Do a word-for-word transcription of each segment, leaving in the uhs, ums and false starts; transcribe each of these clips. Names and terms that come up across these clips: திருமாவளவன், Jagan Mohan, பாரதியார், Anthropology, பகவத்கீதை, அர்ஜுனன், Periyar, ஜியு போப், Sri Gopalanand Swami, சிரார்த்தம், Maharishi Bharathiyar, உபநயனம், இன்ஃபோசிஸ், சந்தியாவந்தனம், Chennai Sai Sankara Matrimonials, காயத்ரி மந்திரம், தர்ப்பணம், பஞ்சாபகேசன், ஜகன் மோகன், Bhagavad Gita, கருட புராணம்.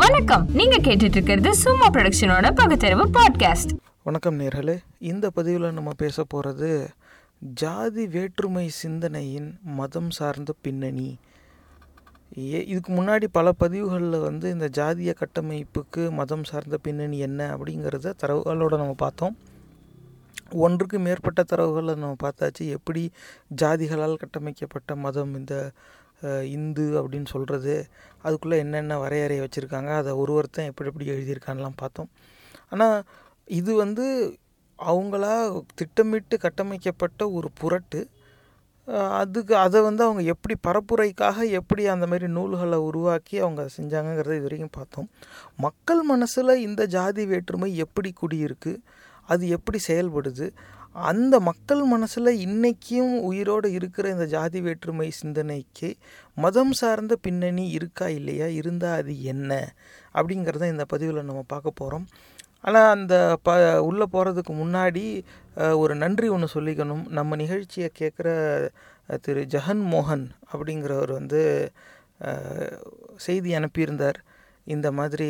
வணக்கம், நீங்க கேட்டுட்டு இருக்கிறது சும்மா ப்ரொடக்ஷனோட பகுத்தறிவு பாட்காஸ்ட். வணக்கம் நேயர்களே, இந்த பதிவில் நம்ம பேச போகிறது ஜாதி வேற்றுமை சிந்தனையின் மதம் சார்ந்த பின்னணி. இதுக்கு முன்னாடி பல பதிவுகளில் வந்து இந்த ஜாதிய கட்டமைப்புக்கு மதம் சார்ந்த பின்னணி என்ன அப்படிங்கிறத தரவுகளோடு நம்ம பார்த்தோம். ஒன்றுக்கு மேற்பட்ட தரவுகளை நம்ம பார்த்தாச்சு. எப்படி ஜாதிகளால் கட்டமைக்கப்பட்ட மதம், இந்த இந்து அப்படின்னு சொல்கிறது, அதுக்குள்ளே என்னென்ன வரையறையை வச்சுருக்காங்க, அதை ஒருவர்தான் எப்படி எப்படி எழுதியிருக்கான்லாம் பார்த்தோம். ஆனால் இது வந்து அவங்களா திட்டமிட்டு கட்டமைக்கப்பட்ட ஒரு புரட்டு. அதுக்கு அதை வந்து அவங்க எப்படி பரப்புரைக்காக எப்படி அந்த மாதிரி நூல்களை உருவாக்கி அவங்க செஞ்சாங்கங்கிறத இது வரைக்கும் பார்த்தோம். மக்கள் மனசில் இந்த ஜாதி வேற்றுமை எப்படி குடியிருக்கு, அது எப்படி செயல்படுது, அந்த மக்கள் மனசில் இன்றைக்கும் உயிரோடு இருக்கிற இந்த ஜாதி வேற்றுமை சிந்தனைக்கு மதம் சார்ந்த பின்னணி இருக்கா இல்லையா, இருந்தால் அது என்ன அப்படிங்கிறத இந்த பதிவில் நம்ம பார்க்க போகிறோம். ஆனால் அந்த ப உள்ளே போகிறதுக்கு முன்னாடி ஒரு நன்றி ஒன்று சொல்லிக்கணும். நம்ம நிகழ்ச்சியை கேட்குற திரு ஜகன் மோகன் அப்படிங்கிறவர் வந்து செய்தி அனுப்பியிருந்தார். இந்த மாதிரி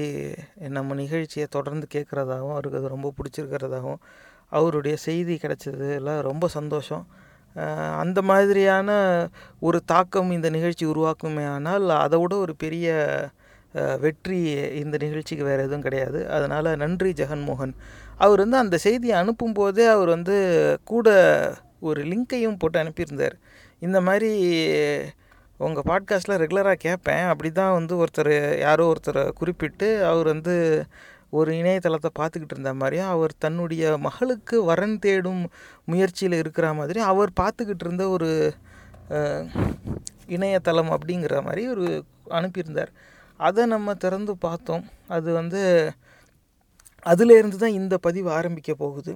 நம்ம நிகழ்ச்சியை தொடர்ந்து கேட்குறதாகவும் அவருக்கு அது ரொம்ப பிடிச்சிருக்கிறதாகவும் அவருடைய செய்தி கிடைச்சதுல ரொம்ப சந்தோஷம். அந்த மாதிரியான ஒரு தாக்கம் இந்த நிகழ்ச்சி உருவாக்குமே, ஆனால் அதை விட ஒரு பெரிய வெற்றி இந்த நிகழ்ச்சிக்கு வேறு எதுவும் கிடையாது. அதனால் நன்றி ஜெகன்மோகன். அவர் வந்து அந்த செய்தியை அனுப்பும்போதே அவர் வந்து கூட ஒரு லிங்கையும் போட்டு அனுப்பியிருந்தார். இந்த மாதிரி உங்கள் பாட்காஸ்ட்டில் ரெகுலராக கேட்பேன் அப்படி தான் வந்து ஒருத்தர் யாரோ ஒருத்தரை குறிப்பிட்டு அவர் வந்து ஒரு இணையதளத்தை பார்த்துக்கிட்டு இருந்த மாதிரியும், அவர் தன்னுடைய மகளுக்கு வரன் தேடும் முயற்சியில் இருக்கிற மாதிரி அவர் பார்த்துக்கிட்டு இருந்த ஒரு இணையதளம் அப்படிங்கிற மாதிரி ஒரு அனுப்பியிருந்தார். அதை நம்ம திறந்து பார்த்தோம். அது வந்து அதிலேருந்து தான் இந்த பதிவு ஆரம்பிக்க போகுது.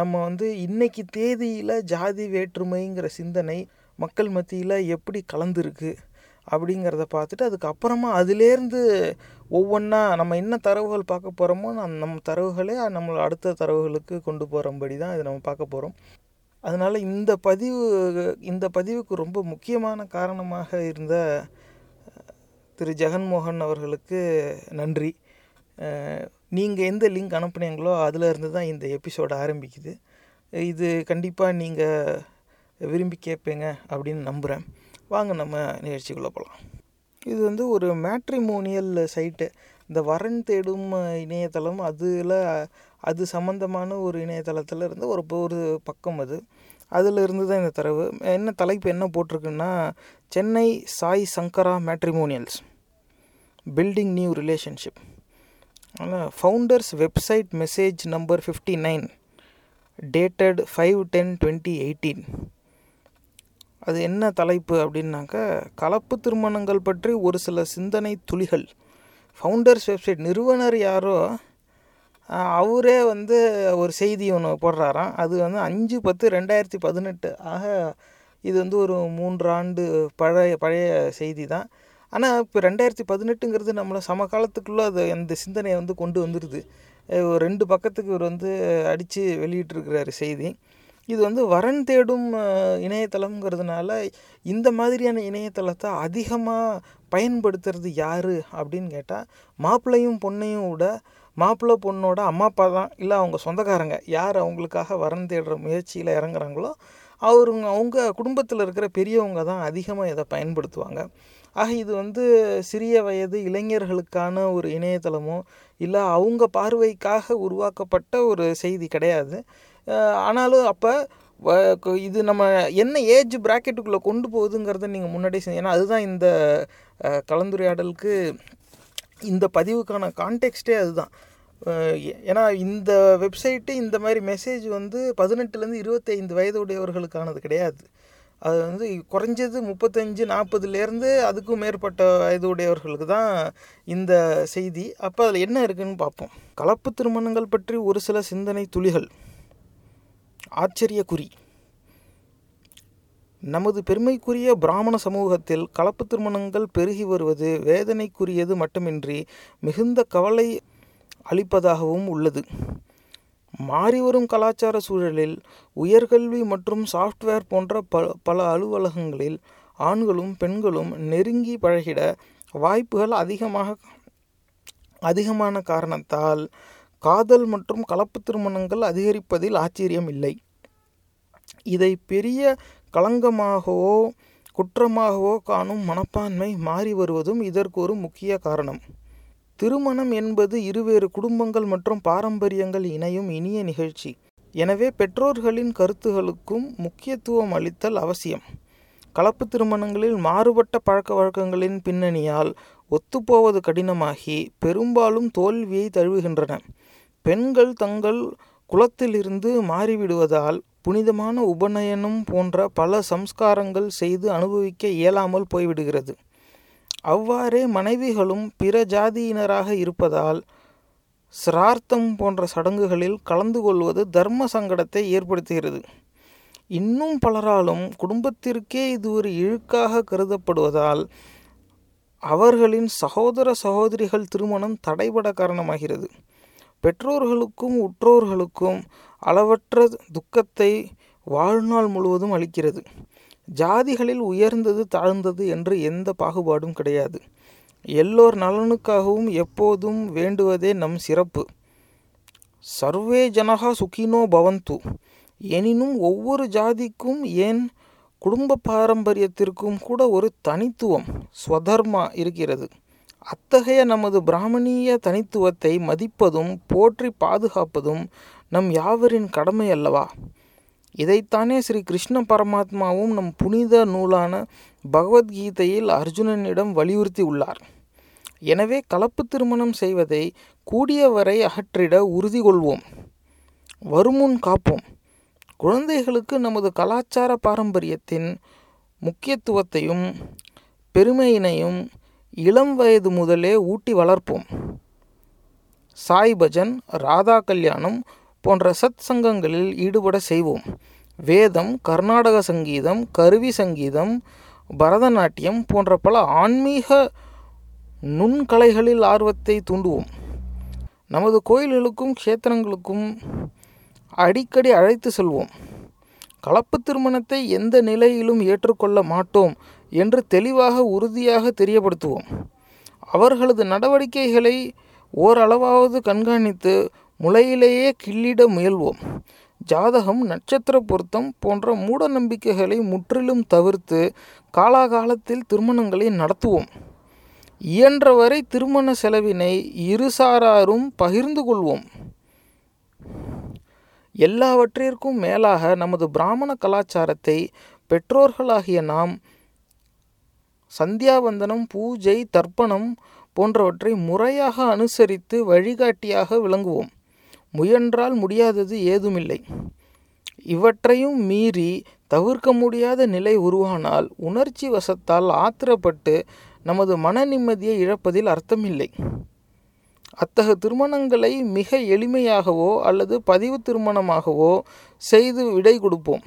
நம்ம வந்து இன்றைக்கி தேதியில் ஜாதி வேற்றுமைங்கிற சிந்தனை மக்கள் மத்தியில் எப்படி கலந்துருக்கு அப்படிங்கிறத பார்த்துட்டு, அதுக்கப்புறமா அதிலேருந்து ஒவ்வொன்றா நம்ம என்ன தரவுகள் பார்க்க போகிறோமோ நம் நம்ம தரவுகளே நம்மளை அடுத்த தரவுகளுக்கு கொண்டு போகிறபடி தான் இது நம்ம பார்க்க போகிறோம். அதனால் இந்த பதிவு இந்த பதிவுக்கு ரொம்ப முக்கியமான காரணமாக இருந்த திரு ஜெகன்மோகன் அவர்களுக்கு நன்றி. நீங்கள் எந்த லிங்க் அனுப்புனீங்களோ அதிலேருந்து தான் இந்த எபிசோடு ஆரம்பிக்குது. இது கண்டிப்பாக நீங்கள் விரும்பி கேட்பீங்க அப்படின்னு நம்புகிறேன். வாங்க நம்ம நிகழ்ச்சிக்குள்ளே போகலாம். இது வந்து ஒரு மேட்ரிமோனியல் சைட்டு, இந்த வரன் தேடும் இணையதளம். அதில் அது சம்மந்தமான ஒரு இணையதளத்தில் இருந்து ஒரு ஒரு பக்கம் அது அதில் இருந்து தான் இந்த தரவு. என்ன தலைப்பு என்ன போட்டிருக்குன்னா, சென்னை சாய் சங்கரா மேட்ரிமோனியல்ஸ் பில்டிங் நியூ ரிலேஷன்ஷிப். ஆனால் founders website message number fifty nine dated five ten twenty eighteen. அது என்ன தலைப்பு அப்படின்னாக்கா, கலப்பு திருமணங்கள் பற்றி ஒரு சில சிந்தனை துளிகள். ஃபவுண்டர்ஸ் வெப்சைட் நிறுவனர் யாரோ அவரே வந்து ஒரு செய்தி ஒன்று போடுறாராம். அது வந்து அஞ்சு பத்து ரெண்டாயிரத்தி பதினெட்டு ஆக இது வந்து ஒரு மூன்றாண்டு பழைய பழைய செய்தி தான். ஆனால் இப்போ ரெண்டாயிரத்தி பதினெட்டுங்கிறது நம்மளை சமகாலத்துக்குள்ளே அது அந்த சிந்தனையை வந்து கொண்டு வந்துடுது. ஒரு ரெண்டு பக்கத்துக்கு இவர் வந்து அடித்து வெளியிட்டிருக்கிறாரு செய்தி. இது வந்து வரன் தேடும் இணையதளம்ங்கிறதுனால இந்த மாதிரியான இணையதளத்தை அதிகமாக பயன்படுத்துறது யார் அப்படின்னு கேட்டால், மாப்பிள்ளையும் பொண்ணையும் விட மாப்பிள்ளை பொண்ணோட அம்மா அப்பா தான், இல்லை அவங்க சொந்தக்காரங்க யார் அவங்களுக்காக வரன் தேடுற முயற்சியில் இறங்குறாங்களோ அவருங்க அவங்க குடும்பத்தில் இருக்கிற பெரியவங்க தான் அதிகமாக இதை பயன்படுத்துவாங்க. ஆக இது வந்து சிறிய வயது இளைஞர்களுக்கான ஒரு இணையதளமோ இல்லை அவங்க பார்வைக்காக உருவாக்கப்பட்ட ஒரு செய்தி கிடையாது. ஆனாலும் அப்போ இது நம்ம என்ன ஏஜ் ப்ராக்கெட்டுக்குள்ளே கொண்டு போகுதுங்கிறத நீங்கள் முன்னாடியே செஞ்சு, ஏன்னா அதுதான் இந்த கலந்துரையாடலுக்கு இந்த பதிவுக்கான கான்டெக்ஸ்டே அதுதான். ஏன்னா இந்த வெப்சைட்டு இந்த மாதிரி மெசேஜ் வந்து பதினெட்டுலேருந்து இருபத்தைந்து வயது உடையவர்களுக்கானது கிடையாது. அது வந்து குறைஞ்சது முப்பத்தஞ்சு நாற்பதுலேருந்து அதுக்கும் மேற்பட்ட வயது உடையவர்களுக்கு தான் இந்த செய்தி. அப்போ அதில் என்ன இருக்குதுன்னு பார்ப்போம். கலப்பு திருமணங்கள் பற்றி ஒரு சில சிந்தனை துளிகள். ஆச்சரியக்குறி. நமது பெருமைக்குரிய பிராமண சமூகத்தில் கலப்பு திருமணங்கள் பெருகி வருவது வேதனைக்குரியது மட்டுமின்றி மிகுந்த கவலை அளிப்பதாகவும் உள்ளது. மாறிவரும் கலாச்சார சூழலில் உயர்கல்வி மற்றும் சாஃப்ட்வேர் போன்ற ப பல அலுவலகங்களில் ஆண்களும் பெண்களும் நெருங்கி பழகிட வாய்ப்புகள் அதிகமாக அதிகமான காரணத்தால் காதல் மற்றும் கலப்பு திருமணங்கள் அதிகரிப்பதில் ஆச்சரியம் இல்லை. இதை பெரிய களங்கமாகவோ குற்றமாகவோ காணும் மனப்பான்மை மாறி வருவதும் இதற்கு ஒரு முக்கிய காரணம். திருமணம் என்பது இருவேறு குடும்பங்கள் மற்றும் பாரம்பரியங்கள் இணையும் இனிய நிகழ்ச்சி. எனவே பெற்றோர்களின் கருத்துகளுக்கும் முக்கியத்துவம் அளித்தல் அவசியம். கலப்பு திருமணங்களில் மாறுபட்ட பழக்க வழக்கங்களின் பின்னணியால் ஒத்துப்போவது கடினமாகி பெரும்பாலும் தோல்வியை தழுவுகின்றன. பெண்கள் தங்கள் குலத்திலிருந்து மாறிவிடுவதால் புனிதமான உபநயனம் போன்ற பல சம்ஸ்காரங்கள் செய்து அனுபவிக்க இயலாமல் போய்விடுகிறது. அவ்வாறே மனைவிகளும் பிற ஜாதியினராக இருப்பதால் சிரார்த்தம் போன்ற சடங்குகளில் கலந்து கொள்வது தர்ம சங்கடத்தை ஏற்படுத்துகிறது. இன்னும் பலராலும் குடும்பத்திற்கே இது ஒரு இழுக்காக கருதப்படுவதால் அவர்களின் சகோதர சகோதரிகள் திருமணம் தடைபட காரணமாகிறது. பெற்றோர்களுக்கும் உற்றோர்களுக்கும் அளவற்ற துக்கத்தை வாழ்நாள் முழுவதும் அளிக்கிறது. ஜாதிகளில் உயர்ந்தது தாழ்ந்தது என்று எந்த பாகுபாடும் கிடையாது. எல்லோர் நலனுக்காகவும் எப்போதும் வேண்டுவதே நம் சிறப்பு. சர்வே ஜனகா சுகினோ பவந்து. எனினும் ஒவ்வொரு ஜாதிக்கும் ஏன் குடும்ப பாரம்பரியத்திற்கும் கூட ஒரு தனித்துவம் ஸ்வதர்மா இருக்கிறது. அத்தகைய நமது பிராமணிய தனித்துவத்தை மதிப்பதும் போற்றி பாதுகாப்பதும் நம் யாவரின் கடமை அல்லவா? இதைத்தானே ஸ்ரீ கிருஷ்ண பரமாத்மாவும் நம் புனித நூலான பகவத்கீதையில் அர்ஜுனனிடம் வலியுறுத்தி உள்ளார். எனவே கலப்பு திருமணம் செய்வதை கூடியவரை அகற்றிட உறுதி கொள்வோம். வருமுன் காப்போம். குழந்தைகளுக்கு நமது கலாச்சார பாரம்பரியத்தின் முக்கியத்துவத்தையும் பெருமையினையும் இளம் வயது முதலே ஊட்டி வளர்ப்போம். சாய் பஜன், ராதா கல்யாணம் போன்ற சத் சங்கங்களில் ஈடுபட செய்வோம். வேதம், கர்நாடக சங்கீதம், கருவி சங்கீதம், பரதநாட்டியம் போன்ற பல ஆன்மீக நுண்கலைகளில் ஆர்வத்தை தூண்டுவோம். நமது கோயில்களுக்கும் க்ஷேத்திரங்களுக்கும் அடிக்கடி அழைத்து செல்வோம். கலப்பு திருமணத்தை எந்த நிலையிலும் ஏற்றுக்கொள்ள மாட்டோம் என்று தெளிவாக உறுதியாக தெரியப்படுத்துவோம். அவர்களது நடவடிக்கைகளை ஓரளவாவது கண்காணித்து முளையிலேயே கிள்ளிட முயல்வோம். ஜாதகம், நட்சத்திர பொருத்தம் போன்ற மூட நம்பிக்கைகளை முற்றிலும் தவிர்த்து காலாகாலத்தில் திருமணங்களை நடத்துவோம். இயன்றவரை திருமண செலவினை இருசாராரும் பகிர்ந்து கொள்வோம். எல்லாவற்றிற்கும் மேலாக நமது பிராமண கலாச்சாரத்தை பெற்றோர்களாகிய நாம் சந்தியாவந்தனம், பூஜை, தர்ப்பணம் போன்றவற்றை முறையாக அனுசரித்து வழிகாட்டியாக விளங்குவோம். முயன்றால் முடியாதது ஏதுமில்லை. இவற்றையும் மீறி தவிர்க்க முடியாத நிலை உருவானால் உணர்ச்சி வசத்தால் ஆத்திரப்பட்டு நமது மன நிம்மதியை இழப்பதில் அர்த்தமில்லை. அத்தகைய திருமணங்களை மிக எளிமையாகவோ அல்லது பதிவு திருமணமாகவோ செய்து விடை கொடுப்போம்.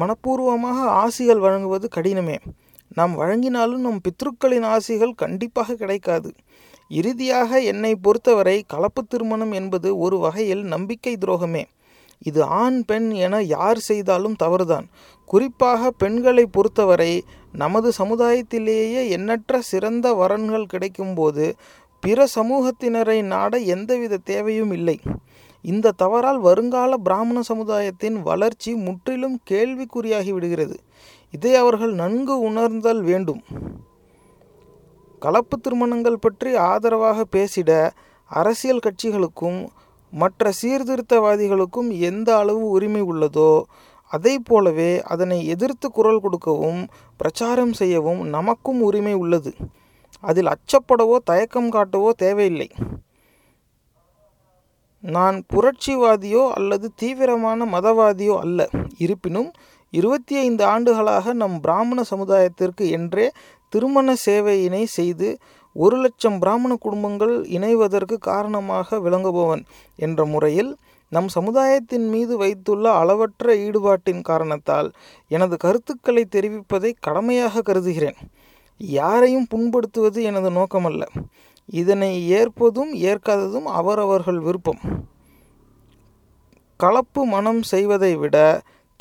மனப்பூர்வமாக ஆசிகள் வழங்குவது கடினமே. நாம் வழங்கினாலும் நம் பித்ருக்களின் ஆசிகள் கண்டிப்பாக கிடைக்காது. இறுதியாக என்னை பொறுத்தவரை கலப்பு திருமணம் என்பது ஒரு வகையில் நம்பிக்கை துரோகமே. இது ஆண் பெண் என யார் செய்தாலும் தவறுதான். குறிப்பாக பெண்களை பொறுத்தவரை நமது சமுதாயத்திலேயே எண்ணற்ற சிறந்த வரன்கள் கிடைக்கும்போது பிற சமூகத்தினரை நாட எந்தவித தேவையும் இல்லை. இந்த தவறால் வருங்கால பிராமண சமுதாயத்தின் வளர்ச்சி முற்றிலும் கேள்விக்குறியாகி விடுகிறது. இதை அவர்கள் நன்கு உணர்ந்தல் வேண்டும். கலப்பு திருமணங்கள் பற்றி ஆதரவாக பேசிட அரசியல் கட்சிகளுக்கும் மற்ற சீர்திருத்தவாதிகளுக்கும் எந்த அளவு உரிமை உள்ளதோ அதை போலவே அதனை எதிர்த்து குரல் கொடுக்கவும் பிரச்சாரம் செய்யவும் நமக்கும் உரிமை உள்ளது. அதில் அச்சப்படவோ தயக்கம் காட்டவோ தேவையில்லை. நான் புரட்சிவாதியோ அல்லது தீவிரமான மதவாதியோ அல்ல. இருப்பினும் இருபத்தி ஐந்து ஆண்டுகளாக நம் பிராமண சமுதாயத்திற்கு என்றே திருமண சேவையினை செய்து ஒரு லட்சம் பிராமண குடும்பங்கள் இணைவதற்கு காரணமாக விளங்குபவன் என்ற முறையில் நம் சமுதாயத்தின் மீது வைத்துள்ள அளவற்ற ஈடுபாட்டின் காரணத்தால் எனது கருத்துக்களை தெரிவிப்பதை கடமையாக கருதுகிறேன். யாரையும் புண்படுத்துவது எனது நோக்கமல்ல. இதனை ஏற்பதும் ஏற்காததும் அவரவர்கள் விருப்பம். கலப்பு மனம் செய்வதை விட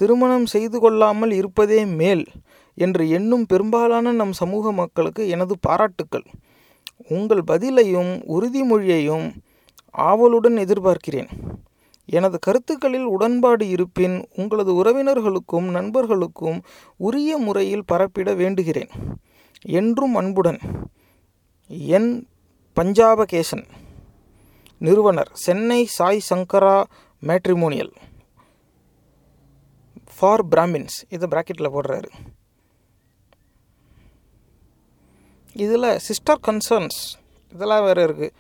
திருமணம் செய்து கொள்ளாமல் இருப்பதே மேல் என்று எண்ணும் பெரும்பாலான நம் சமூக மக்களுக்கு எனது பாராட்டுக்கள். உங்கள் பதிலையும் உறுதிமொழியையும் ஆவலுடன் எதிர்பார்க்கிறேன். எனது கருத்துக்களில் உடன்பாடு இருப்பின் உங்களது உறவினர்களுக்கும் நண்பர்களுக்கும் உரிய முறையில் பரப்பிட வேண்டுகிறேன். என்றும் அன்புடன், என் பஞ்சாபகேசன், நிறுவனர், சென்னை சாய் சங்கரா மேட்ரிமோனியல் ஃபார் பிராமின்ஸ். இதை ப்ராக்கெட்டில் போடுறாரு. இதில் சிஸ்டர் கன்சர்ன்ஸ் இதெல்லாம் வேறு இருக்குது.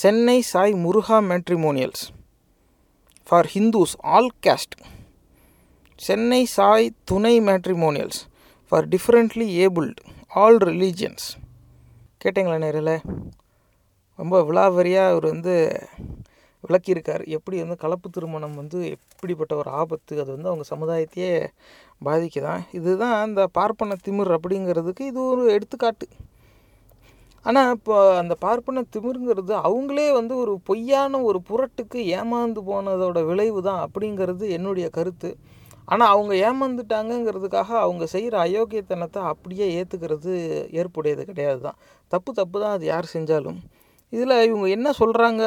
Chennai Sai Muruga matrimonials for Hindus all caste. Chennai Sai Thunai matrimonials for differently abled all religions. கேட்டிங்களா நேரில்? ரொம்ப விலாவரியாக அவர் வந்து விளக்கியிருக்கார். எப்படி வந்து கலப்பு திருமணம் வந்து எப்படிப்பட்ட ஒரு ஆபத்து, அது வந்து அவங்க சமுதாயத்தையே பாதிக்குதான். இதுதான் அந்த பார்ப்பன திமிர் அப்படிங்கிறதுக்கு இது ஒரு எடுத்துக்காட்டு. ஆனால் இப்போ அந்த பார்ப்பன திமிருங்கிறது அவங்களே வந்து ஒரு பொய்யான ஒரு புரட்டுக்கு ஏமாந்து போனதோட விளைவு தான் அப்படிங்கிறது என்னுடைய கருத்து. ஆனால் அவங்க ஏமாந்துட்டாங்கங்கிறதுக்காக அவங்க செய்கிற அயோக்கியத்தனத்தை அப்படியே ஏற்றுக்கிறது ஏற்புடையது கிடையாது தான். தப்பு தப்பு தான், அது யார் செஞ்சாலும். இதில் இவங்க என்ன சொல்கிறாங்க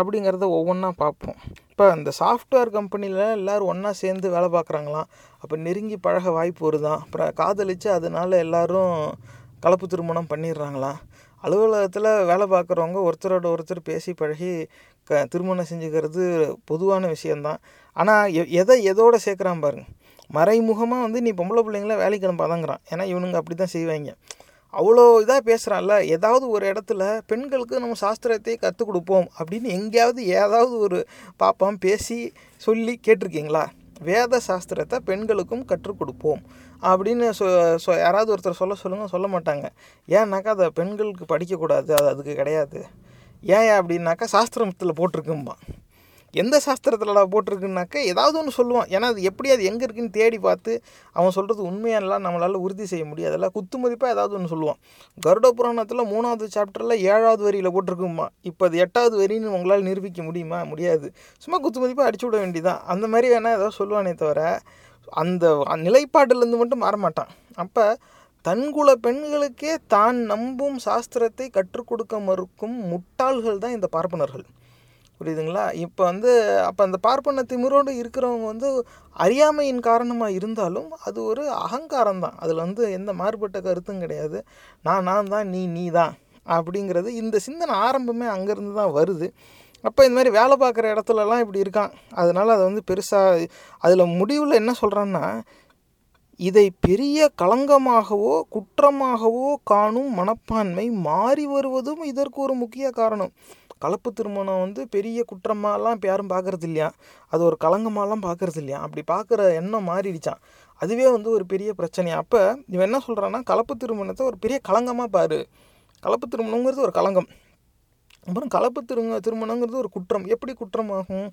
அப்படிங்கிறத ஒவ்வொன்றா பார்ப்போம். இப்போ இந்த சாஃப்ட்வேர் கம்பெனியில் எல்லோரும் ஒன்றா சேர்ந்து வேலை பார்க்குறாங்களாம். அப்போ நெருங்கி பழக வாய்ப்பு வருதான். அப்புறம் காதலிச்சு அதனால எல்லோரும் கலப்பு திருமணம் பண்ணிடுறாங்களாம். அலுவலகத்தில் வேலை பார்க்குறவங்க ஒருத்தரோட ஒருத்தர் பேசி பழகி க திருமணம் செஞ்சுக்கிறது பொதுவான விஷயந்தான். ஆனால் எ எதை எதோடு சேர்க்குறான் பாருங்க. மறைமுகமாக வந்து நீ பொம்பளை பிள்ளைங்கள வேலைக்கு அனுப்பாதாங்கிறான். ஏன்னா இவனுங்க அப்படி தான் செய்வாங்க. அவ்வளோ இதாக பேசுகிறான்ல. ஏதாவது ஒரு இடத்துல பெண்களுக்கு நம்ம சாஸ்திரத்தை கற்றுக் கொடுப்போம் அப்படின்னு எங்கேயாவது ஏதாவது ஒரு பாப்பாம் பேசி சொல்லி கேட்டிருக்கீங்களா? வேத சாஸ்திரத்தை பெண்களுக்கும் கற்றுக் கொடுப்போம் அப்படின்னு சொ சொ யாராவது ஒருத்தர் சொல்ல சொல்லுங்கள். சொல்ல மாட்டாங்க. ஏன்னாக்கா அதை பெண்களுக்கு படிக்கக்கூடாது, அது அதுக்கு கிடையாது. ஏன் அப்படின்னாக்கா சாஸ்திரத்தில் போட்டிருக்கும்பா. எந்த சாஸ்திரத்தில் போட்டிருக்குன்னாக்கா ஏதாவது ஒன்று சொல்லுவான். ஏன்னா அது எப்படி அது எங்கே இருக்குன்னு தேடி பார்த்து அவன் சொல்கிறது உண்மையானலாம் நம்மளால் உறுதி செய்ய முடியாது. அதெல்லாம் குத்துமதிப்பாக ஏதாவது ஒன்று சொல்லுவான். கருட புராணத்தில் மூணாவது சாப்டரில் ஏழாவது வரியில் போட்டிருக்குமா, இப்போ அது எட்டாவது வரின்னு உங்களால் நிரூபிக்க முடியுமா? முடியாது. சும்மா குத்துமதிப்பாக அடிச்சு விட வேண்டியதான். அந்த மாதிரி வேணால் ஏதாவது சொல்லுவானே தவிர அந்த நிலைப்பாட்டிலேருந்து மட்டும் மாற மாட்டான். அப்போ தன்குல பெண்களுக்கே தான் நம்பும் சாஸ்திரத்தை கற்றுக் கொடுக்க மறுக்கும் முட்டாள்கள் தான் இந்த பார்ப்பனர்கள். புரியுதுங்களா? இப்போ வந்து அப்போ அந்த பார்ப்பன திமிரோடு இருக்கிறவங்க வந்து அறியாமையின் காரணமாக இருந்தாலும் அது ஒரு அகங்காரம்தான். அதில் வந்து எந்த மாறுபட்ட கருத்தும் கிடையாது. நான் நான் தான், நீ நீ தான் அப்படிங்கிறது இந்த சிந்தனை ஆரம்பமே அங்கேருந்து தான் வருது. அப்போ இந்த மாதிரி வேலை பார்க்குற இடத்துலலாம் இப்படி இருக்கான். அதனால் அதை வந்து பெருசாக அதில் முடிவில் என்ன சொல்கிறான்னா, இதை பெரிய களங்கமாகவோ குற்றமாகவோ காணும் மனப்பான்மை மாறி வருவதும் இதற்கு ஒரு முக்கிய காரணம். கலப்பு திருமணம் வந்து பெரிய குற்றமாலாம் இப்போ யாரும் பார்க்குறது இல்லையா, அது ஒரு களங்கமாலாம் பார்க்குறது இல்லையா. அப்படி பார்க்குற எண்ணம் மாறிடுச்சான். அதுவே வந்து ஒரு பெரிய பிரச்சனை. அப்போ இவன் என்ன சொல்கிறான்னா, கலப்பு திருமணத்தை ஒரு பெரிய களங்கமாக பாரு. கலப்பு திருமணங்கிறது ஒரு களங்கம். அப்புறம் கலப்பு திரும திருமணங்கிறது ஒரு குற்றம். எப்படி குற்றமாகும்?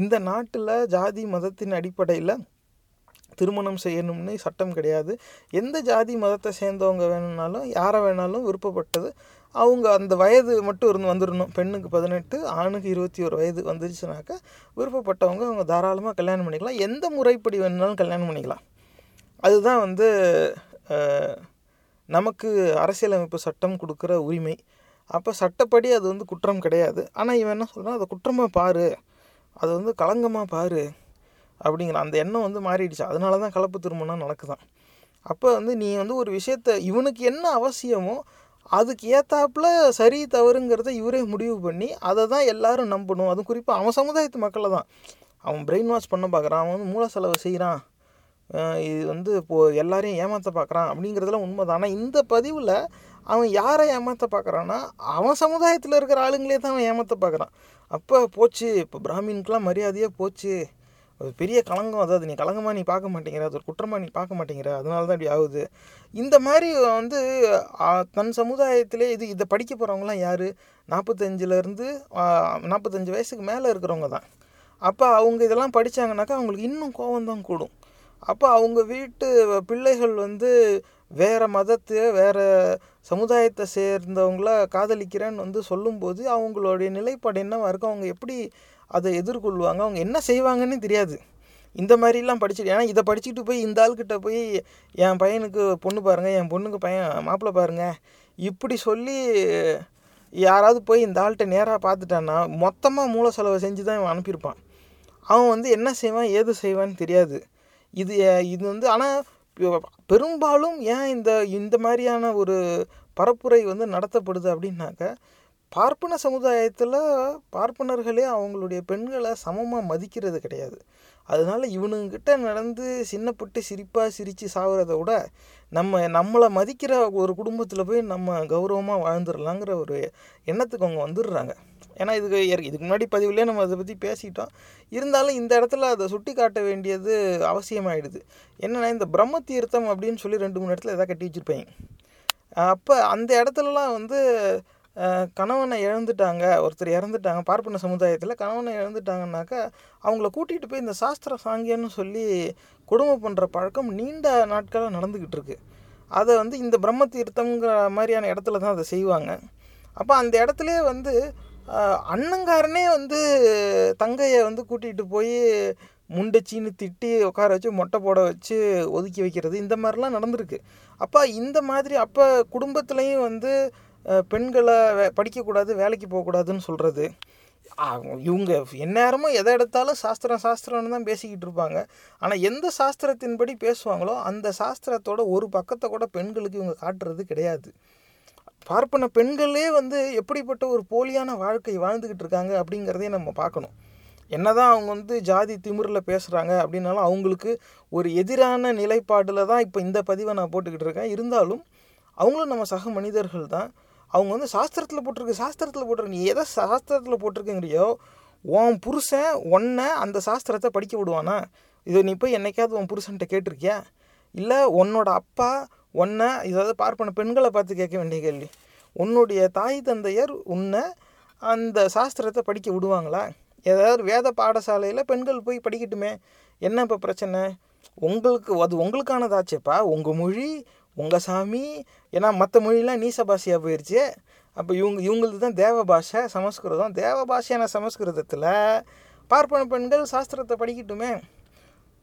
இந்த நாட்டில் ஜாதி மதத்தின் அடிப்படையில் திருமணம் செய்யணும்னு சட்டம் கிடையாது. எந்த ஜாதி மதத்தை சேர்ந்தவங்க வேணும்னாலும் யாரை வேணாலும் விருப்பப்பட்டது அவங்க அந்த வயது மட்டும் இருந்து வந்துடணும். பெண்ணுக்கு பதினெட்டு, ஆணுக்கு இருபத்தி ஒரு வயது வந்துருச்சுனாக்கா விருப்பப்பட்டவங்க அவங்க தாராளமாக கல்யாணம் பண்ணிக்கலாம். எந்த முறைப்படி வேணுனாலும் கல்யாணம் பண்ணிக்கலாம். அதுதான் வந்து நமக்கு அரசியலமைப்பு சட்டம் கொடுக்குற உரிமை. அப்போ சட்டப்படி அது வந்து குற்றம் கிடையாது. ஆனால் இவன் என்ன சொல்கிறான், அதை குற்றமாக பாரு, அது வந்து களங்கமாக பாரு அப்படிங்கிற அந்த எண்ணம் வந்து மாறிடுச்சு. அதனால தான் கலப்பு திருமணம் நடக்குதான். அப்போ வந்து நீ வந்து ஒரு விஷயத்தை இவனுக்கு என்ன அவசியமோ அதுக்கு ஏற்றாப்புல சரி தவறுங்கிறத இவரே முடிவு பண்ணி அதை தான் எல்லோரும் நம்பணும். அதுவும் குறிப்பாக அவன் சமுதாயத்து மக்களை தான் அவன் பிரெயின் வாஷ் பண்ண பார்க்குறான். அவன் வந்து மூளை செலவு செய்கிறான். இது வந்து இப்போது எல்லாரையும் ஏமாற்ற பார்க்குறான் அப்படிங்கிறதுலாம் உண்மை தான். ஆனால் இந்த பதிவில் அவன் யாரை ஏமாற்ற பார்க்குறான்னா அவன் சமுதாயத்தில் இருக்கிற ஆளுங்களே தான் அவன் ஏமாற்ற பார்க்குறான். அப்போ போச்சு, இப்போ பிராமின்கெலாம் மரியாதையாக போச்சு, ஒரு பெரிய களங்கம். அதாவது நீ களங்கமாக நீ பார்க்க மாட்டேங்கிற, அது ஒரு குற்றமாக நீ பார்க்க மாட்டேங்கிற, அதனால தான் இப்படி ஆகுது. இந்த மாதிரி வந்து தன் சமுதாயத்திலே இது இதை படிக்க போகிறவங்களாம் யார்? நாற்பத்தஞ்சிலேருந்து நாற்பத்தஞ்சு வயசுக்கு மேலே இருக்கிறவங்க தான். அப்போ அவங்க இதெல்லாம் படித்தாங்கனாக்கா அவங்களுக்கு இன்னும் கோபம்தான் கூடும். அப்போ அவங்க வீட்டு பிள்ளைகள் வந்து வேறு மதத்தை வேறு சமுதாயத்தை சேர்ந்தவங்கள காதலிக்கிறேன்னு வந்து சொல்லும்போது அவங்களுடைய நிலைப்பாடு என்னவாக இருக்கும்? அவங்க எப்படி அதை எதிர்கொள்வாங்க? அவங்க என்ன செய்வாங்கன்னு தெரியாது. இந்த மாதிரிலாம் படிச்சுட்டு ஏன்னா இதை படிச்சுட்டு போய் இந்த ஆள்கிட்ட போய் என் பையனுக்கு பொண்ணு பாருங்கள், என் பொண்ணுக்கு பையன் மாப்பிள்ளை பாருங்கள் இப்படி சொல்லி யாராவது போய் இந்த ஆள்கிட்ட நேராக பார்த்துட்டான்னா மொத்தமாக மூல செலவை செஞ்சு தான் இவன் அனுப்பியிருப்பான். அவன் வந்து என்ன செய்வான் ஏது செய்வான்னு தெரியாது. இது இது வந்து ஆனால் பெரும்பாலும் ஏன் இந்த இந்த மாதிரியான ஒரு பரப்புரை வந்து நடத்தப்படுது அப்படின்னாக்க, பார்ப்பன சமுதாயத்தில் பார்ப்பனர்களே அவங்களுடைய பெண்களை சமமாக மதிக்கிறது கிடையாது. அதனால் இவனுங்கிட்ட நடந்து சின்னப்பட்டு சிரிப்பாக சிரித்து சாகிறத விட நம்ம நம்மளை மதிக்கிற ஒரு குடும்பத்தில் போய் நம்ம கௌரவமாக வாழ்ந்துடலாங்கிற ஒரு எண்ணத்துக்கு அவங்க வந்துடுறாங்க. ஏன்னா இதுக்கு இதுக்கு முன்னாடி பதிவுலேயே நம்ம அதை பற்றி பேசிட்டோம். இருந்தாலும் இந்த இடத்துல அதை சுட்டி காட்ட வேண்டியது அவசியமாகிடுது. என்னென்னா இந்த பிரம்ம தீர்த்தம் அப்படின்னு சொல்லி ரெண்டு மூணு இடத்துல எதாவது கட்டி வச்சுருப்பாங்க. அப்போ அந்த இடத்துலலாம் வந்து கணவனை இழந்துட்டாங்க, ஒருத்தர் இறந்துட்டாங்க, பார்ப்பன சமுதாயத்தில் கணவனை இழந்துட்டாங்கன்னாக்கா அவங்கள கூட்டிகிட்டு போய் இந்த சாஸ்திர சாங்கியன்னு சொல்லி கொடுமை பண்ணுற பழக்கம் நீண்ட நாட்களாக நடந்துக்கிட்டு இருக்குது. அதை வந்து இந்த பிரம்ம தீர்த்தங்கிற மாதிரியான இடத்துல தான் அதை செய்வாங்க. அப்போ அந்த இடத்துலே வந்து அண்ணங்காரனே வந்து தங்கையை வந்து கூட்டிகிட்டு போய் முண்டச்சின்னு திட்டி உட்கார வச்சு மொட்டை போட வச்சு ஒதுக்கி வைக்கிறது இந்த மாதிரிலாம் நடந்திருக்கு. அப்போ இந்த மாதிரி அப்போ குடும்பத்துலேயும் வந்து பெண்களை வே படிக்கக்கூடாது வேலைக்கு போகக்கூடாதுன்னு சொல்கிறது. இவங்க எந்நேரமும் எதை எடுத்தாலும் சாஸ்திரம் சாஸ்திரம்னு தான் பேசிக்கிட்டு இருப்பாங்க. ஆனால் எந்த சாஸ்திரத்தின்படி பேசுவாங்களோ அந்த சாஸ்திரத்தோட ஒரு பக்கத்தை கூட பெண்களுக்கு இவங்க காட்டுறது கிடையாது. பார்ப்பன பெண்களே வந்து எப்படிப்பட்ட ஒரு போலியான வாழ்க்கை வாழ்ந்துக்கிட்டு இருக்காங்க அப்படிங்கிறதையே நம்ம பார்க்கணும். என்ன தான் அவங்க வந்து ஜாதி திமிரில் பேசுகிறாங்க அப்படின்னாலும் அவங்களுக்கு ஒரு எதிரான நிலைப்பாடில் தான் இப்போ இந்த பதிவை நான் போட்டுக்கிட்டு இருக்கேன். இருந்தாலும் அவங்களும் நம்ம சக மனிதர்கள் தான். அவங்க வந்து சாஸ்திரத்தில் போட்டிருக்கு சாஸ்திரத்தில் போட்டிருக்கு நீ எதை சாஸ்திரத்தில் போட்டிருக்குங்கிறியோ உன் புருஷன் ஒன்றை அந்த சாஸ்திரத்தை படிக்க விடுவானா? இதை நீ போய் என்றைக்காவது உன் புருஷன்கிட்ட கேட்டிருக்கியா? இல்லை உன்னோட அப்பா ஒன்றை, இதாவது பார்ப்பன பெண்களை பார்த்து கேட்க வேண்டிய கேள்வி, உன்னுடைய தாய் தந்தையர் உன்னை அந்த சாஸ்திரத்தை படிக்க விடுவாங்களா? ஏதாவது வேத பாடசாலையில் பெண்கள் போய் படிக்கட்டுமே, என்ன இப்போ பிரச்சனை? உங்களுக்கு அது உங்களுக்கானதாச்சேப்பா, உங்கள் மொழி உங்கள் சாமி. ஏன்னா மற்ற மொழியெலாம் நீச பாஷையாக போயிடுச்சு. அப்போ இவங்க இவங்களுக்கு தான் தேவ பாஷை சமஸ்கிருதம். தேவ பாஷையான சமஸ்கிருதத்தில் பார்ப்பன பெண்கள் சாஸ்திரத்தை படிக்கட்டுமே.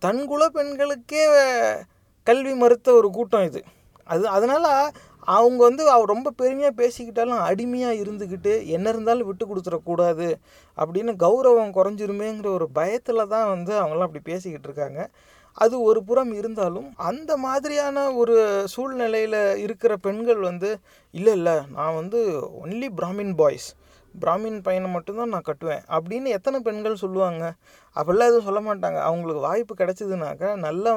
தன்குல பெண்களுக்கே கல்வி மறுத்த ஒரு கூட்டம் இது. அது அதனால் அவங்க வந்து அவ ரொம்ப பெருமையாக பேசிக்கிட்டாலும் அடிமையாக இருந்துக்கிட்டு என்ன இருந்தாலும் விட்டு கொடுத்துடக்கூடாது அப்படின்னு கௌரவம் குறைஞ்சிருமேங்கிற ஒரு பயத்தில் தான் வந்து அவங்களாம் அப்படி பேசிக்கிட்டு இருக்காங்க. அது ஒரு புறம் இருந்தாலும் அந்த மாதிரியான ஒரு சூழ்நிலையில் இருக்கிற பெண்கள் வந்து இல்லை இல்லை நான் வந்து ஒன்லி பிராமின் பாய்ஸ், பிராமின் பையனை மட்டும்தான் நான் கட்டுவேன் அப்படின்னு எத்தனை பெண்கள் சொல்லுவாங்க? அப்படிலாம் எதுவும் சொல்ல மாட்டாங்க. அவங்களுக்கு வாய்ப்பு கிடச்சிதுனாக்கா, நல்ல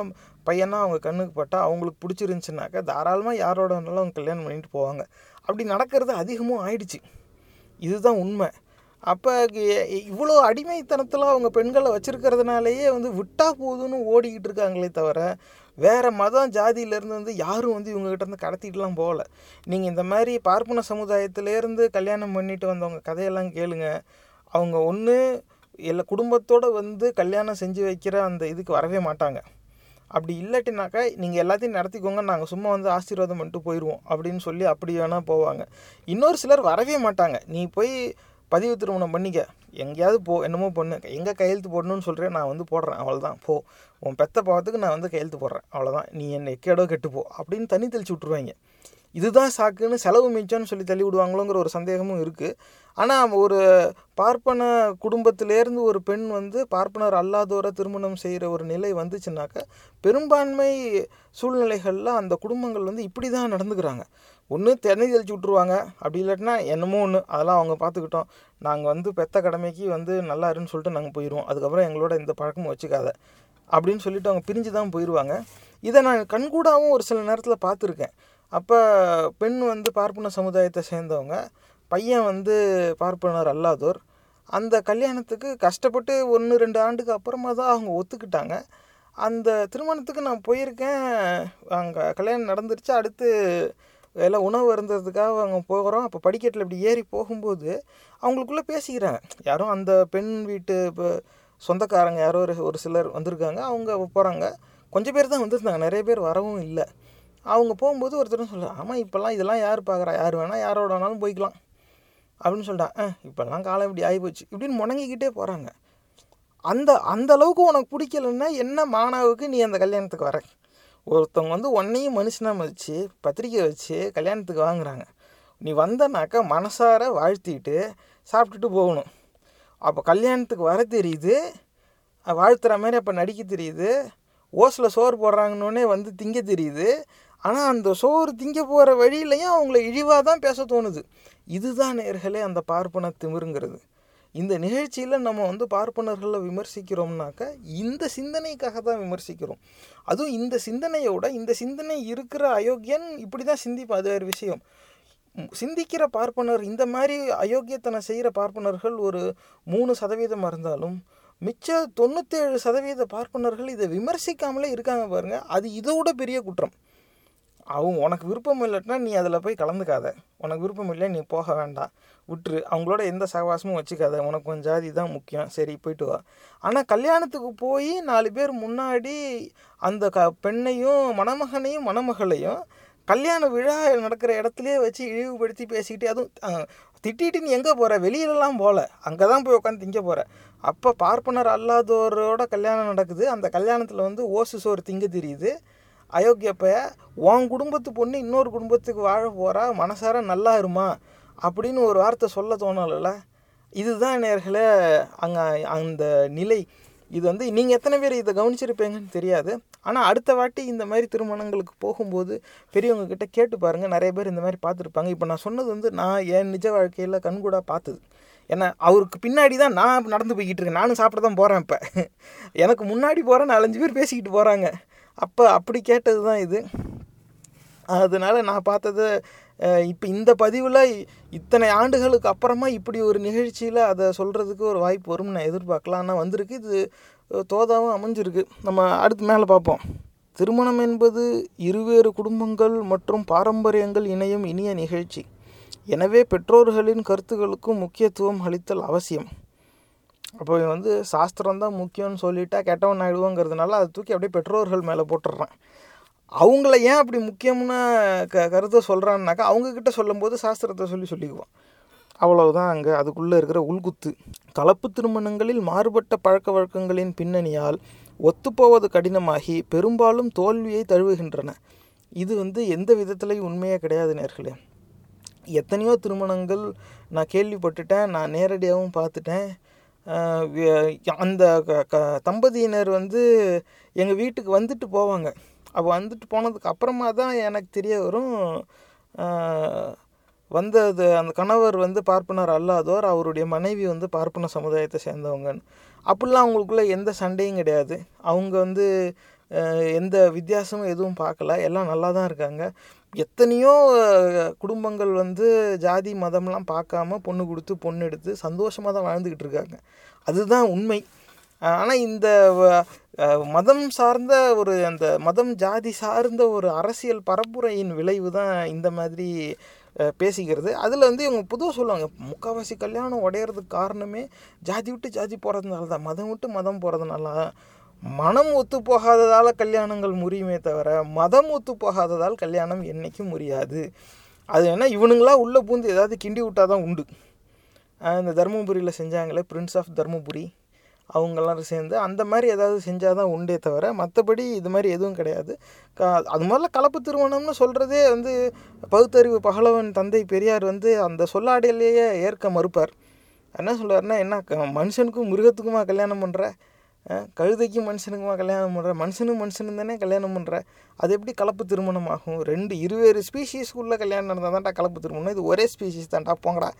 பையனாக அவங்க கண்ணுக்கு பட்டால், அவங்களுக்கு பிடிச்சிருந்துச்சுனாக்கா தாராளமாக யாரோட வேணாலும் அவங்க கல்யாணம் பண்ணிட்டு போவாங்க. அப்படி நடக்கிறது அதிகமும் ஆயிடுச்சு. இதுதான் உண்மை. அப்போ இவ்வளோ அடிமைத்தனத்தில் அவங்க பெண்களை வச்சுருக்கிறதுனாலேயே வந்து விட்டா போதுன்னு ஓடிக்கிட்டு இருக்காங்களே தவிர வேறு மதம் ஜாதியிலேருந்து வந்து யாரும் வந்து இவங்ககிட்டருந்து கடத்திட்டுலாம் போகலை. நீங்கள் இந்த மாதிரி பார்ப்பன சமுதாயத்திலேருந்து கல்யாணம் பண்ணிட்டு வந்தவங்க கதையெல்லாம் கேளுங்க. அவங்க ஒன்று எல்லா குடும்பத்தோடு வந்து கல்யாணம் செஞ்சு வைக்கிற அந்த இதுக்கு வரவே மாட்டாங்க. அப்படி இல்லாட்டினாக்கா நீங்கள் எல்லாத்தையும் நடத்திக்கோங்க, நாங்கள் சும்மா வந்து ஆசீர்வாதம் பண்ணிட்டு போயிடுவோம் அப்படின்னு சொல்லி அப்படி வேணால் போவாங்க. இன்னொரு சிலர் வரவே மாட்டாங்க. நீ போய் பதிவு திருமணம் பண்ணிக்க, எங்கேயாவது போ, என்னமோ பொண்ணு எங்கே கையெழுத்து போடணும்னு சொல்கிறேன், நான் வந்து போடுறேன், அவ்வளோதான், போ, உன் பெத்த பாவத்துக்கு நான் வந்து கையெழுத்து போடுறேன், அவ்வளோதான், நீ என்னை கேடோ கெட்டுப்போ அப்படின்னு தண்ணி தெளிச்சு விட்ருவாங்க. இதுதான் சாக்குன்னு செலவு மிச்சம்னு சொல்லி தள்ளி விடுவாங்களோங்கிற ஒரு சந்தேகமும் இருக்குது. ஆனால் ஒரு பார்ப்பன குடும்பத்திலேருந்து ஒரு பெண் வந்து பார்ப்பனர் அல்லாதோரை திருமணம் செய்கிற ஒரு நிலை வந்துச்சுன்னாக்கா பெரும்பான்மை சூழ்நிலைகளில் அந்த குடும்பங்கள் வந்து இப்படி தான் நடந்துக்கிறாங்க. ஒன்று தண்ணி தெளிச்சு விட்ருவாங்க, அப்படி இல்லாட்டினா என்னமோ ஒன்று, அதெல்லாம் அவங்க பார்த்துக்கிட்டோம், நாங்கள் வந்து பெத்த கடமைக்கு வந்து நல்லா இருன்னு சொல்லிட்டு நாங்கள் போயிடுவோம், அதுக்கப்புறம் எங்களோட இந்த பழக்கமும் வச்சுக்காத அப்படின்னு சொல்லிவிட்டு அவங்க பிரிஞ்சு தான் போயிடுவாங்க. இதை நான் கண்கூடாகவும் ஒரு சில நேரத்தில் பார்த்துருக்கேன். அப்போ பெண் வந்து பார்ப்பன சமுதாயத்தை சேர்ந்தவங்க, பையன் வந்து பார்ப்பனர் அல்லாதோர், அந்த கல்யாணத்துக்கு கஷ்டப்பட்டு ஒன்று ரெண்டு ஆண்டுக்கு அப்புறமா தான் அவங்க ஒத்துக்கிட்டாங்க. அந்த திருமணத்துக்கு நான் போயிருக்கேன், அங்கே கல்யாணம் நடந்துருச்சு. அடுத்து எல்லாம் உணவு இருந்ததுக்காக அவங்க போகிறோம். அப்போ படிக்கட்டில் இப்படி ஏறி போகும்போது அவங்களுக்குள்ளே பேசிக்கிறாங்க. யாரும் அந்த பெண் வீட்டு இப்போ சொந்தக்காரங்க யாரோ ஒரு ஒரு சிலர் வந்திருக்காங்க, அவங்க போகிறாங்க. கொஞ்சம் பேர் தான் வந்துருந்தாங்க, நிறைய பேர் வரவும் இல்லை. அவங்க போகும்போது ஒருத்தரும் சொல்கிறாங்க, ஆமாம் இப்போல்லாம் இதெல்லாம் யார் பார்க்குறா, யார் வேணால் யாரோட வேணாலும் போய்க்கலாம் அப்படின்னு சொல்லிட்டாங்க. ஆ இப்போல்லாம் காலம் இப்படி ஆகிப்போச்சு இப்படின்னு முடங்கிக்கிட்டே போகிறாங்க. அந்த அந்த அளவுக்கு உனக்கு பிடிக்கலன்னா என்ன மாணவுக்கு நீ அந்த கல்யாணத்துக்கு வர? ஒருத்தவங்க வந்து ஒன்றையும் மனுஷனாக வச்சு பத்திரிக்கை வச்சு கல்யாணத்துக்கு வாங்குறாங்க. நீ வந்தனாக்கா மனசார வாழ்த்திட்டு சாப்பிட்டுட்டு போகணும். அப்போ கல்யாணத்துக்கு வர தெரியுது, வாழ்த்துற மாதிரி அப்போ நடிக்க தெரியுது, ஓசில் சோறு போடுறாங்கன்னொன்னே வந்து திங்க தெரியுது. ஆனால் அந்த சோறு திங்க போகிற வழியிலையும் அவங்கள இழிவாக தான் பேச தோணுது. இதுதான் நேர்களே அந்த பார்ப்பன திமிருங்கிறது. இந்த நிகழ்ச்சியில் நம்ம வந்து பார்ப்பனர்களை விமர்சிக்கிறோம்னாக்கா இந்த சிந்தனைக்காக தான் விமர்சிக்கிறோம். அதுவும் இந்த சிந்தனையோட இந்த சிந்தனை இருக்கிற அயோக்கியன் இப்படி தான் சிந்திப்பா, அது வேறு விஷயம். சிந்திக்கிற பார்ப்பனர் இந்த மாதிரி அயோக்கியத்தனை செய்கிற பார்ப்பனர்கள் ஒரு மூணு சதவீதமாக இருந்தாலும் மிச்ச தொண்ணூற்றேழு சதவீத பார்ப்பனர்கள் இதை விமர்சிக்காமலே இருக்காங்க பாருங்கள். அது இதோட பெரிய குற்றம். அவங்க உனக்கு விருப்பம் இல்லைன்னா நீ அதில் போய் கலந்துக்காத, உனக்கு விருப்பம் இல்லை நீ போக வேண்டாம், விட்டுரு, அவங்களோட எந்த சகவாசமும் வச்சுக்காத, உனக்கு கொஞ்சம் ஜாதி தான் முக்கியம், சரி போய்ட்டு வா. ஆனால் கல்யாணத்துக்கு போய் நாலு பேர் முன்னாடி அந்த க பெண்ணையும் மணமகனையும் மணமகளையும் கல்யாண விழா நடக்கிற இடத்துலையே வச்சு இழிவுபடுத்தி பேசிக்கிட்டு அதுவும் திட்டிகிட்டு நீ எங்கே போகிற, வெளியிலலாம் போகல, அங்கே தான் போய் உட்காந்து திங்க போகிற. அப்போ பார்ப்பனர் அல்லாதோரோட கல்யாணம் நடக்குது. அந்த கல்யாணத்தில் வந்து ஓசு சோறு திங்க தெரியுது. அயோக்கியப்ப உன் குடும்பத்து பொண்ணு இன்னொரு குடும்பத்துக்கு வாழ போகிறா, மனசார நல்லா இருமா அப்படின்னு ஒரு வார்த்தை சொல்ல தோணலைல்ல. இதுதான் நேர்களே அங்கே அந்த நிலை. இது வந்து நீங்கள் எத்தனை பேர் இதை கவனிச்சிருப்பீங்கன்னு தெரியாது. ஆனால் அடுத்த வாட்டி இந்த மாதிரி திருமணங்களுக்கு போகும்போது பெரியவங்கக்கிட்ட கேட்டு பாருங்கள். நிறைய பேர் இந்த மாதிரி பார்த்துருப்பாங்க. இப்போ நான் சொன்னது வந்து நான் என் நிஜ வாழ்க்கையில் கண்கூடாக பார்த்தது. ஏன்னா அவருக்கு பின்னாடி தான் நான் நடந்து போய்கிட்டு இருக்கேன், நானும் சாப்பிட தான் போகிறேன். இப்போ எனக்கு முன்னாடி போகிறேன் நாலஞ்சு பேர் பேசிக்கிட்டு போகிறாங்க. அப்போ அப்படி கேட்டது தான் இது. அதனால் நான் பார்த்தது இப்போ இந்த பதிவில் இத்தனை ஆண்டுகளுக்கு அப்புறமா இப்படி ஒரு நிகழ்ச்சியில் அதை சொல்கிறதுக்கு ஒரு வாய்ப்பு வரும்னு நான் எதிர்பார்க்கலாம். ஆனால் வந்திருக்கு, இது தோதாவும் அமைஞ்சிருக்கு. நம்ம அடுத்து மேலே பார்ப்போம். திருமணம் என்பது இருவேறு குடும்பங்கள் மற்றும் பாரம்பரியங்கள் இணையும் இனிய நிகழ்ச்சி. எனவே பெற்றோர்களின் கருத்துக்களுக்கும் முக்கியத்துவம் அளித்தல் அவசியம். அப்போ வந்து சாஸ்திரம் தான் முக்கியம்னு சொல்லிட்டா கெட்டவன் ஆகிடுவோங்கிறதுனால அதை தூக்கி அப்படியே பெற்றோர்கள் மேலே போட்டுடுறான். அவங்கள ஏன் அப்படி முக்கியம்னு க கருத்தை சொல்கிறான்னாக்கா அவங்கக்கிட்ட சொல்லும் போது சாஸ்திரத்தை சொல்லி சொல்லிக்குவான். அவ்வளவுதான் அங்கே அதுக்குள்ளே இருக்கிற உள்குத்து. கலப்பு திருமணங்களில் மாறுபட்ட பழக்க வழக்கங்களின் பின்னணியால் ஒத்துப்போவது கடினமாகி பெரும்பாலும் தோல்வியை தழுவுகின்றன. இது வந்து எந்த விதத்துலையும் உண்மையே கிடையாது நேர்களே. எத்தனையோ திருமணங்கள் நான் கேள்விப்பட்டுட்டேன், நான் நேரடியாகவும் பார்த்துட்டேன். அந்த க தம்பதியினர் வந்து எங்கள் வீட்டுக்கு வந்துட்டு போவாங்க. அப்போ வந்துட்டு போனதுக்கு அப்புறமா தான் எனக்கு தெரிய வரும், வந்தது அந்த கணவர் வந்து பார்ப்பனர் அல்லாதோர், அவருடைய மனைவி வந்து பார்ப்பன சமுதாயத்தை சேர்ந்தவங்கன்னு. அப்படிலாம் அவங்களுக்குள்ளே எந்த சண்டையும் கிடையாது. அவங்க வந்து எந்த வித்தியாசமும் எதுவும் பார்க்கல, எல்லாம் நல்லா தான் இருக்காங்க. எத்தனையோ குடும்பங்கள் வந்து ஜாதி மதம்லாம் பார்க்காம பொண்ணு கொடுத்து பொண்ணு எடுத்து சந்தோஷமாக தான் வாழ்ந்துக்கிட்டு இருக்காங்க. அதுதான் உண்மை. ஆனால் இந்த மதம் சார்ந்த ஒரு அந்த மதம் ஜாதி சார்ந்த ஒரு அரசியல் பரப்புரையின் விளைவு தான் இந்த மாதிரி பேசிக்கிறது. அதில் வந்து இவங்க பொதுவாக சொல்லுவாங்க, முக்கால்வாசி கல்யாணம் உடையிறதுக்கு காரணமே ஜாதி விட்டு ஜாதி போகிறதுனால தான், மதம் விட்டு மதம் போகிறதுனால, மனம் ஒத்து போகாததால் கல்யாணங்கள் முறியுமே தவிர மதம் ஒத்து போகாததால் கல்யாணம் என்றைக்கும் முறியாது. அது வேணால் இவனுங்களாம் உள்ளே பூந்து ஏதாவது கிண்டி விட்டால் தான் உண்டு. இந்த தருமபுரியில் செஞ்சாங்களே பிரின்ஸ் ஆஃப் தருமபுரி, அவங்களாம் சேர்ந்து அந்த மாதிரி ஏதாவது செஞ்சால் தான் உண்டே தவிர மற்றபடி இது மாதிரி எதுவும் கிடையாது. க அது மாதிரிலாம் கலப்பு திருமணம்னு சொல்கிறதே வந்து பகுத்தறிவு பகலவன் தந்தை பெரியார் வந்து அந்த சொல்லாடையிலேயே ஏற்க மறுப்பார். என்ன சொல்கிறாருன்னா, என்ன மனுஷனுக்கும் மிருகத்துக்குமா கல்யாணம் பண்ணுற, கழுதைக்கும் மனுஷனுக்குமா கல்யாணம் பண்ணுற, மனுஷனும் மனுஷனும் தானே கல்யாணம் பண்ணுற, அது எப்படி கலப்பு திருமணம் ஆகும்? ரெண்டு இருவேறு ஸ்பீஷீஸ்க்குள்ளே கல்யாணம் நடந்தால் தான்டா கலப்பு திருமணம், இது ஒரே ஸ்பீஷீஸ் தான்டா போங்கடா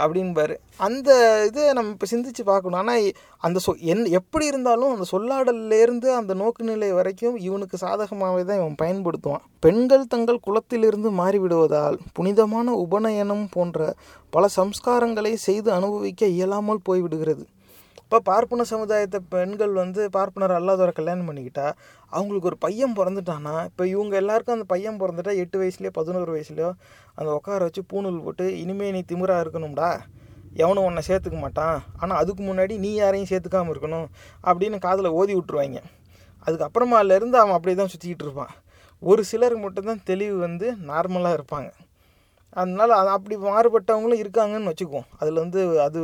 அப்படின்பாரு. அந்த இதை நம்ம இப்போ சிந்திச்சு பார்க்கணும். ஆனால் அந்த சொ என் எப்படி இருந்தாலும் அந்த சொல்லாடல்லேருந்து அந்த நோக்குநிலை வரைக்கும் இவனுக்கு சாதகமாகவே தான் இவன் பயன்படுத்துவான். பெண்கள் தங்கள் குலத்திலிருந்து மாறிவிடுவதால் புனிதமான உபநயனம் போன்ற பல சம்ஸ்காரங்களை செய்து அனுபவிக்க இயலாமல் போய்விடுகிறது. இப்போ பார்ப்பன சமுதாயத்தை பெண்கள் வந்து பார்ப்பனர் அல்லாதவரை கல்யாணம் பண்ணிக்கிட்டா அவங்களுக்கு ஒரு பையன் பிறந்துட்டான்னா, இப்போ இவங்க எல்லாருக்கும் அந்த பையன் பிறந்துட்டா எட்டு வயசுலையோ பதினோரு வயசுலையோ அந்த உட்கார வச்சு பூணூல் போட்டு, இனிமேல் நீ திமிராக இருக்கணும்டா, எவனும் உன்னை சேர்த்துக்க மாட்டான், ஆனால் அதுக்கு முன்னாடி நீ யாரையும் சேர்த்துக்காமல் இருக்கணும் அப்படின்னு காதில் ஓதி விட்டுருவாங்க. அதுக்கப்புறமாலேருந்து அவன் அப்படியே தான் சுற்றிக்கிட்டு இருப்பான். ஒரு சிலருக்கு மட்டும்தான் தெளிவு வந்து நார்மலாக இருப்பாங்க. அதனால் அது அப்படி மாறுபட்டவங்களும் இருக்காங்கன்னு வச்சுக்குவோம். அதில் வந்து அது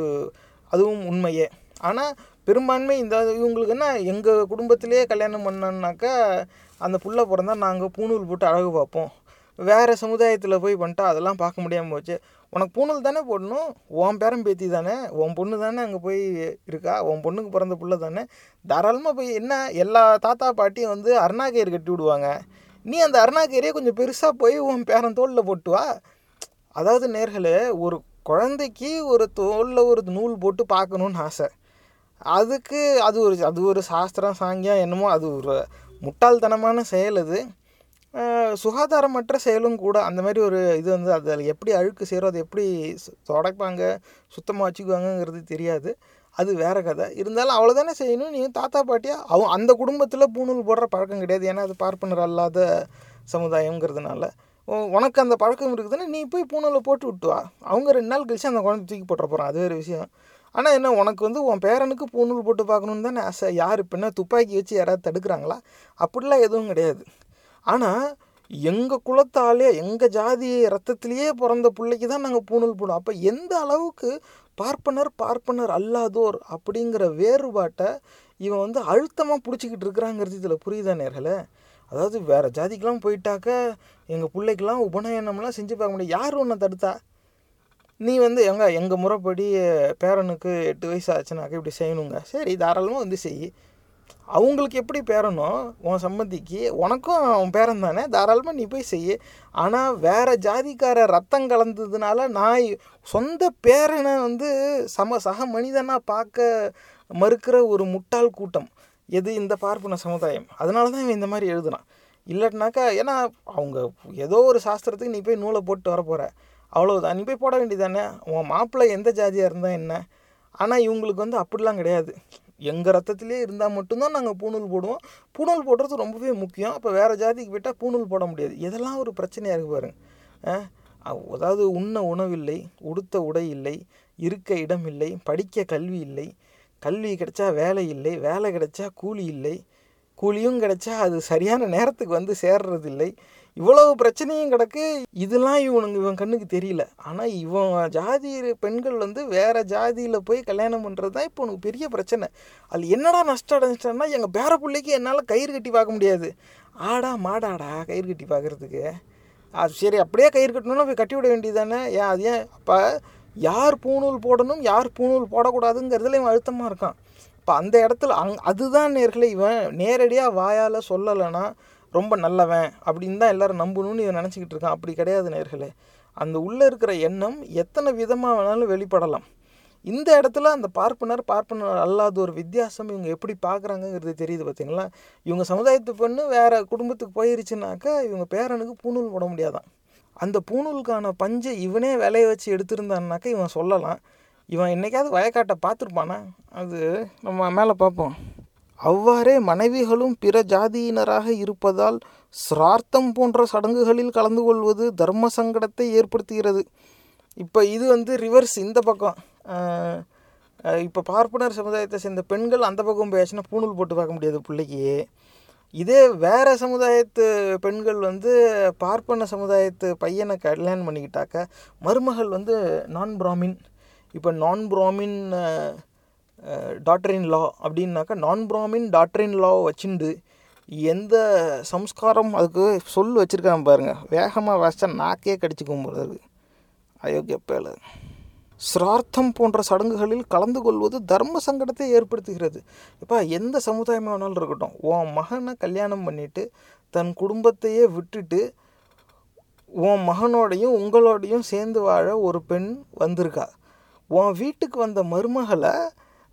அதுவும் உண்மையே. ஆனால் பெரும்பான்மை இந்த இவங்களுக்கு என்ன, எங்கள் குடும்பத்திலே கல்யாணம் பண்ணோன்னாக்கா அந்த புள்ள பிறந்தால் நாங்கள் பூணூல் போட்டு அழகு பார்ப்போம், வேறு சமுதாயத்தில் போய் பண்ணிட்டா அதெல்லாம் பார்க்க முடியாமல் போச்சு. உனக்கு பூனல் தானே போடணும், உன் பேரன் பேத்தி தானே, உன் பொண்ணு தானே அங்கே போய் இருக்கா, உன் பொண்ணுக்கு பிறந்த பிள்ளை தானே, தாராளமாக போய். என்ன எல்லா தாத்தா பாட்டியும் வந்து அருணாக்கயிறு கட்டி விடுவாங்க, நீ அந்த அருணாக்கயிறே கொஞ்சம் பெருசாக போய் உன் பேரன் தோளில் போட்டு வா. அதாவது நேர்களே, ஒரு குழந்தைக்கு ஒரு தோளில் ஒரு நூல் போட்டு பார்க்கணுன்னு ஆசை. அதுக்கு அது ஒரு அது ஒரு சாஸ்திரம் சாங்கியம் என்னமோ, அது ஒரு முட்டாள்தனமான செயல், அது சுகாதாரமற்ற செயலும் கூட. அந்த மாதிரி ஒரு இது வந்து அதில் எப்படி அழுக்கு செய்கிறோம், அதை எப்படி தொடப்பாங்க சுத்தமாக வச்சுக்குவாங்கங்கிறது தெரியாது, அது வேறு கதை. இருந்தாலும் அவ்வளோதானே செய்யணும். நீங்கள் தாத்தா பாட்டியாக அவங்க அந்த குடும்பத்தில் பூணூல் போடுற பழக்கம் கிடையாது, ஏன்னா அது பார்ப்பனர் அல்லாத சமுதாயங்கிறதுனால. உனக்கு அந்த பழக்கம் இருக்குதுன்னா நீ போய் பூணூலை போட்டு விட்டு வா. அவங்க ரெண்டு நாள் கழிச்சு அந்த குழந்தை தூக்கி போட்டுற போகிறான், அது வேறு விஷயம். ஆனால் என்ன, உனக்கு வந்து உன் பேரனுக்கு பூணூல் போட்டு பார்க்கணுன்னு தானே ஆசை. யார் இப்போன்னா துப்பாக்கி வச்சு யாராவது தடுக்கிறாங்களா? அப்படிலாம் எதுவும் கிடையாது. ஆனால் எங்கள் குலத்தாலே எங்கள் ஜாதி ரத்தத்திலேயே பிறந்த பிள்ளைக்கு தான் நாங்கள் பூணூல் போடுவோம். அப்போ எந்த அளவுக்கு பார்ப்பனர் பார்ப்பனர் அல்லாதோர் அப்படிங்கிற வேறுபாட்டை இவன் வந்து அழுத்தமாக பிடிச்சிக்கிட்டு இருக்கிறாங்கிறது இதில் புரியுதா நேர்களே? அதாவது வேறு ஜாதிக்கெலாம் போயிட்டாக்க எங்கள் பிள்ளைக்கெலாம் உபநயனம்லாம் செஞ்சு பார்க்க முடியாது. யார் ஒன்றை தடுத்தா? நீ வந்து எங்கள் எங்கள் முறைப்படி பேரனுக்கு எட்டு வயசு ஆச்சுனாக்க இப்படி செய்யணுங்க, சரி தாராளமாக வந்து செய். அவங்களுக்கு எப்படி பேரனோ உன் சம்பந்திக்கு, உனக்கும் அவன் பேரன் தானே, தாராளமாக நீ போய் செய்ய. ஆனால் வேறு ஜாதிக்கார ரத்தம் கலந்ததுனால நான் சொந்த பேரனை வந்து சம சக மனிதனாக பார்க்க மறுக்கிற ஒரு முட்டாள் கூட்டம் எது இந்த பார்ப்பன சமுதாயம். அதனால தான் இவன் இந்த மாதிரி எழுதுனான். இல்லைனாக்கா ஏன்னா அவங்க ஏதோ ஒரு சாஸ்திரத்துக்கு நீ போய் நூலை போட்டு வர போகிற, அவ்வளோதான், நீ போய் போட வேண்டியதானே. உன் மாப்பிள்ளை எந்த ஜாதியாக இருந்தால் என்ன? ஆனால் இவங்களுக்கு வந்து அப்படிலாம் கிடையாது. எங்கள் ரத்தத்திலே இருந்தால் மட்டும்தான் நாங்கள் பூணூல் போடுவோம், பூணூல் போடுறது ரொம்பவே முக்கியம். அப்போ வேறு ஜாதிக்கு போயிட்டால் பூணூல் போட முடியாது. இதெல்லாம் ஒரு பிரச்சனையாக இருக்குது பாருங்க. அதாவது உண்ண உணவில்லை, உடுத்த உடை இல்லை, இருக்க இடம் இல்லை, படிக்க கல்வி இல்லை, கல்வி கிடைச்சா வேலை இல்லை, வேலை கிடைச்சா கூலி இல்லை, கூலியும் கிடைச்சா அது சரியான நேரத்துக்கு வந்து சேர்றது இல்லை. இவ்வளவு பிரச்சனையும் கிடக்கு. இதெல்லாம் இவனுங்க இவன் கண்ணுக்கு தெரியல. ஆனால் இவன் ஜாதி பெண்கள் வந்து வேறு ஜாதியில் போய் கல்யாணம் பண்ணுறது தான் இப்போ உனக்கு பெரிய பிரச்சனை. அது என்னடா நஷ்டம் அடைஞ்சிட்டான்னா, எங்கள் பேர பிள்ளைக்கு என்னால் கயிறு கட்டி பார்க்க முடியாது. ஆடா மாடாடா கயிறு கட்டி பார்க்குறதுக்கு, அது சரி அப்படியே கயிறு கட்டணும்னா போய் கட்டி விட வேண்டியதானே. ஏன் அது ஏன் அப்போ யார் பூணூல் போடணும் யார் பூணூல் போடக்கூடாதுங்கிறதுல இவன் அழுத்தமாக இருக்கான். இப்போ அந்த இடத்துல அங் அதுதான் நேர்களை இவன் நேரடியாக வாயால் சொல்லலைன்னா ரொம்ப நல்லவன் அப்படின்னு தான் எல்லோரும் நம்பணும்னு இவன் நினச்சிக்கிட்டு இருக்கான். அப்படி கிடையாது நேர்களே. அந்த உள்ளே இருக்கிற எண்ணம் எத்தனை விதமாக வேணாலும் வெளிப்படலாம். இந்த இடத்துல அந்த பார்ப்பனர் பார்ப்பனர் அல்லாத ஒரு வித்தியாசம் இவங்க எப்படி பார்க்குறாங்கங்கிறது தெரியுது பார்த்திங்களா. இவங்க சமுதாயத்து பொண்ணு வேறு குடும்பத்துக்கு போயிருச்சுனாக்கா இவங்க பேரனுக்கு பூணூல் போட முடியாதான். அந்த பூணூலுக்கான பஞ்சை இவனே விளைய வச்சு எடுத்திருந்தான்னாக்கா இவன் சொல்லலாம். இவன் என்றைக்காவது வயக்காட்டை பார்த்துருப்பானா? அது நம்ம மேலே பார்ப்போம். அவ்வாறே மனைவிகளும் பிற ஜாதியினராக இருப்பதால் சிரார்த்தம் போன்ற சடங்குகளில் கலந்து கொள்வது தர்ம சங்கடத்தை ஏற்படுத்துகிறது. இப்போ இது வந்து ரிவர்ஸ். இந்த பக்கம் இப்போ பார்ப்பனர் சமுதாயத்தை சேர்ந்த பெண்கள் அந்த பக்கம் பேசினா பூணூல் போட்டு பார்க்க முடியாது பிள்ளைக்கு. இதே வேறு சமுதாயத்து பெண்கள் வந்து பார்ப்பன சமுதாயத்து பையனை கல்யாணம் பண்ணிக்கிட்டாக்க மருமகள் வந்து நான் பிராமின். இப்போ நான் பிராமின் டாக்டரின் லா அப்படின்னாக்கா நான் பிராமின் டாக்டரின் லா வச்சுண்டு எந்த சம்ஸ்காரம் அதுக்கு சொல் வச்சுருக்காங்க பாருங்கள். வேகமாக வாசித்தா நாக்கே கடிச்சிக்கும் போது இருக்குது. அயோக்கிய பேல. சிரார்த்தம் போன்ற சடங்குகளில் கலந்து கொள்வது தர்ம சங்கடத்தை ஏற்படுத்துகிறது. இப்போ எந்த சமுதாயமாக வேணாலும் இருக்கட்டும், உன் மகனை கல்யாணம் பண்ணிவிட்டு தன் குடும்பத்தையே விட்டுட்டு உன் மகனோடையும் உங்களோடையும் சேர்ந்து வாழ ஒரு பெண் வந்திருக்கா. உன் வீட்டுக்கு வந்த மருமகளை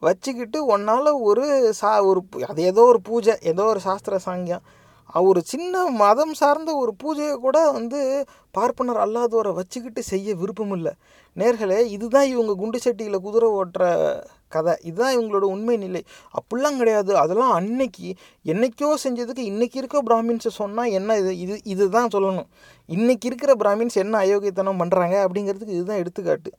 வச்சுக்கிட்டு ஒன்றால் ஒரு சா ஒரு அது ஏதோ ஒரு பூஜை, ஏதோ ஒரு சாஸ்திர சாங்கியம், ஒரு சின்ன மதம் சார்ந்த ஒரு பூஜையை கூட வந்து பார்ப்பனர் அல்லாதோரை வச்சுக்கிட்டு செய்ய விருப்பம் இல்லை நேர்களே. இதுதான் இவங்க குண்டு சட்டியில் குதிரை ஓட்டுற கதை. இதுதான் இவங்களோட உண்மை நிலை. அப்படிலாம் கிடையாது. அதெல்லாம் அன்னைக்கு என்றைக்கோ செஞ்சதுக்கு இன்றைக்கி இருக்க பிராமின்ஸை சொன்னால் என்ன இது இது இது தான் சொல்லணும். இன்றைக்கி இருக்கிற பிராமின்ஸ் என்ன அயோக்கியத்தனம் பண்ணுறாங்க அப்படிங்கிறதுக்கு இதுதான் எடுத்துக்காட்டு.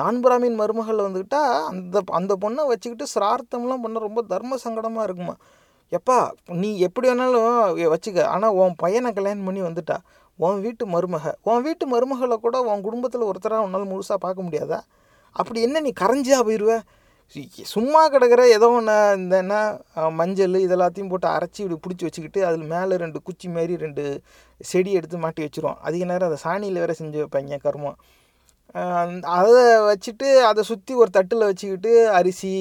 நான் பிராமின் மருமகள் வந்துக்கிட்டால் அந்த அந்த பொண்ணை வச்சுக்கிட்டு சிரார்த்தம்லாம் பண்ண ரொம்ப தர்ம சங்கடமாக இருக்குமா. எப்பா நீ எப்படி வேணாலும் வச்சுக்க, ஆனால் உன் பையனை கல்யாணம் பண்ணி வந்துட்டா உன் வீட்டு மருமக உன் வீட்டு மருமகளை கூட உன் குடும்பத்தில் ஒருத்தராக உன்னால் முழுசாக பார்க்க முடியாதா? அப்படி என்ன நீ கரைஞ்சியாக போயிடுவே? சும்மா கிடக்கிற ஏதோ ஒன்று இந்த என்ன மஞ்சள் இதெல்லாத்தையும் போட்டு அரைச்சி இப்படி பிடிச்சி வச்சுக்கிட்டு அதில் மேலே ரெண்டு குச்சி மாரி ரெண்டு செடி எடுத்து மாட்டி வச்சுருவோம். அதிக நேரம் அதை சாணியில் வேறு செஞ்சு வைப்பாங்க கருமம். அதை வச்சுட்டு அதை சுற்றி ஒரு தட்டில் வச்சுக்கிட்டு அரிசி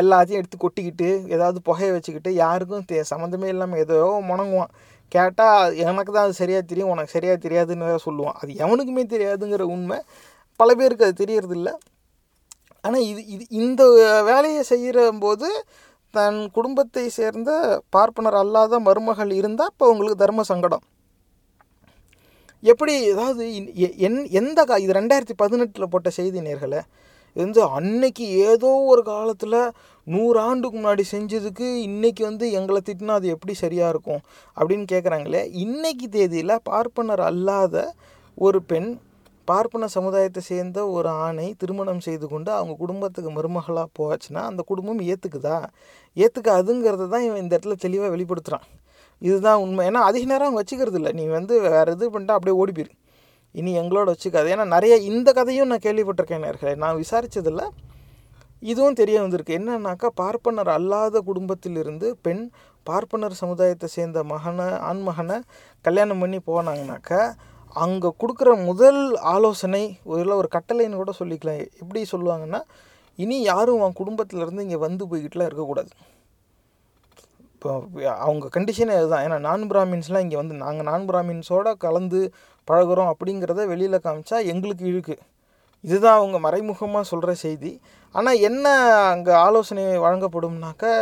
எல்லாத்தையும் எடுத்து கொட்டிக்கிட்டு ஏதாவது புகையை வச்சுக்கிட்டு யாருக்கும் தே சம்மந்தமே இல்லாமல் ஏதோ முணங்குவான். கேட்டால் எனக்கு தான் அது சரியாக தெரியும், உனக்கு சரியாக தெரியாதுன்னு வேறு சொல்லுவான். அது எவனுக்குமே தெரியாதுங்கிற உண்மை. பல பேருக்கு அது தெரியறதில்ல. ஆனால் இது இது இந்த வேலையை செய்கிற போது தன் குடும்பத்தை சேர்ந்த பார்ப்பனர் அல்லாத மருமகள் இருந்தால் இப்போ உங்களுக்கு தர்ம சங்கடம். எப்படி ஏதாவது என் எந்த கா இது ரெண்டாயிரத்தி பதினெட்டில் போட்ட செய்தி நேர்களே. இது வந்து அன்னைக்கு ஏதோ ஒரு காலத்தில் நூறாண்டுக்கு முன்னாடி செஞ்சதுக்கு இன்றைக்கி வந்து எங்களை திட்டினா அது எப்படி சரியாக இருக்கும் அப்படின்னு கேட்குறாங்களே. இன்றைக்கி தேதியில் பார்ப்பனர் அல்லாத ஒரு பெண் பார்ப்பன சமுதாயத்தை சேர்ந்த ஒரு ஆணை திருமணம் செய்து கொண்டு அவங்க குடும்பத்துக்கு மருமகளாக போச்சுன்னா அந்த குடும்பம் ஏற்றுக்குதா ஏற்றுக்காதுங்கிறத தான் இவன் இந்த இடத்துல தெளிவாக வெளிப்படுத்துகிறான். இதுதான் உண்மை. ஏன்னா அதிக நேரம் அவங்க வச்சுக்கிறது இல்லை. நீ வந்து வேறு இது பண்ணிட்டா அப்படியே ஓடி போயிரு, இனி எங்களோட வச்சுக்காது. ஏன்னா நிறைய இந்த கதையும் நான் கேள்விப்பட்டிருக்கேன் நேர்களே. நான் விசாரித்ததில் இதுவும் தெரிய வந்திருக்கு. என்னன்னாக்கா பார்ப்பனர் அல்லாத குடும்பத்திலிருந்து பெண் பார்ப்பனர் சமுதாயத்தை சேர்ந்த மகனை ஆண்மகனை கல்யாணம் பண்ணி போனாங்கனாக்கா அங்கே கொடுக்குற முதல் ஆலோசனை ஒரு ஒரு கட்டளைன்னு கூட சொல்லிக்கலாம். எப்படி சொல்லுவாங்கன்னா, இனி யாரும் அவன் குடும்பத்திலேருந்து இங்கே வந்து போய்கிட்டலாம் இருக்கக்கூடாது. இப்போ அவங்க கண்டிஷனே அதுதான். ஏன்னா நான் பிராமின்ஸ்லாம் இங்கே வந்து நாங்கள் நான் பிராமின்ஸோடு கலந்து பழகிறோம் அப்படிங்கிறத வெளியில் காமிச்சா எங்களுக்கு இழுக்கு. இதுதான் அவங்க மறைமுகமாக சொல்கிற செய்தி. ஆனால் என்ன அங்கே ஆலோசனை வழங்கப்படும்னாக்கா,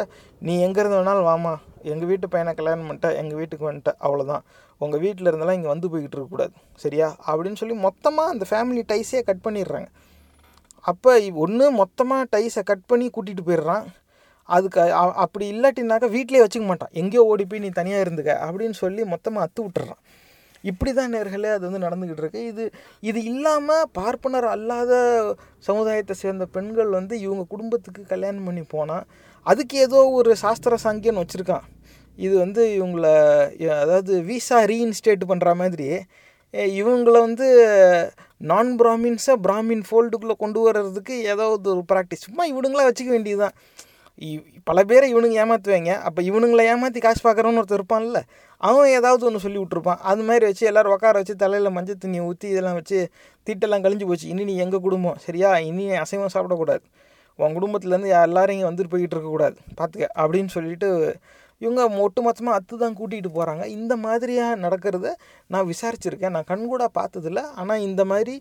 நீ எங்கேருந்து வேணாலும் வாமா, எங்கள் வீட்டு பையனை கல்யாணம் பண்ணிட்டேன், எங்கள் வீட்டுக்கு வந்துட்டேன், அவ்வளோதான், உங்கள் வீட்டில் இருந்தாலும் இங்கே வந்து போய்கிட்டு இருக்கக்கூடாது சரியா அப்படின்னு சொல்லி மொத்தமாக அந்த ஃபேமிலி டைஸே கட் பண்ணிடுறாங்க. அப்போ ஒன்று மொத்தமாக டைஸை கட் பண்ணி கூட்டிகிட்டு போயிடுறான். அதுக்கு அப்படி இல்லாட்டினாக்கா வீட்டிலே வச்சுக்க மாட்டான், எங்கேயோ ஓடி போய் நீ தனியாக இருந்துக்க அப்படின்னு சொல்லி மொத்தமாக அத்து விட்டுறான். இப்படி தான் நேர்களே அது வந்து நடந்துக்கிட்டு இருக்கு. இது இது இல்லாமல் பார்ப்பனர் அல்லாத சமுதாயத்தை சேர்ந்த பெண்கள் வந்து இவங்க குடும்பத்துக்கு கல்யாணம் பண்ணி போனால் அதுக்கு ஏதோ ஒரு சாஸ்திர சாங்கியன்னு வச்சுருக்கான். இது வந்து இவங்களை அதாவது விசா ரீஇன்ஸ்டேட் பண்ணுற மாதிரி இவங்களை வந்து நான் பிராமின்ஸை பிராமின் ஃபோல்டுக்குள்ளே கொண்டு வர்றதுக்கு ஏதாவது ஒரு ப்ராக்டிஸ். சும்மா இவனுங்களா வச்சுக்க வேண்டியது தான். இவ் பல பேரை இவனுங்க ஏமாற்றுவாங்க. அப்போ இவனுங்களை ஏமாற்றி காசு பார்க்குறவன்னு ஒருத்தர் இருப்பான்ல, அவன் ஏதாவது ஒன்று சொல்லி விட்ருப்பான். அது மாதிரி வச்சு எல்லோரும் உட்கார வச்சு தலையில் மஞ்சள் தண்ணி ஊற்றி இதெல்லாம் வச்சு தீட்டெல்லாம் கழிஞ்சு போச்சு, இனி நீ எங்கள் குடும்பம் சரியா, இனி அசைவம் சாப்பிடக்கூடாது, உன் குடும்பத்துலேருந்து எல்லோரும் இங்கே வந்துட்டு போய்கிட்டு இருக்கக்கூடாது பார்த்துக்க அப்படின்னு சொல்லிவிட்டு இவங்க ஒட்டு மொத்தமாக அத்து தான் கூட்டிகிட்டு போகிறாங்க. இந்த மாதிரியாக நடக்கிறத நான் விசாரிச்சுருக்கேன், நான் கண்கூட பார்த்ததில்ல. ஆனால் இந்த மாதிரி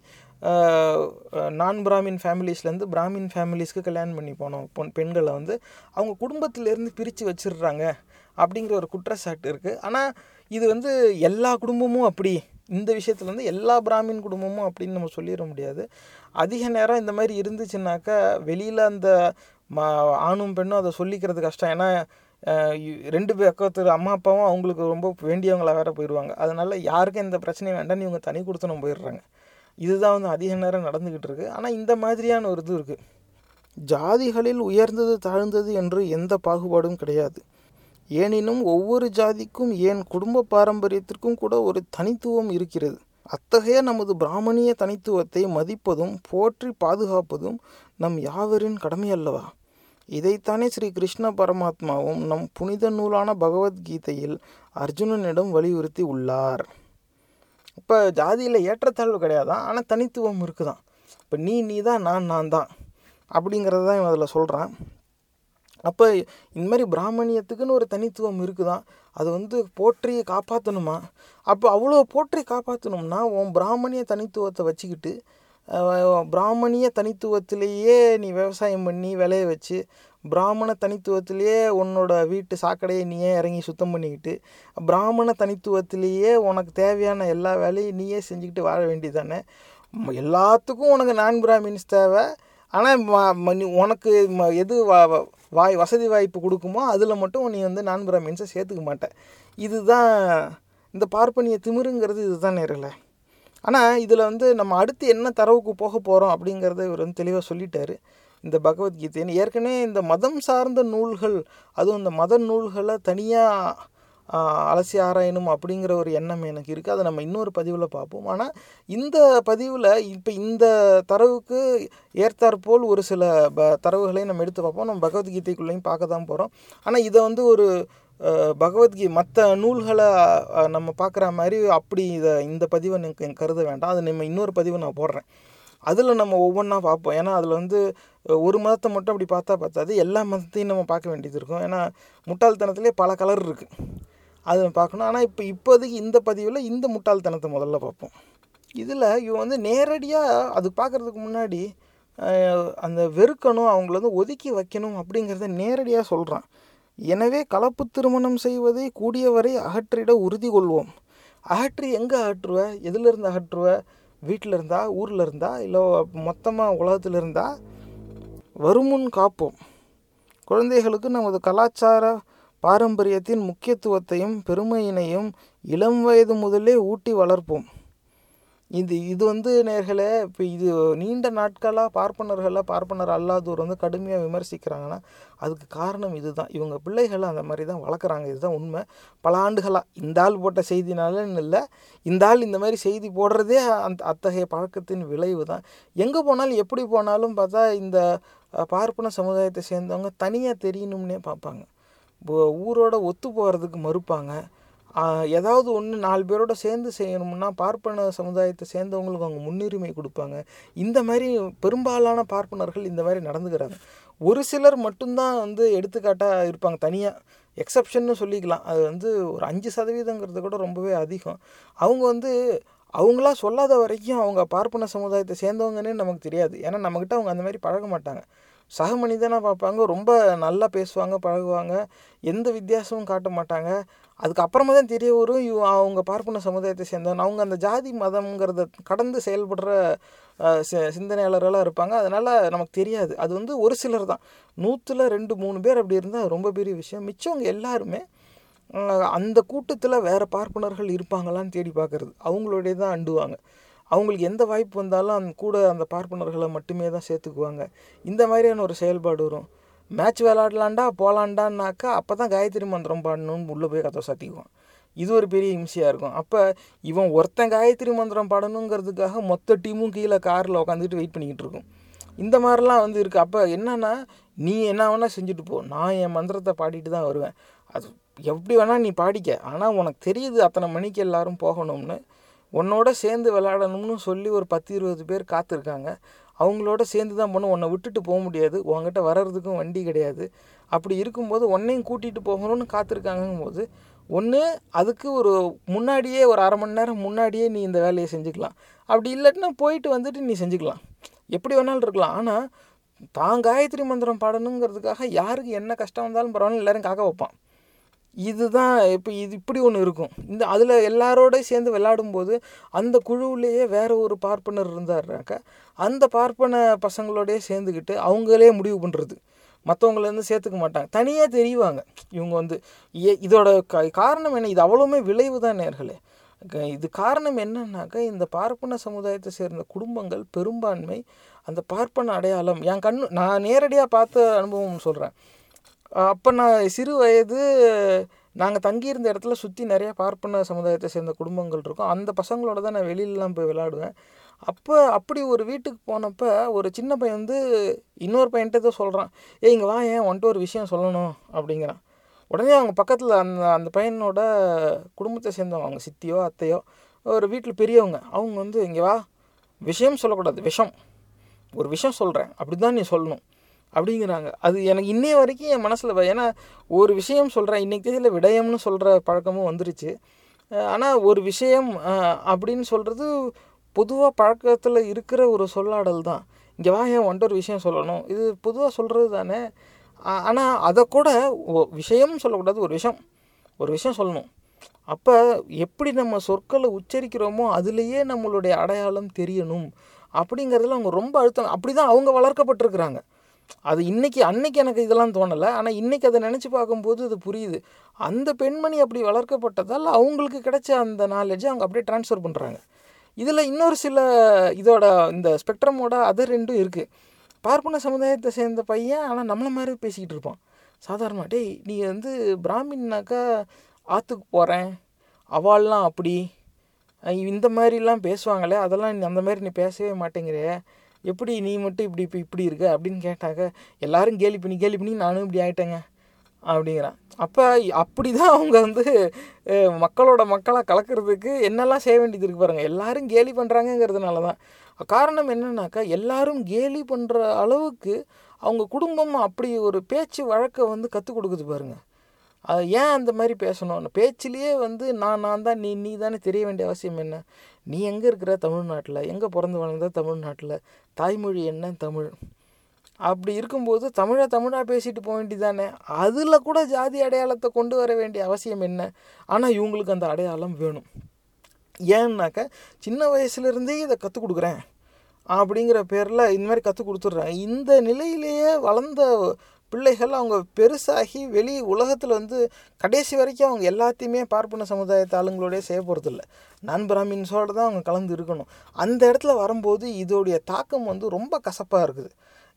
நான் பிராமின் ஃபேமிலிஸ்லேருந்து பிராமின் ஃபேமிலிஸ்க்கு கல்யாணம் பண்ணி போனோம் பொன் பெண்களை வந்து அவங்க குடும்பத்திலேருந்து பிரித்து வச்சிடுறாங்க அப்படிங்கிற ஒரு குற்றச்சாட்டு இருக்குது. ஆனால் இது வந்து எல்லா குடும்பமும் அப்படி இந்த விஷயத்தில் வந்து எல்லா பிராமின் குடும்பமும் அப்படின்னு நம்ம சொல்லிட முடியாது. அதிக நேரம் இந்த மாதிரி இருந்துச்சுன்னாக்கா வெளியில் அந்த ம ஆணும் பெண்ணும் அதை சொல்லிக்கிறது கஷ்டம். ஏன்னா ரெண்டு பக்கத்து அம்மா அப்பாவும் அவங்களுக்கு ரொம்ப வேண்டியவங்களாக வேறு போயிடுவாங்க. அதனால் யாருக்கும் எந்த பிரச்சனையும் வேண்டாம், இவங்க தனி கொடுத்தனும் போயிடுறாங்க. இதுதான் வந்து அதிக நேரம் நடந்துக்கிட்டு இருக்குது. ஆனால் இந்த மாதிரியான ஒரு இது இருக்குது. ஜாதிகளில் உயர்ந்தது தாழ்ந்தது என்று எந்த பாகுபாடும் கிடையாது. ஏனினும் ஒவ்வொரு ஜாதிக்கும் ஏன் குடும்ப பாரம்பரியத்திற்கும் கூட ஒரு தனித்துவம் இருக்கிறது. அத்தகைய நமது பிராமணிய தனித்துவத்தை மதிப்பதும் போற்றி பாதுகாப்பதும் நம் யாவரின் கடமையல்லவா? இதைத்தானே ஸ்ரீ கிருஷ்ண பரமாத்மாவும் நம் புனித நூலான பகவத்கீதையில் அர்ஜுனனிடம் வலியுறுத்தி உள்ளார். இப்போ ஜாதியில் ஏற்றத்தாழ்வு கிடையாதான், ஆனால் தனித்துவம் இருக்குதான். இப்போ நீ நீ தான் நான் நான் தான் அப்படிங்கிறத தான் இவன் அதில் சொல்கிறான். அப்போ இந்த மாதிரி பிராமணியத்துக்குன்னு ஒரு தனித்துவம் இருக்குதான், அது வந்து போற்றி காப்பாற்றணுமா? அப்போ அவ்வளோ போற்றி காப்பாற்றணும்னா உன் பிராமணிய தனித்துவத்தை வச்சுக்கிட்டு பிராமணிய தனித்துவத்திலேயே நீ விவசாயம் பண்ணி விளைய வச்சு பிராமண தனித்துவத்திலேயே உன்னோட வீட்டு சாக்கடையை நீயே இறங்கி சுத்தம் பண்ணிக்கிட்டு பிராமண தனித்துவத்திலேயே உனக்கு தேவையான எல்லா வேலையும் நீயே செஞ்சுக்கிட்டு வாழ வேண்டியது தானே. எல்லாத்துக்கும் உனக்கு நான் பிராமின்ஸ் தேவை, ஆனால் உனக்கு எது வாய் வசதி வாய்ப்பு கொடுக்குமோ அதில் மட்டும் நீ வந்து நான் பிராமின்ஸை சேர்த்துக்க மாட்டேன். இதுதான் இந்த பார்ப்பனிய திமிருங்கிறது. இதுதான் நேரில்லை. ஆனால் இதில் வந்து நம்ம அடுத்து என்ன தரவுக்கு போக போகிறோம் அப்படிங்கிறத இவர் வந்து தெளிவாக சொல்லிட்டார். இந்த பகவத்கீதைன்னு ஏற்கனவே இந்த மதம் சார்ந்த நூல்கள், அதுவும் இந்த மத நூல்களை தனியாக அலசி ஆராயணும் அப்படிங்கிற ஒரு எண்ணம் எனக்கு இருக்குது. அதை நம்ம இன்னொரு பதிவில் பார்ப்போம். ஆனால் இந்த பதிவில் இப்போ இந்த தரவுக்கு ஏற்றாற்போல் ஒரு சில ப தரவுகளையும் நம்ம எடுத்து பார்ப்போம். நம்ம பகவத்கீதைக்குள்ளேயும் பார்க்க தான் போகிறோம். ஆனால் இதை வந்து ஒரு பகவத்கீ மற்ற நூல்களை நம்ம பார்க்குற மாதிரி அப்படி இதை இந்த பதிவை எனக்கு கருத வேண்டாம். அது நம்ம இன்னொரு பதிவை நான் போடுறேன், அதில் நம்ம ஒவ்வொன்றா பார்ப்போம். ஏன்னா அதில் வந்து ஒரு மதத்தை மட்டும் அப்படி பார்த்தா பார்த்தாது, எல்லா மதத்தையும் நம்ம பார்க்க வேண்டியது இருக்கும். ஏன்னா முட்டாள்தனத்துலேயே பல கலர் இருக்குது, அது நம்ம பார்க்கணும். ஆனால் இப்போ இப்போதைக்கு இந்த பதிவில் இந்த முட்டாள்தனத்தை முதல்ல பார்ப்போம். இதில் இவன் வந்து நேரடியாக அது பார்க்குறதுக்கு முன்னாடி அந்த வெறுக்கணும், அவங்கள வந்து ஒதுக்கி வைக்கணும் அப்படிங்கிறத நேரடியாக சொல்கிறான். எனவே கலப்பு திருமணம் செய்வதை கூடியவரை அகற்றிட உறுதி கொள்வோம். அகற்றி எங்கே அகற்றுவ, எதுலேருந்து அகற்றுவ? வீட்டில் இருந்தா, ஊரில் இருந்தா, இல்லை மொத்தமாக உலகத்தில் இருந்தால் வருமுன் காப்போம். குழந்தைகளுக்கு நமது கலாச்சார பாரம்பரியத்தின் முக்கியத்துவத்தையும் பெருமையினையும் இளம் வயது முதலே ஊட்டி வளர்ப்போம். இது இது வந்து நேர்களே, இப்போ இது நீண்ட நாட்களாக பார்ப்பனர்களை பார்ப்பனர் அல்லாதோர் வந்து கடுமையாக விமர்சிக்கிறாங்கன்னா அதுக்கு காரணம் இது தான். இவங்க பிள்ளைகளை அந்த மாதிரி தான் வளர்க்குறாங்க, இதுதான் உண்மை. பல ஆண்டுகளாக இந்த ஆள் போட்ட செய்தினாலன்னு இல்லை, இந்த ஆள் இந்த மாதிரி செய்தி போடுறதே அந்த அத்தகைய பழக்கத்தின் விளைவு தான். எங்கே போனாலும் எப்படி போனாலும் பார்த்தா இந்த பார்ப்பன சமுதாயத்தை சேர்ந்தவங்க தனியாக தெரியணும்னே பார்ப்பாங்க, ஊரோட ஒத்து போகிறதுக்கு மறுப்பாங்க. ஏதாவது ஒன்று நாலு பேரோட சேர்ந்து செய்யணும்னா பார்ப்பன சமுதாயத்தை சேர்ந்தவங்களுக்கு அவங்க முன்னுரிமை கொடுப்பாங்க. இந்த மாதிரி பெரும்பாலான பார்ப்பனர்கள் இந்த மாதிரி நடந்துக்கிறாங்க. ஒரு சிலர் மட்டும்தான் வந்து எடுத்துக்காட்டாக இருப்பாங்க, தனியாக எக்ஸப்ஷன்னு சொல்லிக்கலாம். அது வந்து ஒரு அஞ்சு சதவீதங்கிறது கூட ரொம்பவே அதிகம். அவங்க வந்து அவங்களா சொல்லாத வரைக்கும் அவங்க பார்ப்பன சமுதாயத்தை சேர்ந்தவங்கன்னே நமக்கு தெரியாது. ஏன்னா நம்மக்கிட்ட அவங்க அந்த மாதிரி பழக மாட்டாங்க, சக மனிதனாக பார்ப்பாங்க, ரொம்ப நல்லா பேசுவாங்க, பழகுவாங்க, எந்த வித்தியாசமும் காட்ட மாட்டாங்க. அதுக்கப்புறமா தான் தெரிய வரும் இவ அவங்க பார்ப்பன சமுதாயத்தை சேர்ந்தவங்க. அவங்க அந்த ஜாதி மதம்ங்கிறத கடந்து செயல்படுற சிந்தனையாளர்களாக இருப்பாங்க, அதனால் நமக்கு தெரியாது. அது வந்து ஒரு சிலர் தான், நூற்றில் ரெண்டு மூணு பேர் அப்படி இருந்தால் ரொம்ப பெரிய விஷயம். மிச்சவங்க எல்லாருமே அந்த கூட்டத்தில் வேறு பார்ப்பனர்கள் இருப்பாங்களான்னு தேடி பார்க்குறது, அவங்களுடைய தான் அண்டுவாங்க. அவங்களுக்கு எந்த வாய்ப்பு வந்தாலும் அந்த கூட அந்த பார்ப்பனர்களை மட்டுமே தான் சேர்த்துக்குவாங்க. இந்த மாதிரியான ஒரு செயல்பாடு வரும். மேட்ச் விளையாடலாண்டா போகலாண்டான்னாக்கா அப்போ தான் காயத்ரி மந்திரம் பாடணும்னு உள்ளே போய் கதவை சாத்திக்குவான். இது ஒரு பெரிய இம்சையாக இருக்கும். அப்போ இவன் ஒருத்தன் காயத்ரி மந்திரம் பாடணுங்கிறதுக்காக மொத்த டீமும் கீழே காரில் உட்காந்துட்டு வெயிட் பண்ணிக்கிட்டு இருக்கும். இந்த மாதிரிலாம் வந்து இருக்குது. அப்போ என்னென்னா, நீ என்ன வேணால் செஞ்சுட்டு போ, நான் என் மந்திரத்தை பாடிட்டு தான் வருவேன், அது எப்படி வேணால் நீ பாடிக்க, ஆனால் உனக்கு தெரியுது அத்தனை மணிக்கு எல்லோரும் போகணும்னு, உன்னோட சேர்ந்து விளையாடணும்னு சொல்லி ஒரு பத்து இருபது பேர் காத்திருக்காங்க, அவங்களோட சேர்ந்து தான் போகணும், உன்னை விட்டுட்டு போக முடியாது, உங்ககிட்ட வர்றதுக்கும் வண்டி கிடையாது. அப்படி இருக்கும்போது உன்னையும் கூட்டிகிட்டு போகணும்னு காத்திருக்காங்கும் போது ஒன்று அதுக்கு ஒரு முன்னாடியே ஒரு அரை மணி நேரம் முன்னாடியே நீ இந்த வேலையை செஞ்சுக்கலாம், அப்படி இல்லைன்னா போயிட்டு வந்துட்டு நீ செஞ்சுக்கலாம், எப்படி வேணாலும் இருக்கலாம். ஆனால் தான் காயத்ரி மந்திரம் பாடணுங்கிறதுக்காக யாருக்கு என்ன கஷ்டம் வந்தாலும் பரவாயில்ல, எல்லோரும் காக்க வைப்பான். இதுதான் இப்போ இது இப்படி ஒன்று இருக்கும். இந்த அதில் எல்லாரோடையும் சேர்ந்து விளையாடும்போது அந்த குழுவிலேயே வேறு ஒரு பார்ப்பனர் இருந்தாருனாக்க அந்த பார்ப்பன பசங்களோடையே சேர்ந்துக்கிட்டு அவங்களே முடிவு பண்ணுறது, மற்றவங்களேருந்து சேர்த்துக்க மாட்டாங்க, தனியாக தெரிவாங்க இவங்க வந்து. ஏ இதோட க காரணம் என்ன? இது அவ்வளோவுமே விளைவு தான் நேர்களே. இது காரணம் என்னன்னாக்கா, இந்த பார்ப்பன சமுதாயத்தை சேர்ந்த குடும்பங்கள் பெரும்பான்மை அந்த பார்ப்பன அடையாளம் என் கண் நான் நேரடியாக பார்த்த அனுபவம் சொல்கிறேன். அப்போ நான் சிறு வயது நாங்கள் தங்கியிருந்த இடத்துல சுற்றி நிறையா பார்ப்பன சமுதாயத்தை சேர்ந்த குடும்பங்கள் இருக்கும், அந்த பசங்களோட தான் நான் வெளியிலலாம் போய் விளையாடுவேன். அப்போ அப்படி ஒரு வீட்டுக்கு போனப்போ ஒரு சின்ன பையன் வந்து இன்னொரு பையன்கிட்ட தான் சொல்கிறான், ஏ இங்கே வா, ஏன் உன்ட்டு ஒரு விஷயம் சொல்லணும் அப்படிங்கிறான். உடனே அவங்க பக்கத்தில் அந்த அந்த பையனோட குடும்பத்தை சேர்ந்தவங்க, அவங்க சித்தியோ அத்தையோ ஒரு வீட்டில் பெரியவங்க, அவங்க வந்து இங்கே வா, விஷயம் சொல்லக்கூடாது, விஷம், ஒரு விஷயம் சொல்கிறேன், அப்படி தான் நீ சொல்லணும் அப்படிங்கிறாங்க. அது எனக்கு இன்னைய வரைக்கும் என் மனசில், ஏன்னா ஒரு விஷயம் சொல்கிறேன், இன்றைக்கி தேதியில் விடயம்னு சொல்கிற பழக்கமும் வந்துருச்சு. ஆனால் ஒரு விஷயம் அப்படின்னு சொல்கிறது பொதுவாக பழக்கத்தில் இருக்கிற ஒரு சொல்லாடல் தான். இங்கே வா, ஏன் வந்துட்டு ஒரு விஷயம் சொல்லணும், இது பொதுவாக சொல்கிறது தானே. ஆனால் அதை கூட விஷயம்னு சொல்லக்கூடாது, ஒரு விஷயம் ஒரு விஷயம் சொல்லணும். அப்போ எப்படி நம்ம சொற்களை உச்சரிக்கிறோமோ அதுலேயே நம்மளுடைய அடையாளம் தெரியணும் அப்படிங்கிறதுல அவங்க ரொம்ப அழுத்தம். அப்படி தான் அவங்க வளர்க்கப்பட்டிருக்கிறாங்க. அது இன்றைக்கி அன்னைக்கு எனக்கு இதெல்லாம் தோணலை, ஆனால் இன்றைக்கி அதை நினச்சி பார்க்கும்போது அது புரியுது. அந்த பெண்மணி அப்படி வளர்க்கப்பட்டதால் அவங்களுக்கு கிடைச்ச அந்த நாலேஜை அவங்க அப்படியே ட்ரான்ஸ்ஃபர் பண்ணுறாங்க. இதில் இன்னொரு சில இதோட இந்த ஸ்பெக்ட்ரமோட அதர் ரெண்டும் இருக்குது. பார்ப்பன சமுதாயத்தை சேர்ந்த பையன் ஆனால் நம்மளை மாதிரி பேசிக்கிட்டு இருப்பான் சாதாரணமாக. டேய் நீ வந்து பிராமின்னாக்கா ஆற்றுக்கு போகிறேன் அவாள்லாம் அப்படி இந்த மாதிரிலாம் பேசுவாங்களே, அதெல்லாம் அந்த மாதிரி நீ பேசவே மாட்டேங்கிறிய, எப்படி நீ மட்டும் இப்படி இப்போ இப்படி இருக்க அப்படின்னு கேட்டாங்க. எல்லோரும் கேலி பண்ணி கேலி பண்ணி நானும் இப்படி ஆகிட்டேங்க அப்படிங்கிறான். அப்போ அப்படி தான் அவங்க வந்து மக்களோட மக்களாக கலக்கிறதுக்கு என்னெல்லாம் செய்ய வேண்டியது இருக்குது பாருங்கள். எல்லோரும் கேலி பண்ணுறாங்கங்கிறதுனால தான். காரணம் என்னன்னாக்கா எல்லோரும் கேலி பண்ணுற அளவுக்கு அவங்க குடும்பம் அப்படி ஒரு பேச்சு வழக்கை வந்து கற்றுக் கொடுக்குது பாருங்கள். அது ஏன் அந்த மாதிரி பேசணும்? பேச்சிலேயே வந்து நான் நான் தான் நீ நீ தானே தெரிய வேண்டிய அவசியம் என்ன? நீ எங்கே இருக்கிற? தமிழ்நாட்டில். எங்கே பிறந்து வளர்ந்த? தமிழ்நாட்டில். தாய்மொழி என்ன? தமிழ். அப்படி இருக்கும்போது தமிழை தமிழாக பேசிட்டு போக வேண்டியதானே. அதில் கூட ஜாதி அடையாளத்தை கொண்டு வர வேண்டிய அவசியம் என்ன? ஆனால் இவங்களுக்கு அந்த அடையாளம் வேணும். ஏன்னாக்கா சின்ன வயசுலேருந்தே இதை கற்றுக் கொடுக்குறேன் அப்படிங்கிற பேரில் இந்த மாதிரி கற்றுக் கொடுத்துட்றாங்க. இந்த நிலையிலேயே வளர்ந்த பிள்ளைகள் அவங்க பெருசாகி வெளி உலகத்தில் வந்து கடைசி வரைக்கும் அவங்க எல்லாத்தையுமே பார்ப்பன சமுதாயத்தை ஆளுங்களோடய செய்ய போகிறதில்ல, நான் பிராமின்ஸோடு தான் அவங்க கலந்து இருக்கணும். அந்த இடத்துல வரும்போது இதோடைய தாக்கம் வந்து ரொம்ப கசப்பாக இருக்குது.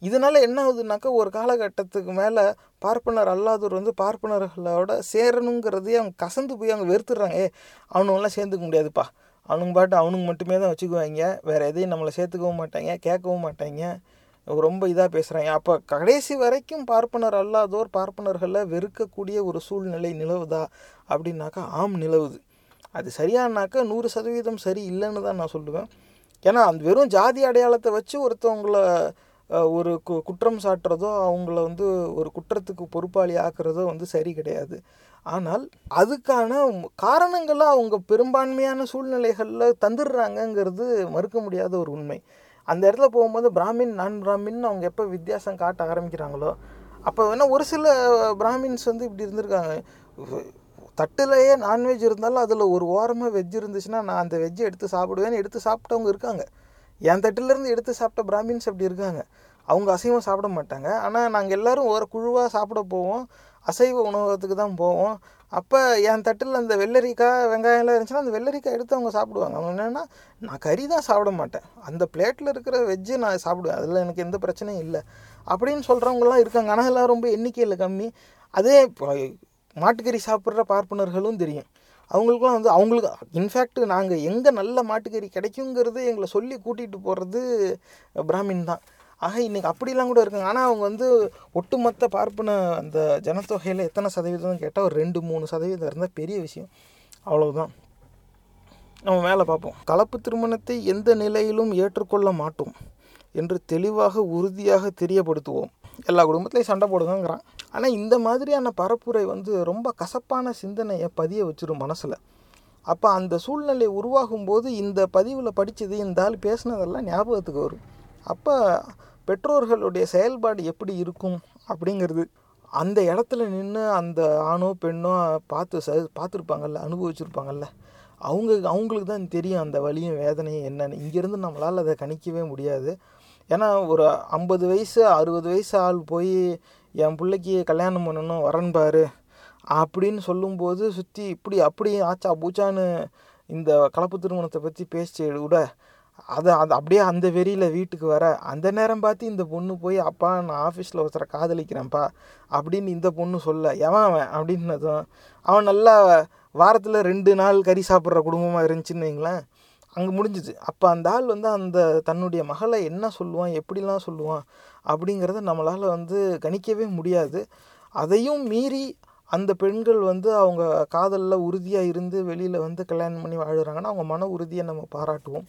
இதனால் என்ன ஆகுதுனாக்கா ஒரு காலகட்டத்துக்கு மேலே பார்ப்பனர் அல்லாதவர் வந்து பார்ப்பனர்களோட சேரணுங்கிறதே அவங்க கசந்து போய் அவங்க வெறுத்துடுறாங்க. ஏ அவனுங்களாம் சேர்ந்துக்க முடியாதுப்பா, அவனுங்க பாட்டு அவனுங்க மட்டுமே தான் வச்சுக்குவாங்க, வேறு எதையும் நம்மளை சேர்த்துக்கவும் மாட்டாங்க, கேட்கவும் மாட்டாங்க, ரொம்ப இதாக பேசுகிறாங்க. அப்போ கடைசி வரைக்கும் பார்ப்பனர் அல்லாதோர் பார்ப்பனர்களை வெறுக்கக்கூடிய ஒரு சூழ்நிலை நிலவுதா அப்படின்னாக்கா ஆம் நிலவுது. அது சரியானாக்கா நூறு சதவீதம் சரி இல்லைன்னு தான் நான் சொல்லுவேன். ஏன்னா அந்த வெறும் ஜாதி அடையாளத்தை வச்சு ஒருத்தவங்களை ஒரு கு குற்றம் சாட்டுறதோ அவங்கள வந்து ஒரு குற்றத்துக்கு பொறுப்பாளி ஆக்குறதோ வந்து சரி கிடையாது. ஆனால் அதுக்கான காரணங்களை அவங்க பெரும்பான்மையான சூழ்நிலைகளில் தந்துடுறாங்கங்கிறது மறுக்க முடியாத ஒரு உண்மை. அந்த இடத்துல போகும்போது பிராமின் நான் பிராமின் அவங்க எப்போ வித்தியாசம் காட்ட ஆரம்பிக்கிறாங்களோ அப்போ வேணால் ஒரு சில பிராமின்ஸ் வந்து இப்படி இருந்திருக்காங்க. தட்டுலேயே நான்வெஜ் இருந்தாலும் அதில் ஒரு ஓரமாக வெஜ் இருந்துச்சுன்னா நான் அந்த வெஜ்ஜை எடுத்து சாப்பிடுவேன்னு எடுத்து சாப்பிட்டவங்க இருக்காங்க. என் தட்டிலேருந்து எடுத்து சாப்பிட்ட பிராமின்ஸ் அப்படி இருக்காங்க. அவங்க அசைவம் சாப்பிட மாட்டாங்க, ஆனால் நாங்கள் எல்லோரும் ஒரு குழுவாக சாப்பிட போவோம், அசைவ உணவகத்துக்கு தான் போவோம். அப்போ என் தட்டில் அந்த வெள்ளரிக்காய் வெங்காயம்லாம் இருந்துச்சுன்னா அந்த வெள்ளரிக்காய் எடுத்து அவங்க சாப்பிடுவாங்க. அவங்க என்னென்னா நான் கறி தான் சாப்பிட மாட்டேன், அந்த பிளேட்டில் இருக்கிற வெஜ்ஜு நான் சாப்பிடுவேன், அதில் எனக்கு எந்த பிரச்சனையும் இல்லை அப்படின்னு சொல்கிறவங்களாம் இருக்காங்க. ஆனால் எல்லாம் ரொம்ப எண்ணிக்கையில் கம்மி. அதே மாட்டுக்கறி சாப்பிட்ற பார்ப்பனர்களும் தெரியும். அவங்களுக்குலாம் வந்து அவங்களுக்கு இன்ஃபேக்ட் நாங்கள் எங்கே நல்ல மாட்டுக்கறி கிடைக்குங்கிறது எங்களை சொல்லி கூட்டிகிட்டு போகிறது பிராமின் தான். ஆக இன்றைக்கி அப்படிலாம் கூட இருக்காங்க. ஆனால் அவங்க வந்து ஒட்டுமொத்த பார்ப்பன அந்த ஜனத்தொகையில் எத்தனை சதவீதம்னு கேட்டால் ஒரு ரெண்டு மூணு சதவீதம் இருந்தால் பெரிய விஷயம், அவ்வளவுதான். நம்ம மேலே பார்ப்போம். கலப்பு திருமணத்தை எந்த நிலையிலும் ஏற்றுக்கொள்ள மாட்டோம் என்று தெளிவாக உறுதியாக தெரியப்படுத்துவோம். எல்லா குடும்பத்துலேயும் சண்டை போடுங்கிறான். ஆனால் இந்த மாதிரியான பரப்புரை வந்து ரொம்ப கசப்பான சிந்தனையை பதிய வச்சிடும் மனசில். அப்போ அந்த சூழ்நிலை உருவாகும்போது இந்த பதிவில் படித்தது இந்த ஆள் பேசினதெல்லாம் ஞாபகத்துக்கு வரும். அப்போ பெற்றோர்களுடைய செயல்பாடு எப்படி இருக்கும் அப்படிங்கிறது அந்த இடத்துல நின்று அந்த ஆணோ பெண்ணோ பார்த்து ச பார்த்துருப்பாங்கள்ல, அனுபவிச்சுருப்பாங்கள்ல, அவங்க அவங்களுக்கு தான் தெரியும் அந்த வலியும் வேதனையும் என்னென்னு. இங்கேருந்து நம்மளால் அதை கணிக்கவே முடியாது. ஏன்னா ஒரு ஐம்பது வயசு அறுபது வயசு ஆள் போய் என் பிள்ளைக்கு கல்யாணம் பண்ணணும் வரன்பார் அப்படின்னு சொல்லும்போது சுற்றி இப்படி அப்படி ஆச்சா பூச்சான்னு இந்த கலப்பு திருமணத்தை பற்றி பேசி விட அதை அது அப்படியே அந்த வெறியில் வீட்டுக்கு வர அந்த நேரம் பார்த்து இந்த பொண்ணு போய் அப்பா நான் ஆஃபீஸில் ஒருத்தரை காதலிக்கிறேன்ப்பா அப்படின்னு இந்த பொண்ணு சொல்ல எவன் அவன் அப்படின்னதும் அவன் நல்லா வாரத்தில் ரெண்டு நாள் கறி சாப்பிட்ற குடும்பமாக இருந்துச்சுன்னு வைங்களேன், அங்கே முடிஞ்சிச்சு. அப்போ அந்த ஆள் வந்து அந்த தன்னுடைய மகளை என்ன சொல்லுவான் எப்படிலாம் சொல்லுவான் அப்படிங்கிறத நம்மளால் வந்து கணிக்கவே முடியாது. அதையும் மீறி அந்த பெண்கள் வந்து அவங்க காதலில் உறுதியாக இருந்து வெளியில் வந்து கல்யாணம் பண்ணி வாழுறாங்கன்னா அவங்க மன உறுதியை நம்ம பாராட்டுவோம்.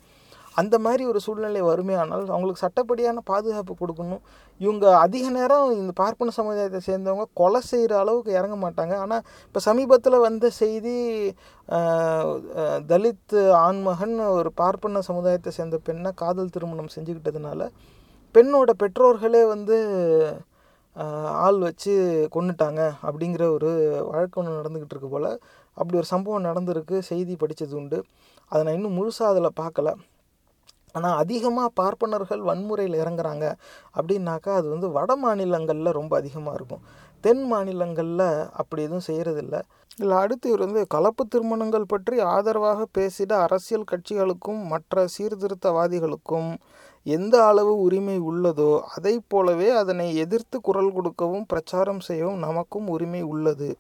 அந்த மாதிரி ஒரு சூழ்நிலை வறுமையானால் அவங்களுக்கு சட்டப்படியான பாதுகாப்பு கொடுக்கணும். இவங்க அதிக நேரம் இந்த பார்ப்பன சமுதாயத்தை சேர்ந்தவங்க கொலை செய்கிற அளவுக்கு இறங்க மாட்டாங்க. ஆனால் இப்போ சமீபத்தில் வந்த செய்தி, தலித் ஆண்மகன் ஒரு பார்ப்பன சமுதாயத்தை சேர்ந்த பெண்ணை காதல் திருமணம் செஞ்சுக்கிட்டதுனால பெண்ணோட பெற்றோர்களே வந்து ஆள் வச்சு கொண்டுட்டாங்க அப்படிங்கிற ஒரு வழக்கு ஒன்று நடந்துக்கிட்டு இருக்கு போல். அப்படி ஒரு சம்பவம் நடந்திருக்கு, செய்தி படித்தது உண்டு. அதை நான் இன்னும் முழுசாக அதில் பார்க்கல. ஆனால் அதிகமாக பார்ப்பனர்கள் வன்முறையில் இறங்குறாங்க அப்படின்னாக்கா அது வந்து வட மாநிலங்களில் ரொம்ப அதிகமாக இருக்கும். தென் மாநிலங்களில் அப்படி எதுவும் செய்கிறதில்ல. இதில் அடுத்து இவர் வந்து கலப்பு திருமணங்கள் பற்றி ஆதரவாக பேசிட அரசியல் கட்சிகளுக்கும் மற்ற சீர்திருத்தவாதிகளுக்கும் எந்த அளவு உரிமை உள்ளதோ அதை போலவே அதனை எதிர்த்து குரல் கொடுக்கவும் பிரச்சாரம் செய்யவும் நமக்கும் உரிமை உள்ளது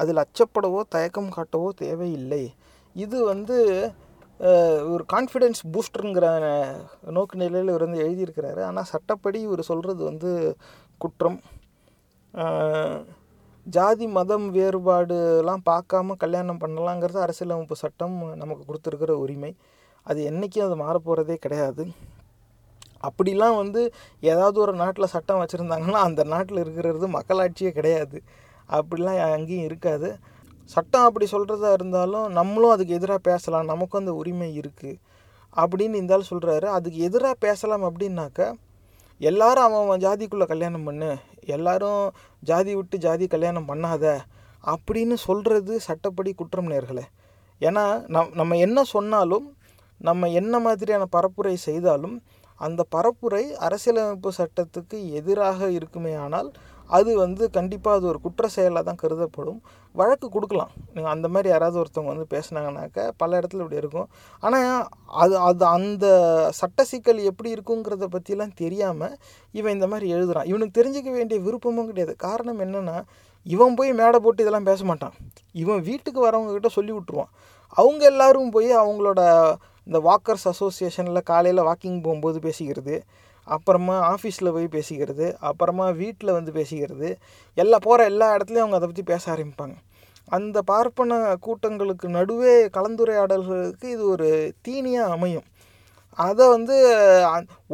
அதில் அச்சப்படவோ தயக்கம் காட்டவோ தேவையில்லை. இது வந்து ஒரு கான்ஃபிடென்ஸ் பூஸ்டருங்கிற நோக்கு நிலையில் இவர் வந்து எழுதியிருக்கிறாரு. ஆனால் சட்டப்படி இவர் சொல்கிறது வந்து குற்றம். ஜாதி மதம் வேறுபாடுலாம் பார்க்காம கல்யாணம் பண்ணலாங்கிறது அரசியலமைப்பு சட்டம் நமக்கு கொடுத்துருக்கிற உரிமை. அது என்றைக்கும் அது மாறப்போகிறதே கிடையாது. அப்படிலாம் வந்து ஏதாவது ஒரு நாட்டில் சட்டம் வச்சுருந்தாங்கன்னா அந்த நாட்டில் இருக்கிறது மக்களாட்சியே கிடையாது. அப்படிலாம் அங்கேயும் இருக்காது. சட்டம் அப்படி சொல்கிறதா இருந்தாலும் நம்மளும் அதுக்கு எதிராக பேசலாம், நமக்கும் அந்த உரிமை இருக்குது அப்படின்னு இருந்தாலும் சொல்கிறாரு. அதுக்கு எதிராக பேசலாம் அப்படின்னாக்கா எல்லாரும் அவன் ஜாதிக்குள்ளே கல்யாணம் பண்ணு, எல்லாரும் ஜாதி விட்டு ஜாதி கல்யாணம் பண்ணாத அப்படின்னு சொல்கிறது சட்டப்படி குற்றம் நேர்களே. ஏன்னா நம் நம்ம என்ன சொன்னாலும் நம்ம என்ன மாதிரியான பரப்புரை செய்தாலும் அந்த பரப்புரை அரசியலமைப்பு சட்டத்துக்கு எதிராக இருக்குமே. ஆனால் அது வந்து கண்டிப்பாக அது ஒரு குற்ற செயலாக தான் கருதப்படும். வழக்கு கொடுக்கலாம். நீங்கள் அந்த மாதிரி யாராவது ஒருத்தவங்க வந்து பேசுனாங்கனாக்கா பல இடத்துல இப்படி இருக்கும். ஆனால் அது அது அந்த சட்ட சிக்கல் எப்படி இருக்குங்கிறத பற்றிலாம் தெரியாமல் இவன் இந்த மாதிரி எழுதுகிறான். இவனுக்கு தெரிஞ்சிக்க வேண்டிய விருப்பமும் கிடையாது. காரணம் என்னென்னா இவன் போய் மேடை போட்டு இதெல்லாம் பேச மாட்டான். இவன் வீட்டுக்கு வரவங்கக்கிட்ட சொல்லி விட்டுருவான். அவங்க எல்லோரும் போய் அவங்களோட இந்த வாக்கர்ஸ் அசோசியேஷனில் காலையில் வாக்கிங் போகும்போது பேசிக்கிறது, அப்புறமா ஆஃபீஸில் போய் பேசிக்கிறது, அப்புறமா வீட்டில் வந்து பேசிக்கிறது, எல்லா போகிற எல்லா இடத்துலையும் அவங்க அதை பற்றி பேச ஆரம்பிப்பாங்க. அந்த பார்ப்பன கூட்டங்களுக்கு நடுவே கலந்துரையாடல்களுக்கு இது ஒரு தீனியாக அமையும். அதை வந்து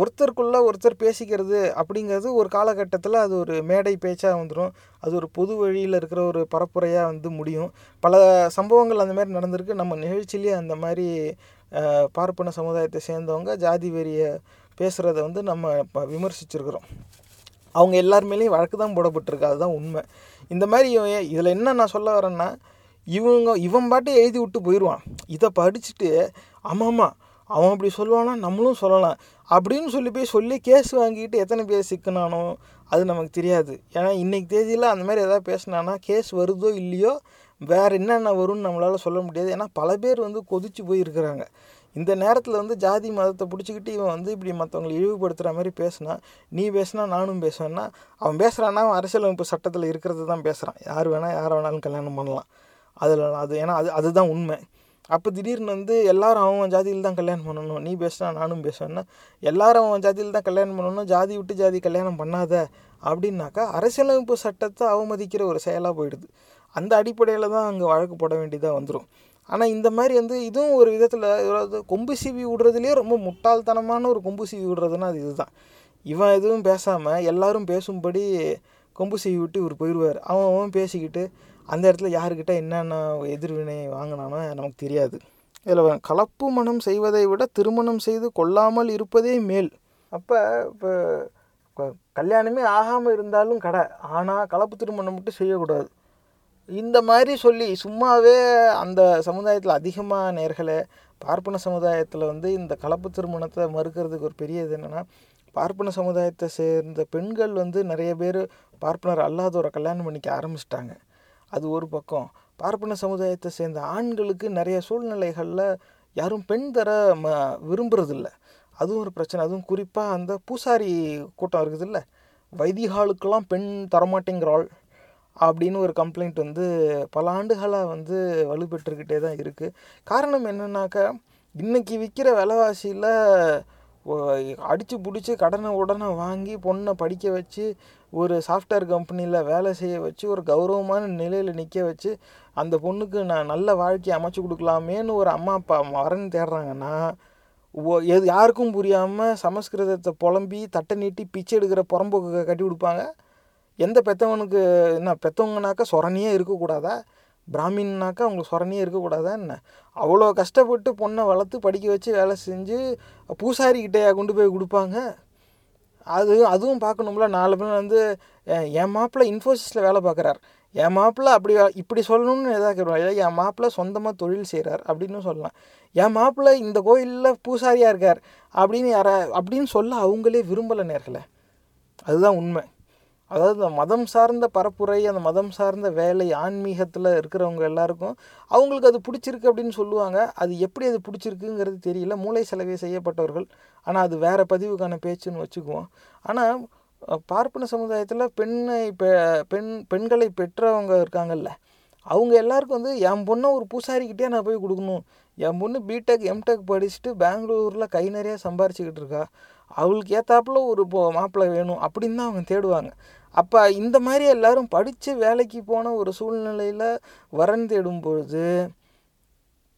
ஒருத்தருக்குள்ளே ஒருத்தர் பேசிக்கிறது அப்படிங்கிறது ஒரு காலகட்டத்தில் அது ஒரு மேடை பேச்சாக வந்துடும். அது ஒரு பொது வழியில் இருக்கிற ஒரு பரப்புரையாக வந்து முடியும். பல சம்பவங்கள் அந்த மாதிரி நடந்திருக்கு. நம்ம நிகழ்ச்சியிலே அந்த மாதிரி பார்ப்பன சமுதாயத்தை சேர்ந்தவங்க ஜாதி வெறிய பேசுகிறத வந்து நம்ம இப்போ விமர்சிச்சுருக்கிறோம். அவங்க எல்லாருமேலேயும் வழக்கு தான் போடப்பட்டிருக்கு. அதுதான் உண்மை. இந்த மாதிரி இதில் என்ன நான் சொல்ல வரேன்னா இவங்க இவன் பாட்டு எழுதி விட்டு போயிடுவான். இதை படிச்சுட்டு ஆமாம்மா அவன் அப்படி சொல்லுவானா நம்மளும் சொல்லலாம் அப்படின்னு சொல்லி போய் சொல்லி கேஸ் வாங்கிட்டு எத்தனை பேர் சிக்கினானோ அது நமக்கு தெரியாது. ஏன்னா இன்றைக்கி தேதியில் அந்த மாதிரி எதாவது பேசினான்னா கேஸ் வருதோ இல்லையோ வேறு என்னென்ன வரும்னு நம்மளால் சொல்ல முடியாது. ஏன்னா பல பேர் வந்து கொதிச்சு போயிருக்கிறாங்க. இந்த நேரத்தில் வந்து ஜாதி மதத்தை பிடிச்சிக்கிட்டு இவன் வந்து இப்படி மற்றவங்களை இழிவுபடுத்துகிற மாதிரி பேசுனா, நீ பேசுனா நானும் பேசுவேன்னா அவன் பேசுகிறான்னா அவன் அரசியலமைப்பு சட்டத்தில் இருக்கிறது தான் பேசுகிறான். யார் வேணால் யாரை வேணாலும் கல்யாணம் பண்ணலாம். அதில் அது ஏன்னா அது அதுதான் உண்மை. அப்போ திடீர்னு வந்து எல்லாரும் அவன் ஜாதியில் தான் கல்யாணம் பண்ணணும், நீ பேசுனா நானும் பேசுவேன்னா எல்லாரும் அவன் ஜாதியில் தான் கல்யாணம் பண்ணணும், ஜாதி விட்டு ஜாதி கல்யாணம் பண்ணாத அப்படின்னாக்கா அரசியலமைப்பு சட்டத்தை அவமதிக்கிற ஒரு செயலாக போயிடுது. அந்த அடிப்படையில் தான் அங்கே வழக்கு போட வேண்டியதாக வந்துடும். ஆனால் இந்த மாதிரி வந்து இதுவும் ஒரு விதத்தில் அதாவது கொம்பு சீவி விடுறதுலேயே ரொம்ப முட்டாள்தனமான ஒரு கொம்பு சீவி விடுறதுன்னா அது இது தான். இவன் எதுவும் பேசாமல் எல்லாரும் பேசும்படி கொம்பு சீவி விட்டு இவர் போயிடுவார். அவன் அவன் பேசிக்கிட்டு அந்த இடத்துல யாருக்கிட்ட என்னென்ன எதிர்வினை வாங்கினானோ நமக்கு தெரியாது. இதில் கலப்பு மனம் செய்வதை விட திருமணம் செய்து கொள்ளாமல் இருப்பதே மேல். அப்போ இப்போ கல்யாணமே ஆகாமல் இருந்தாலும் கடை, ஆனால் கலப்பு திருமணம் மட்டும் செய்யக்கூடாது இந்த மாதிரி சொல்லி சும்மாவே அந்த சமுதாயத்தில் அதிகமாக நேர்களே பார்ப்பன சமுதாயத்தில் வந்து இந்த கலப்பு திருமணத்தை மறுக்கிறதுக்கு ஒரு பெரிய இது என்னென்னா பார்ப்பன சமுதாயத்தை சேர்ந்த பெண்கள் வந்து நிறைய பேர் பார்ப்பனர் அல்லாதவரை கல்யாணம் பண்ணிக்க ஆரம்பிச்சிட்டாங்க. அது ஒரு பக்கம். பார்ப்பன சமுதாயத்தை சேர்ந்த ஆண்களுக்கு நிறைய சூழ்நிலைகளில் யாரும் பெண் தர ம விரும்புறதில்ல. அதுவும் ஒரு பிரச்சனை. அதுவும் குறிப்பாக அந்த பூசாரி கூட்டம் இருக்குது இல்லை, வைதிகாலுக்கெல்லாம் பெண் தரமாட்டேங்கிறாள் அப்படின்னு ஒரு கம்ப்ளைண்ட் வந்து பல ஆண்டுகளாக வந்து வலுப்பெற்றுக்கிட்டே தான் இருக்குது. காரணம் என்னென்னாக்கா இன்றைக்கி விற்கிற விலைவாசியில் அடித்து பிடிச்சி கடனை உடனே வாங்கி பொண்ணை படிக்க வச்சு ஒரு சாஃப்ட்வேர் கம்பெனியில் வேலை செய்ய வச்சு ஒரு கௌரவமான நிலையில் நிற்க வச்சு அந்த பொண்ணுக்கு நான் நல்ல வாழ்க்கையை அமைச்சு கொடுக்கலாமேன்னு ஒரு அம்மா அப்பா வரன்னு தேடுறாங்கன்னா எது யாருக்கும் புரியாமல் சமஸ்கிருதத்தை புலம்பி தட்டை நீட்டி பிச்சை எடுக்கிற புறம்போக்கு கட்டி கொடுப்பாங்க. எந்த பெற்றவனுக்கு என்ன பெற்றவங்கனாக்கா சொரணியே இருக்கக்கூடாதா, பிராமின்னாக்கா அவங்களுக்கு சொரணியே இருக்கக்கூடாதா என்ன? அவ்வளோ கஷ்டப்பட்டு பொண்ணை வளர்த்து படிக்க வச்சு வேலை செஞ்சு பூசாரிக்கிட்டே கொண்டு போய் கொடுப்பாங்க. அது அதுவும் பார்க்கணும்ல. நாலு பேர் வந்து என் மாப்பிள்ளை இன்ஃபோசிஸில் வேலை பார்க்குறார், என் மாப்பிள்ளை அப்படி இப்படி சொல்லணும்னு எதாவது கேட்பாங்க. இல்லை என் மாப்பிள்ளை சொந்தமாக தொழில் செய்கிறார் அப்படின்னு சொல்லலாம். என் மாப்பிள்ளை இந்த கோயிலில் பூசாரியாக இருக்கார் அப்படின்னு யாரா அப்படின்னு சொல்ல அவங்களே விரும்பலை நேர்களே. அதுதான் உண்மை. அதாவது இந்த மதம் சார்ந்த பரப்புரை, அந்த மதம் சார்ந்த வேலை, ஆன்மீகத்தில் இருக்கிறவங்க எல்லாருக்கும் அவங்களுக்கு அது பிடிச்சிருக்கு அப்படின்னு சொல்லுவாங்க. அது எப்படி அது பிடிச்சிருக்குங்கிறது தெரியல. மூளை செலவே செய்யப்பட்டவர்கள். ஆனால் அது வேறு பதிவுக்கான பேச்சுன்னு வச்சுக்குவோம். ஆனால் பார்ப்பன சமுதாயத்தில் பெண்ணை பெண் பெண்களை பெற்றவங்க இருக்காங்கல்ல அவங்க எல்லாருக்கும் வந்து என் பொண்ணை ஒரு பூசாரிக்கிட்டே நான் போய் கொடுக்கணும், என் பொண்ணு பிடெக் எம்டெக் படிச்சுட்டு பெங்களூரில் கை நிறையா சம்பாரிச்சிக்கிட்டு இருக்கா, அவளுக்கு ஏற்றாப்புல ஒரு இப்போ மாப்பிள்ளை வேணும் அப்படின்னு தான் அவங்க தேடுவாங்க. அப்போ இந்த மாதிரி எல்லோரும் படித்து வேலைக்கு போன ஒரு சூழ்நிலையில் வரன் தேடும் பொழுது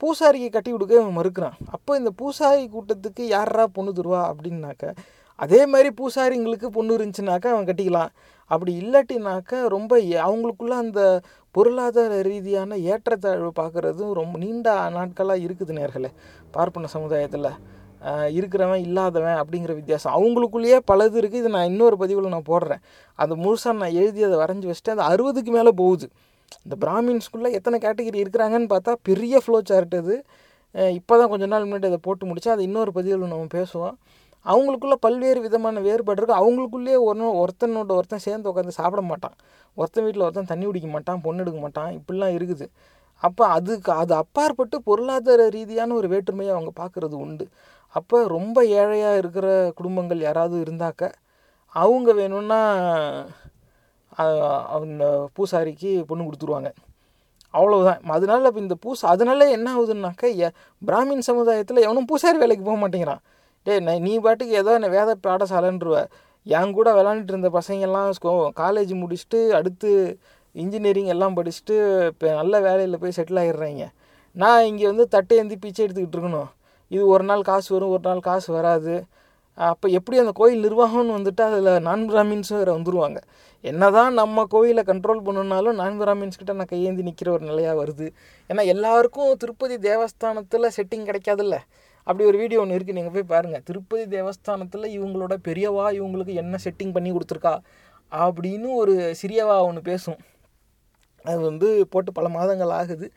பூசாரிக்கு கட்டி கொடுக்க இவன் மறுக்கிறான். அப்போ இந்த பூசாரி கூட்டத்துக்கு யாரா பொண்ணு தருவா அப்படின்னாக்க, அதே மாதிரி பூசாரிங்களுக்கு பொண்ணு இருந்துச்சுனாக்கா அவன் கட்டிக்கலாம், அப்படி இல்லாட்டினாக்கா ரொம்ப அவங்களுக்குள்ள அந்த பொருளாதார ரீதியான ஏற்றத்தாழ்வு பார்க்குறதும் ரொம்ப நீண்ட நாட்களாக இருக்குது நேர்களே. பார்ப்பன சமுதாயத்தில் இருக்கிறவன் இல்லாதவன் அப்படிங்கிற வித்தியாசம் அவங்களுக்குள்ளேயே பலது இருக்குது. இது நான் இன்னொரு பதிவில் நான் போடுறேன், அது முழுசாக நான் எழுதி அதை வரைஞ்சி வச்சுட்டு அது அறுபதுக்கு மேலே போகுது. இந்த பிராமின்ஸ்குள்ளே எத்தனை கேட்டகிரி இருக்கிறாங்கன்னு பார்த்தா பெரிய ஃப்ளோ சார்ட் அது. இப்போ தான் கொஞ்ச நாள் முன்னாடி அதை போட்டு முடித்தா அது இன்னொரு பதிவில் நம்ம பேசுவோம். அவங்களுக்குள்ளே பல்வேறு விதமான வேறுபாடு இருக்குது. அவங்களுக்குள்ளேயே ஒன்று ஒருத்தனோட ஒருத்தன் சேர்ந்து உட்காந்து சாப்பிட மாட்டான், ஒருத்தன் வீட்டில் ஒருத்தன் தண்ணி குடிக்க மாட்டான், பொண்ணு எடுக்க மாட்டான், இப்படிலாம் இருக்குது. அப்போ அதுக்கு அது அப்பாற்பட்டு பொருளாதார ரீதியான ஒரு வேற்றுமையை அவங்க பார்க்குறது உண்டு. அப்போ ரொம்ப ஏழையாக இருக்கிற குடும்பங்கள் யாராவது இருந்தாக்க அவங்க வேணும்னா அந்த பூசாரிக்கு பொண்ணு கொடுத்துருவாங்க, அவ்வளோதான். அதனால இப்போ இந்த பூசா அதனால என்ன ஆகுதுன்னாக்க பிராமின் சமுதாயத்தில் எவனும் பூசாரி வேலைக்கு போக மாட்டேங்கிறான். டே நான் நீ பாட்டுக்கு ஏதோ என்னை வேத பாடசாலைன்றுவ, என் கூட விளாண்டுட்டு இருந்த பசங்கள்லாம் காலேஜ் முடிச்சுட்டு அடுத்து இன்ஜினியரிங் எல்லாம் படிச்சுட்டு இப்போ நல்ல வேலையில் போய் செட்டில் ஆகிடுறாங்க, நான் இங்கே வந்து தட்டை ஏந்தி பிச்சை எடுத்துக்கிட்டு இருக்கணும். இது ஒரு நாள் காசு வரும், ஒரு நாள் காசு வராது. அப்போ எப்படி அந்த கோயில் நிர்வாகம்னு வந்துட்டு அதில் நான் பிராமின்ஸும் வேறு வந்துடுவாங்க. என்ன தான் நம்ம கோயிலை கண்ட்ரோல் பண்ணணுன்னாலும் நான் பிராமின்ஸ்கிட்ட நான் கையேந்தி நிற்கிற ஒரு நிலையாக வருது. ஏன்னா எல்லாருக்கும் திருப்பதி தேவஸ்தானத்தில் செட்டிங் கிடைக்காதுல்ல. அப்படி ஒரு வீடியோ ஒன்று இருக்குது, நீங்கள் போய் பாருங்கள். திருப்பதி தேவஸ்தானத்தில் இவங்களோட பெரியவா இவங்களுக்கு என்ன செட்டிங் பண்ணி கொடுத்துருக்கா அப்படின்னு ஒரு சிறியவா ஒன்று பேசும். அது வந்து போட்டு பல மாதங்கள் ஆகுது,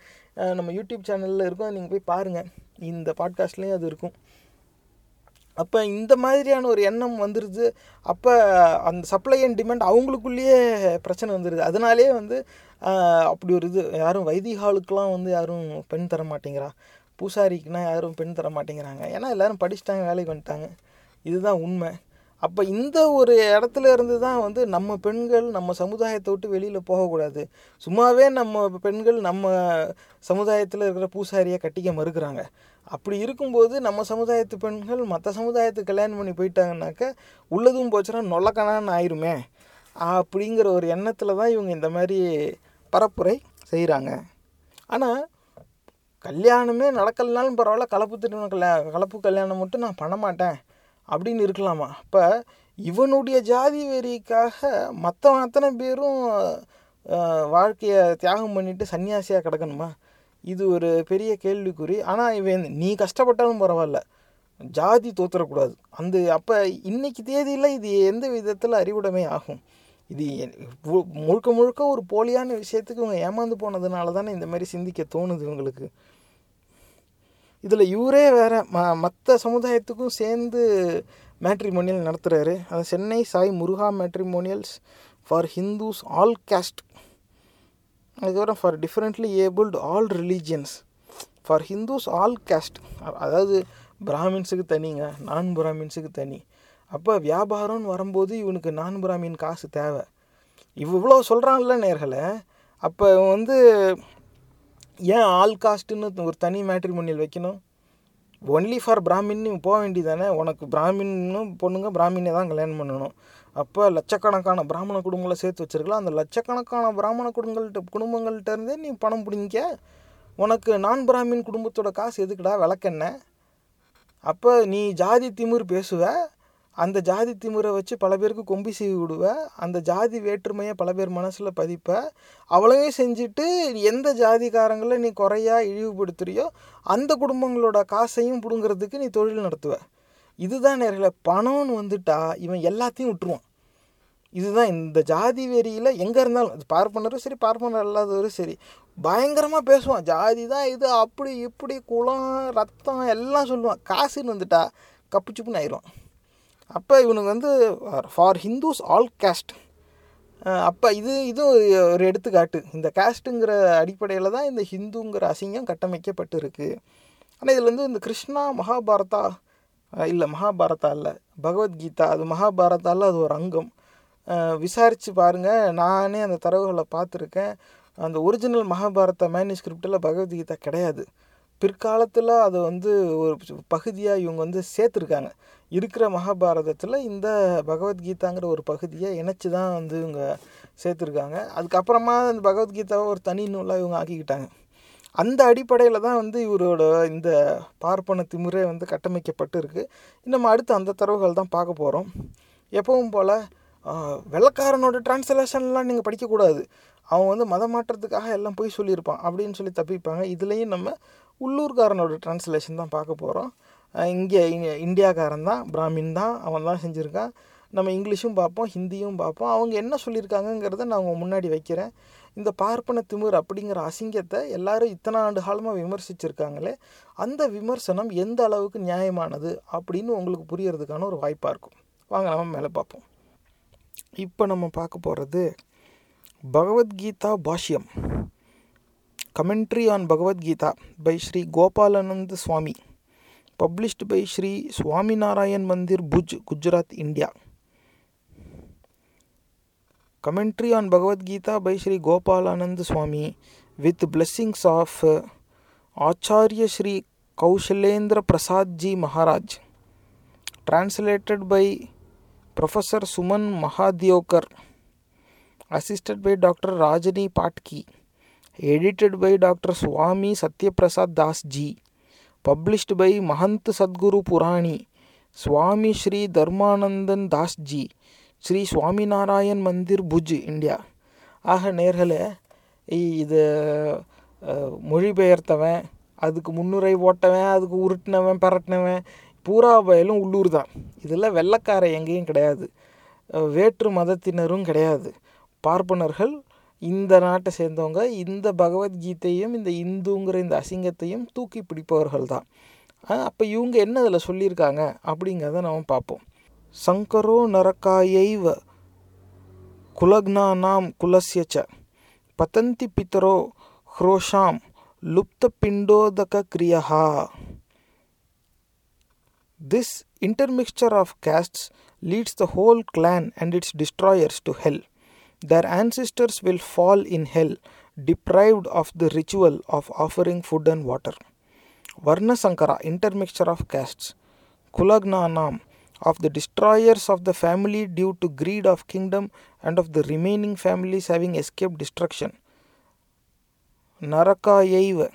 நம்ம யூடியூப் சேனலில் இருக்கும், நீங்கள் போய் பாருங்கள். இந்த பாட்காஸ்ட்லேயும் அது இருக்கும். அப்போ இந்த மாதிரியான ஒரு எண்ணம் வந்துடுது. அப்போ அந்த சப்ளை அண்ட் டிமாண்ட் அவங்களுக்குள்ளேயே பிரச்சனை வந்துடுது. அதனாலே வந்து அப்படி ஒரு இது, யாரும் வைதிகாலுக்கெலாம் வந்து யாரும் பெண் தர மாட்டேங்கிறா, பூசாரிக்குன்னா யாரும் பெண் தர மாட்டேங்கிறாங்க. ஏன்னா எல்லோரும் படிச்சுட்டாங்க, வேலைக்கு வந்துட்டாங்க, இதுதான் உண்மை. அப்போ இந்த ஒரு இடத்துல இருந்து தான் வந்து நம்ம பெண்கள் நம்ம சமுதாயத்தை விட்டு வெளியில் போகக்கூடாது. சும்மாவே நம்ம பெண்கள் நம்ம சமுதாயத்தில் இருக்கிற பூசாரியை கட்டிக்க மறுக்கிறாங்க. அப்படி இருக்கும்போது நம்ம சமுதாயத்து பெண்கள் மற்ற சமுதாயத்துக்கு கல்யாணம் பண்ணி போயிட்டாங்கன்னாக்க உள்ளதும் போச்சுன்னா நொல்லக்கணான்னு ஆயிருமே அப்படிங்கிற ஒரு எண்ணத்தில் தான் இவங்க இந்த மாதிரி பரப்புரை செய்கிறாங்க. ஆனால் கல்யாணமே நடக்கலைனாலும் பரவாயில்ல, கலப்பு திருமணம் கல்யா கலப்பு கல்யாணம் மட்டும் நான் பண்ண மாட்டேன் அப்படின்னு இருக்கலாமா? அப்போ இவனுடைய ஜாதி வெறிக்காக மற்ற அத்தனை பேரும் வாழ்க்கையை தியாகம் பண்ணிவிட்டு சன்னியாசியாக கிடக்கணுமா? இது ஒரு பெரிய கேள்விக்குறி. ஆனால் இவன் நீ கஷ்டப்பட்டாலும் பரவாயில்ல, ஜாதி தோற்றக்கூடாது அந்த. அப்போ இன்றைக்கி தேதியில் இது எந்த விதத்தில் அறிவுடைமை ஆகும்? இது முழுக்க முழுக்க ஒரு போலியான விஷயத்துக்கு இவங்க ஏமாந்து போனதுனால தானே இந்த மாதிரி சிந்திக்க தோணுது இவங்களுக்கு. இதில் இவரே வேறு ம மற்ற சமுதாயத்துக்கும் சேர்ந்து மேட்ரிமோனியல் நடத்துகிறாரு. அது Chennai Sai Muruga matrimonials for Hindus all caste, அதுக்கப்புறம் for differently abled all religions, for Hindus all caste, அதாவது பிராமின்ஸுக்கு தனிங்க, நான் பிராமின்ஸுக்கு தனி. அப்போ வியாபாரம்னு வரும்போது இவனுக்கு நான் பிராமின் காசு தேவை. இவ்வளோ சொல்கிறான்ல நேர்களை. அப்போ இவன் வந்து ஏன் ஆல் காஸ்ட்டுன்னு ஒரு தனி மேட்ரிமோனியல் வைக்கணும்? ஒன்லி ஃபார் பிராமின்னு போக வேண்டியதானே? உனக்கு பிராமின்னும் பொண்ணுங்க பிராமினே தான் கல்யாணம் பண்ணணும். அப்போ லட்சக்கணக்கான பிராமண குடும்பங்களை சேர்த்து வச்சுருக்கலாம். அந்த லட்சக்கணக்கான பிராமண குடும்பங்கள்கிட்ட குடும்பங்கள்கிட்டருந்தே நீ பணம் பிடிங்க. உனக்கு நான் பிராமின் குடும்பத்தோட காசு எதுக்குடா விளக்கெண்ண? அப்போ நீ ஜாதி திமிர் பேசுவ, அந்த ஜாதி திமுறை வச்சு பல பேருக்கு கொம்பி செய்வி விடுவ, அந்த ஜாதி வேற்றுமையை பல பேர் மனசில் பதிப்ப, அவ்வளவே செஞ்சுட்டு எந்த ஜாதிகாரங்களை நீ குறையா இழிவுபடுத்துறியோ அந்த குடும்பங்களோட காசையும் பிடுங்கிறதுக்கு நீ தொழில் நடத்துவ. இதுதான் நேர்களை. பணம்னு வந்துட்டா இவன் எல்லாத்தையும் விட்டுருவான். இதுதான் இந்த ஜாதி வெறியில் எங்கே இருந்தாலும் அது பார்ப்பனரும் சரி பார்ப்பனர் இல்லாதவரும் சரி பயங்கரமாக பேசுவான். ஜாதி தான் இது, அப்படி இப்படி, குளம் ரத்தம் எல்லாம் சொல்லுவான். காசுன்னு வந்துட்டா கப்புச்சுப்புன்னு ஆயிடுவான். அப்போ இவனுக்கு வந்து ஃபார் ஹிந்துஸ் ஆல் கேஸ்ட். அப்போ இது இது ஒரு எடுத்துக்காட்டு. இந்த கேஸ்ட்டுங்கிற அடிப்படையில் தான் இந்த ஹிந்துங்கிற அசிங்கம் கட்டமைக்கப்பட்டு இருக்குது. ஆனால் இதில் வந்து இந்த கிருஷ்ணா மகாபாரதா இல்லை மகாபாரதா இல்லை பகவத்கீதா, அது மகாபாரதாவில் அது ஒரு அங்கம். விசாரித்து பாருங்கள், நானே அந்த தரவுகளை பார்த்துருக்கேன். அந்த ஒரிஜினல் மகாபாரத மேனுஸ்கிரிப்டில் பகவத்கீதா கிடையாது. பிற்காலத்தில் அதை வந்து ஒரு பகுதியாக இவங்க வந்து சேர்த்துருக்காங்க. இருக்கிற மகாபாரதத்தில் இந்த பகவத்கீதாங்கிற ஒரு பகுதியை இணைச்சி தான் வந்து இவங்க சேர்த்துருக்காங்க. அதுக்கப்புறமா இந்த பகவத்கீதாவை ஒரு தனி நூலாக இவங்க ஆக்கிக்கிட்டாங்க. அந்த அடிப்படையில் தான் வந்து இவரோட இந்த பார்ப்பன திமுறை வந்து கட்டமைக்கப்பட்டு இருக்குது. நம்ம அடுத்து அந்த தரவுகள் தான் பார்க்க போகிறோம். எப்பவும் போல் வெள்ளக்காரனோட டிரான்ஸ்லேஷன்லாம் நீங்கள் படிக்கக்கூடாது, அவன் வந்து மத மாற்றத்துக்காக எல்லாம் போய் சொல்லியிருப்பான் அப்படின்னு சொல்லி தப்பிப்பாங்க. இதுலேயும் நம்ம உள்ளூர்காரனோட டிரான்ஸ்லேஷன் தான் பார்க்க போகிறோம். இங்கே இந்தியாக்காரன் தான், பிராமின் தான், அவன் தான் செஞ்சுருக்கான். நம்ம இங்கிலீஷும் பார்ப்போம், ஹிந்தியும் பார்ப்போம். அவங்க என்ன சொல்லியிருக்காங்கங்கிறத நான் அவங்க முன்னாடி வைக்கிறேன். இந்த பார்ப்பன திமிர் அப்படிங்கிற அசிங்கத்தை எல்லாரும் இத்தனை ஆண்டு காலமாக விமர்சிச்சிருக்காங்களே, அந்த விமர்சனம் எந்த அளவுக்கு நியாயமானது அப்படின்னு உங்களுக்கு புரியறதுக்கான ஒரு வாய்ப்பாக இருக்கும். வாங்க நம்ம மேலே பார்ப்போம். இப்போ நம்ம பார்க்க போகிறது Bhagavad Gita Bhashyam, commentary on Bhagavad Gita by Sri Gopalanand Swami, published by Sri Swaminarayan Mandir, Bhuj, Gujarat, India. Commentary on Bhagavad Gita by Sri Gopalanand Swami with blessings of Acharya Sri Kaushalendra Prasad Ji Maharaj. Translated by Professor Suman Mahadiokar. Assisted by Doctor Rajani Patki. Edited by Doctor Swami Satyaprasad Das Ji. Published by Mahant Sadguru Purani, Swami Sri Dharmanandan Das Ji. Sri Swaminarayan Mandir, Bhuj, India. ஆக நேர்களே, இது மொழிபெயர்த்தவன், அதுக்கு முன்னுரை ஓட்டவன், அதுக்கு உருட்டினவன், பரட்டினவன் பூரா பயலும் உள்ளூர் தான். இதில் வெள்ளைக்கார எங்கேயும் கிடையாது, வேற்று மதத்தினரும் கிடையாது. பார்ப்பனர்கள் இந்த நாட்டை சேர்ந்தவங்க, இந்த பகவத்கீதையும் இந்த இந்துங்கிற இந்த அசிங்கத்தையும் தூக்கி பிடிப்பவர்கள் தான். அப்போ இவங்க என்ன இதில் சொல்லியிருக்காங்க அப்படிங்கிறத நாம் பார்ப்போம். சங்கரோ நரகாயைவ குலக்னானாம் குலஸ்யச்ச பதந்தி பிதரோ ஹ்ரோஷாம் லுப்த பிண்டோதக கிரியா. This intermixture of castes leads the whole clan and its destroyers to hell. Their ancestors will fall in hell, deprived of the ritual of offering food and water. வர்ணசங்கரா, இன்டர்மிக்சர் ஆஃப் கேஸ்ட்ஸ், குலக்னானாம், of the destroyers of the family due to greed of kingdom and of the remaining families having escaped destruction. Narakayaiva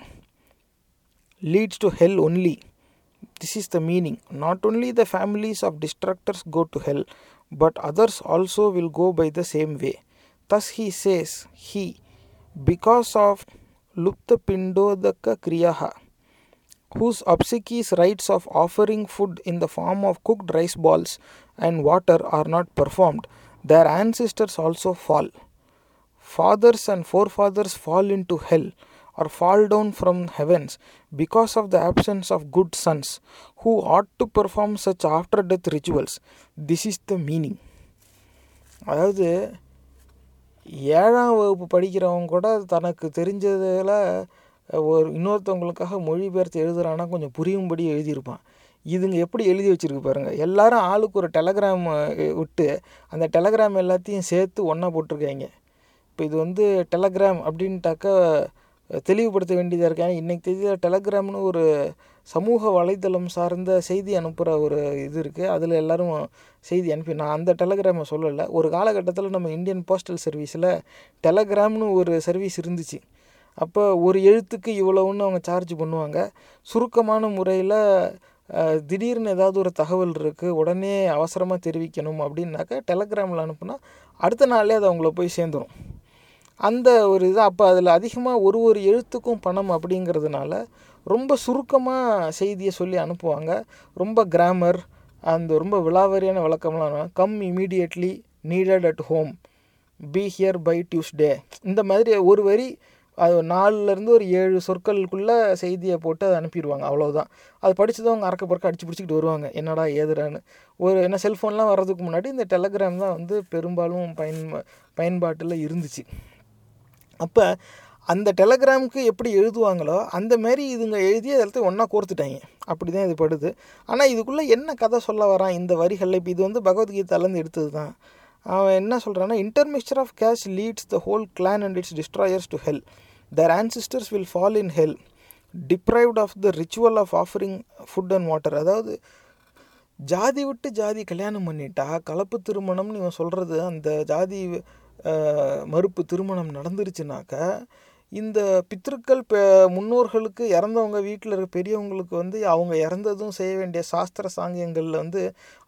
leads to hell only. This is the meaning. Not only the families of destructors go to hell, but others also will go by the same way. Thus he says, he, because of Lupta Pindodaka Kriyaha, whose obsequies rites of offering food in the form of cooked rice balls and water are not performed, their ancestors also fall. Fathers and forefathers fall into hell or fall down from heavens because of the absence of good sons who ought to perform such after-death rituals. This is the meaning. அதாவது ஏழாம் வகுப்பு படிக்கிறவங்க கூட தனக்கு தெரிஞ்சதில் ஒரு இன்னொருத்தவங்களுக்காக மொழிபெயர்த்து எழுதுகிறான்னா கொஞ்சம் புரியும்படி எழுதியிருப்பான். இதுங்க எப்படி எழுதி வச்சுருக்கு பாருங்கள். எல்லாரும் ஆளுக்கு ஒரு டெலகிராம் விட்டு அந்த டெலகிராம் எல்லாத்தையும் சேர்த்து ஒன்றா போட்டிருக்காங்க. இப்போ இது வந்து டெலகிராம் அப்படின்ட்டாக்கா தெளிவுபடுத்த வேண்டியதாக இருக்கு. ஏன்னா இன்றைக்கி தெரிஞ்ச டெலகிராம்னு ஒரு சமூக வலைத்தளம் சார்ந்த செய்தி அனுப்புகிற ஒரு இது இருக்குது. அதில் எல்லோரும் செய்தி அனுப்பி, நான் அந்த டெலகிராமை சொல்லலை, ஒரு காலகட்டத்தில் நம்ம இந்தியன் போஸ்டல் சர்வீஸில் டெலகிராம்னு ஒரு சர்வீஸ் இருந்துச்சு. அப்போ ஒரு எழுத்துக்கு இவ்வளவுன்னு அவங்க சார்ஜ் பண்ணுவாங்க. சுருக்கமான முறையில் திடீர்னு ஏதாவது ஒரு தகவல் இருக்குது, உடனே அவசரமாக தெரிவிக்கணும் அப்படின்னாக்கா டெலகிராமில் அனுப்புனா அடுத்த நாளே அது அவங்கள போய் சேர்ந்துடும். அந்த ஒரு இது. அப்போ அதில் அதிகமாக ஒரு ஒரு எழுத்துக்கும் பணம் அப்படிங்கிறதுனால ரொம்ப சுருக்கமாக செய்தியை சொல்லி அனுப்புவாங்க. ரொம்ப கிராமர், அந்த ரொம்ப விலாவரியான விளக்கம்லாம், come immediately, needed at home, be here by Tuesday, இந்த மாதிரி ஒரு வரி அது நாலுலேருந்து ஒரு ஏழு சொற்களுக்குள்ளே செய்தியை போட்டு அதை அனுப்பிடுவாங்க. அவ்வளோதான். அது படித்ததும் அவங்க அறக்க பறக்க அடிச்சு பிடிச்சிக்கிட்டு வருவாங்க, என்னடா ஏதுடான்னு. ஒரு என்ன செல்ஃபோன்லாம் வர்றதுக்கு முன்னாடி இந்த டெலகிராம் தான் வந்து பெரும்பாலும் பயன் பயன்பாட்டில் இருந்துச்சு. அப்போ அந்த டெலகிராமுக்கு எப்படி எழுதுவாங்களோ அந்த மாதிரி இதுங்க எழுதி அதை எல்லாத்தையும் ஒன்றா கோர்த்துட்டாங்க. அப்படி தான் இது படுது. ஆனால் இதுக்குள்ளே என்ன கதை சொல்ல வரான் இந்த வரிகளில், இப்போ இது வந்து பகவத்கீதாலேருந்து எடுத்தது தான். அவன் என்ன சொல்கிறான்னா, intermixture of caste leads the whole clan and its destroyers to hell. Their ancestors will fall in hell deprived of the ritual of offering food and water. அதாவது ஜாதி விட்டு ஜாதி கல்யாணம் பண்ணிட்டா கலப்பு திருமணம்னு இவன் சொல்கிறது, அந்த ஜாதி மறுப்பு திருமணம் நடந்துருச்சுனாக்கா இந்த பித்திருக்கள் பெ முன்னோர்களுக்கு இறந்தவங்க வீட்டில் இருக்க பெரியவங்களுக்கு வந்து அவங்க இறந்ததும் செய்ய வேண்டிய சாஸ்திர சாங்கியங்களில் வந்து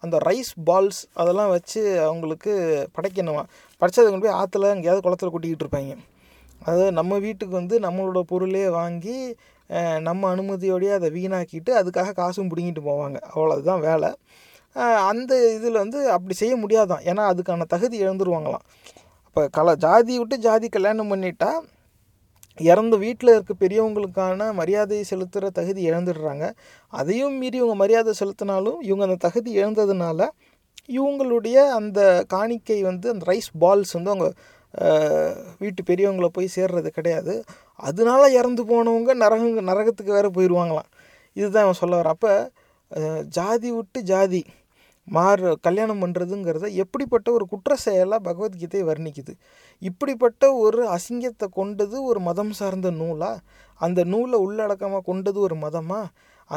அந்த ரைஸ் பால்ஸ் அதெல்லாம் வச்சு அவங்களுக்கு படைக்கணுமா, படைச்சது கொண்டு போய் ஆற்றுல எங்கேயாவது குளத்துல கொட்டிக்கிட்டு இருப்பாங்க. அதாவது நம்ம வீட்டுக்கு வந்து நம்மளோட பொருளே வாங்கி நம்ம அனுமதியோடையே அதை வீணாக்கிட்டு அதுக்காக காசும் பிடுங்கிட்டு போவாங்க, அவ்வளோதான் வேலை. அந்த இதில் வந்து அப்படி செய்ய முடியாதான், ஏன்னா அதுக்கான தகுதி இழந்துருவாங்களாம். இப்போ கல ஜாதி விட்டு ஜாதி கல்யாணம் பண்ணிட்டா இறந்து வீட்டில் இருக்க பெரியவங்களுக்கான மரியாதையை செலுத்துகிற தகுதி இழந்துடுறாங்க. அதையும் மீறி இவங்க மரியாதை செலுத்தினாலும் இவங்க அந்த தகுதி இழந்ததுனால இவங்களுடைய அந்த காணிக்கை வந்து அந்த ரைஸ் பால்ஸ் வந்து அவங்க வீட்டு பெரியவங்கள போய் சேர்றது கிடையாது. அதனால இறந்து போனவங்க நரக நரகத்துக்கு வேறு போயிடுவாங்களாம். இதுதான் இவன் சொல்ல வர. அப்போ ஜாதி விட்டு ஜாதி மாறு கல்யாணம் பண்ணுறதுங்கிறத எப்படிப்பட்ட ஒரு குற்ற செயலாக பகவத்கீதை வர்ணிக்குது. இப்படிப்பட்ட ஒரு அசிங்கத்தை கொண்டது ஒரு மதம் சார்ந்த நூலாக, அந்த நூலை உள்ளடக்கமாக கொண்டது ஒரு மதமாக,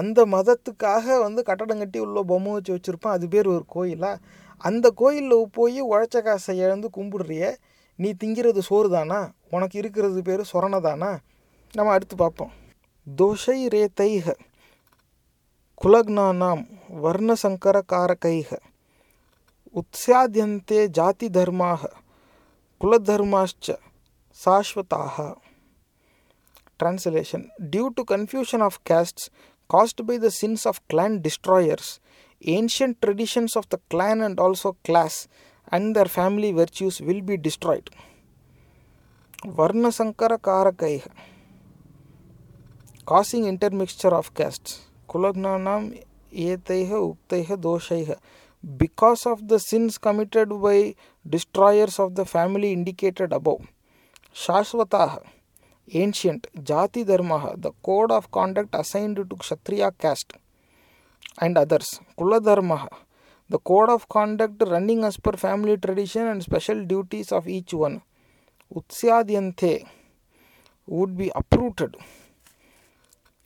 அந்த மதத்துக்காக வந்து கட்டடம் கட்டி உள்ள பொம்மை வச்சு வச்சுருப்பான் அது பேர் ஒரு கோயிலாக, அந்த கோயிலில் போய் உழைச்ச காசை இழந்து கும்பிடுறிய, நீ திங்கிறது சோறு தானா, உனக்கு இருக்கிறது பேர் சொரண தானா? நம்ம அடுத்து பார்ப்போம். தோஷை ரே தைஹ குலக்னானாம் வர்ணசங்கர காரகைஹ உத்ஸ்யாத்யந்தே ஜாதி தர்மாக குலதர்மாச்ச சாஸ்வதாக. Translation: due to confusion of castes caused by the sins of clan destroyers, ancient traditions of the clan and also class and their family virtues will be destroyed. Varnasankara karakaiha, causing intermixture of castes. Kulagnanam etaiha uktaiha doshaiha, because of the sins committed by destroyers of the family indicated above. Shashvataha, ancient. Jati dharmaha, the code of conduct assigned to Kshatriya caste and others. Kuladharmaha, the code of conduct running as per family tradition and special duties of each one. Utsyadhyante, would be uprooted.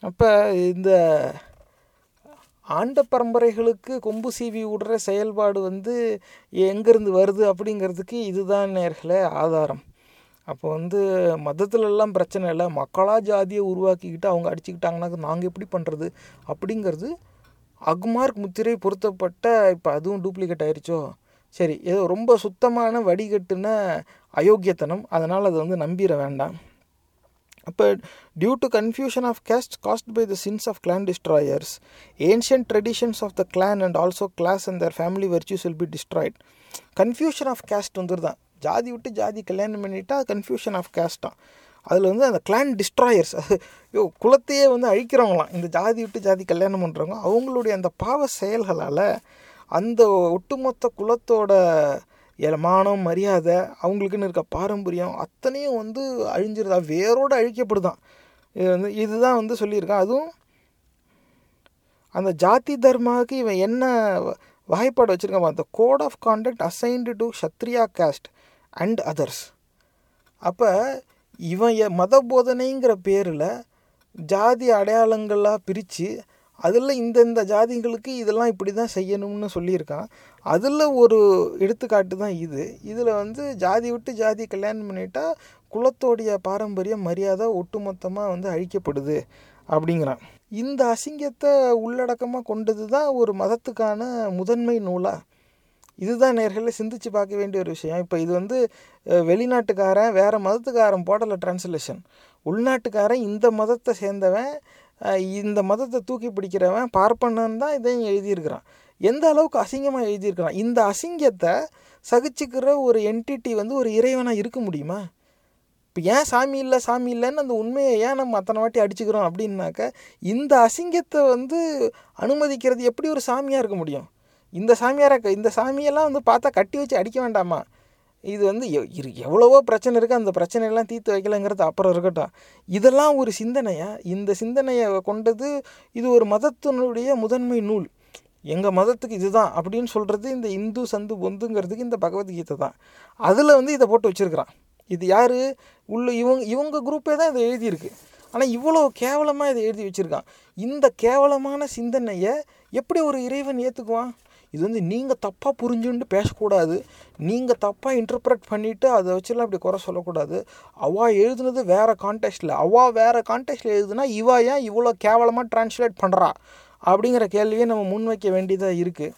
அப்போ இந்த ஆண்ட பரம்பரைகளுக்கு கொம்பு சீவி விடுற செயல்பாடு வந்து எங்கேருந்து வருது அப்படிங்கிறதுக்கு இதுதான் நேர்களே ஆதாரம். அப்போ வந்து மதத்துலலாம் பிரச்சனை இல்லை, மக்களாக ஜாதியை உருவாக்கிக்கிட்டு அவங்க அடிச்சுக்கிட்டாங்கன்னா நாங்கள் எப்படி பண்ணுறது அப்படிங்கிறது அக்மார்க் முத்திரை பொருத்தப்பட்ட, இப்போ அதுவும் டூப்ளிகேட் ஆயிடுச்சோ, சரி ஏதோ ரொம்ப சுத்தமான வடிகட்டுன அயோக்கியத்தனம், அதனால் அதை வந்து நம்பிட வேண்டாம். அப்போ due to confusion of caste caused by the sins of clan destroyers ancient traditions of the clan and also class and their family virtues will be destroyed. Confusion of caste வந்துருதான், ஜாதி விட்டு ஜாதி கல்யாணம் பண்ணிட்டா கன்ஃபியூஷன் ஆஃப் கேஸ்ட்டான். அதில் வந்து அந்த clan destroyers, யோ குலத்தையே வந்து அழிக்கிறவங்களாம் இந்த ஜாதி விட்டு ஜாதி கல்யாணம் பண்ணுறவங்க, அவங்களுடைய அந்த பாவ செயல்களால் அந்த ஒட்டுமொத்த குலத்தோட மானம் மரியாதை அவங்களுக்குன்னு இருக்க பாரம்பரியம் அத்தனையும் வந்து அழிஞ்சிருதா, வேரோடு அழிக்கப்படுதான். இது வந்து இதுதான் வந்து சொல்லியிருக்கான். அதுவும் அந்த ஜாதி தர்மாவுக்கு இவன் என்ன வாய்ப்பாடு வச்சுருக்கான், அந்த code of contact assigned to Kshatriya caste and others. அப்போ இவன் மத போதனைங்கிற பேரில் ஜாதி அடையாளங்களாக பிரித்து அதில் இந்தந்த ஜாதிகளுக்கு இதெல்லாம் இப்படி தான் செய்யணும்னு சொல்லியிருக்கான். அதில் ஒரு எடுத்துக்காட்டு தான் இது. இதில் வந்து ஜாதி விட்டு ஜாதி கல்யாணம் பண்ணிட்டா குலத்தோடைய பாரம்பரிய மரியாதை ஒட்டுமொத்தமாக வந்து அழிக்கப்படுது அப்படிங்கிறான். இந்த அசிங்கத்தை உள்ளடக்கமாக கொண்டது தான் ஒரு மதத்துக்கான முதன்மை நூலாக. இதுதான் நேர்களை சிந்திச்சு பார்க்க வேண்டிய ஒரு விஷயம். இப்போ இது வந்து வெளிநாட்டுக்காரன் வேறு மதத்துக்காரன் போடலை டிரான்ஸ்லேஷன், உள்நாட்டுக்காரன் இந்த மதத்தை சேர்ந்தவன் இந்த மதத்தை தூக்கி பிடிக்கிறவன் பார்ப்பனன் தான் இதையும் எழுதியிருக்கிறான். எந்த அளவுக்கு அசிங்கமாக எழுதியிருக்கிறான், இந்த அசிங்கத்தை சகிச்சுக்கிற ஒரு என்டிட்டி வந்து ஒரு இறைவனாக இருக்க முடியுமா? இப்போ ஏன் சாமி இல்லை சாமி இல்லைன்னு அந்த உண்மையை ஏன் நம்ம அத்தனை வாட்டி அடிச்சுக்கிறோம் அப்படின்னாக்க, இந்த அசிங்கத்தை வந்து அனுமதிக்கிறது எப்படி ஒரு சாமியாக இருக்க முடியும்? இந்த சாமியாராக இந்த சாமியெல்லாம் வந்து பார்த்தா கட்டி வச்சு அடிக்க வேண்டாமா? இது வந்து எவ்வளவோ பிரச்சனை இருக்குது, அந்த பிரச்சனையெல்லாம் தீர்த்து வைக்கலைங்கிறது அப்புறம் இருக்கட்டும். இதெல்லாம் ஒரு சிந்தனையாக, இந்த சிந்தனையை கொண்டது இது ஒரு மதத்தினுடைய முதன்மை நூல். எங்கள் மதத்துக்கு இதுதான் அப்படின்னு சொல்கிறது இந்த இந்து சந்து பொந்துங்கிறதுக்கு இந்த பகவத்கீதை தான். அதில் வந்து இதை போட்டு வச்சுருக்கிறான். இது யார் உள்ள இவங்க இவங்க குரூப்பே தான் இதை எழுதியிருக்கு. ஆனால் இவ்வளோ கேவலமாக இதை எழுதி வச்சுருக்கான். இந்த கேவலமான சிந்தனையை எப்படி ஒரு இறைவன் ஏற்றுக்குவான்? இது வந்து நீங்கள் தப்பாக புரிஞ்சுண்டு பேசக்கூடாது, நீங்கள் தப்பாக இன்டர்பிரட் பண்ணிவிட்டு அதை வச்சுலாம் இப்படி குறை சொல்லக்கூடாது, அவா எழுதுனது வேறு கான்டெக்ஸ்டில், அவா வேறு கான்டெக்ஸ்டில் எழுதுனா இவா ஏன் இவ்வளோ கேவலமாக டிரான்ஸ்லேட் பண்ணுறா அப்படிங்கிற கேள்வியை நம்ம முன்வைக்க வேண்டியதாக இருக்குது.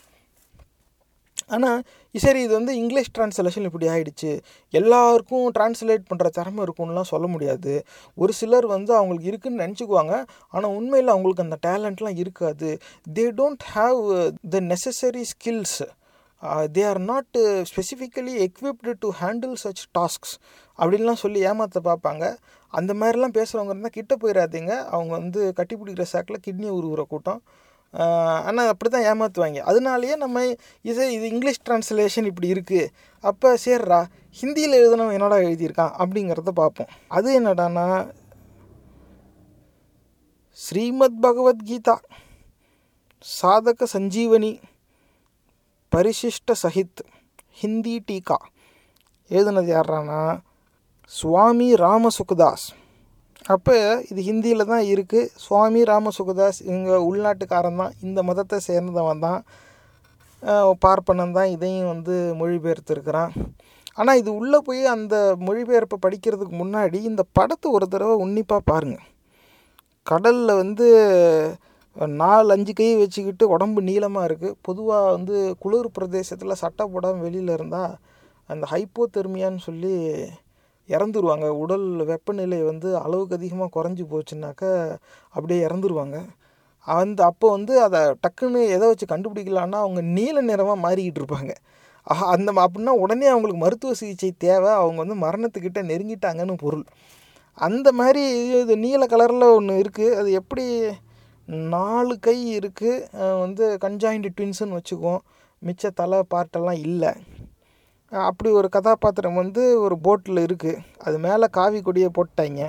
ஆனால் சரி, இது வந்து இங்கிலீஷ் டிரான்ஸ்லேஷன் இப்படி ஆகிடுச்சு, எல்லாருக்கும் டிரான்ஸ்லேட் பண்ணுற திறமை இருக்கும்லாம் சொல்ல முடியாது. ஒரு சிலர் வந்து அவங்களுக்கு இருக்குதுன்னு நினச்சிக்குவாங்க, ஆனால் உண்மையில் அவங்களுக்கு அந்த டேலண்ட்லாம் இருக்காது. They don't have the necessary skills, they are not specifically equipped to handle such tasks அப்படின்லாம் சொல்லி ஏமாற்ற பார்ப்பாங்க. அந்த மாதிரிலாம் பேசுகிறவங்க இருந்தால் கிட்ட போயிடாதீங்க. அவங்க வந்து கட்டி பிடிக்கிற சாக்கில் கிட்னியை உருவுற கூட்டம். ஆனால் அப்படி தான் ஏமாற்றுவாங்க. அதனாலேயே நம்ம இதை இது இங்கிலீஷ் டிரான்ஸ்லேஷன் இப்படி இருக்குது, அப்போ சேர்றா ஹிந்தியில் எழுதுனவன் என்னடா எழுதியிருக்கான் அப்படிங்கிறத பார்ப்போம். அது என்னடானா ஸ்ரீமத் பகவத்கீதா சாதக சஞ்சீவனி பரிசிஷ்ட சஹித் ஹிந்தி டீகா எழுதுனது யாரானா சுவாமி ராமசுகதாஸ். அப்போ இது ஹிந்தியில் தான் இருக்குது. சுவாமி ராமசுகதாஸ் இவங்க உள்நாட்டுக்காரன் தான், இந்த மதத்தை சேர்ந்தவன் தான், பார்ப்பனன் தான். இதையும் வந்து மொழிபெயர்த்துருக்கிறான். ஆனால் இது உள்ளே போய் அந்த மொழிபெயர்ப்பை படிக்கிறதுக்கு முன்னாடி இந்த படத்தை ஒரு தடவை உன்னிப்பாக பாருங்கள். கடலில் வந்து நாலு அஞ்சு கை வச்சுக்கிட்டு உடம்பு நீளமாக இருக்குது. பொதுவாக வந்து குளிர் பிரதேசத்தில் சட்டை போடாமல் வெளியில் இருந்தால் அந்த ஹைப்போதெர்மியான்னு சொல்லி இறந்துருவாங்க. உடல் வெப்பநிலை வந்து அளவுக்கு அதிகமாக குறைஞ்சி போச்சுன்னாக்க அப்படியே இறந்துருவாங்க. அந்த அப்போ வந்து அதை டக்குன்னு எதை வச்சு கண்டுபிடிக்கலான்னா அவங்க நீல நிறமாக மாறிக்கிட்டு இருப்பாங்க. அந்த அப்படின்னா உடனே அவங்களுக்கு மருத்துவ சிகிச்சை தேவை, அவங்க வந்து மரணத்துக்கிட்ட நெருங்கிட்டாங்கன்னு பொருள். அந்த மாதிரி இது நீல கலரில் ஒன்று இருக்குது. அது எப்படி நாலு கை இருக்குது, வந்து கன்ஜாயின்டு ட்வின்ஸுன்னு வச்சுக்குவோம், மிச்ச தலை பார்ட்டெல்லாம் இல்லை. அப்படி ஒரு கதாபாத்திரம் வந்து ஒரு போட்டில் இருக்குது. அது மேலே காவி கொடியை போட்டாங்க.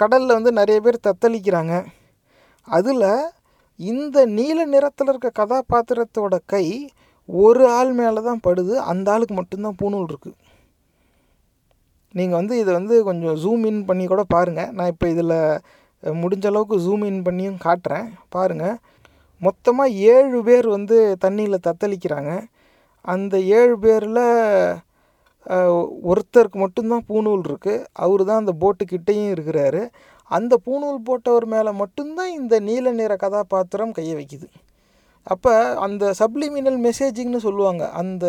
கடலில் வந்து நிறைய பேர் தத்தளிக்கிறாங்க. அதில் இந்த நீல நிறத்தில் இருக்க கதாபாத்திரத்தோட கை ஒரு ஆள் மேலே தான் படுது. அந்த ஆளுக்கு மட்டும்தான் பூணூல் இருக்குது. நீங்கள் வந்து இதை வந்து கொஞ்சம் ஜூம் இன் பண்ணி கூட பாருங்கள். நான் இப்போ இதில் முடிஞ்ச அளவுக்கு ஜூம் இன் பண்ணியும் காட்டுறேன் பாருங்கள். மொத்தமாக ஏழு பேர் வந்து தண்ணியில் தத்தளிக்கிறாங்க. அந்த ஏழு பேரில் ஒருத்தருக்கு மட்டும்தான் பூணூல் இருக்குது. அவரு தான் அந்த போட்டுக்கிட்டேயும் இருக்கிறாரு. அந்த பூணூல் போட்டவர் மேலே மட்டும்தான் இந்த நீல நிற கதாபாத்திரம் கையை வைக்குது. அப்போ அந்த சப்ளிமினல் மெசேஜிங்னு சொல்லுவாங்க. அந்த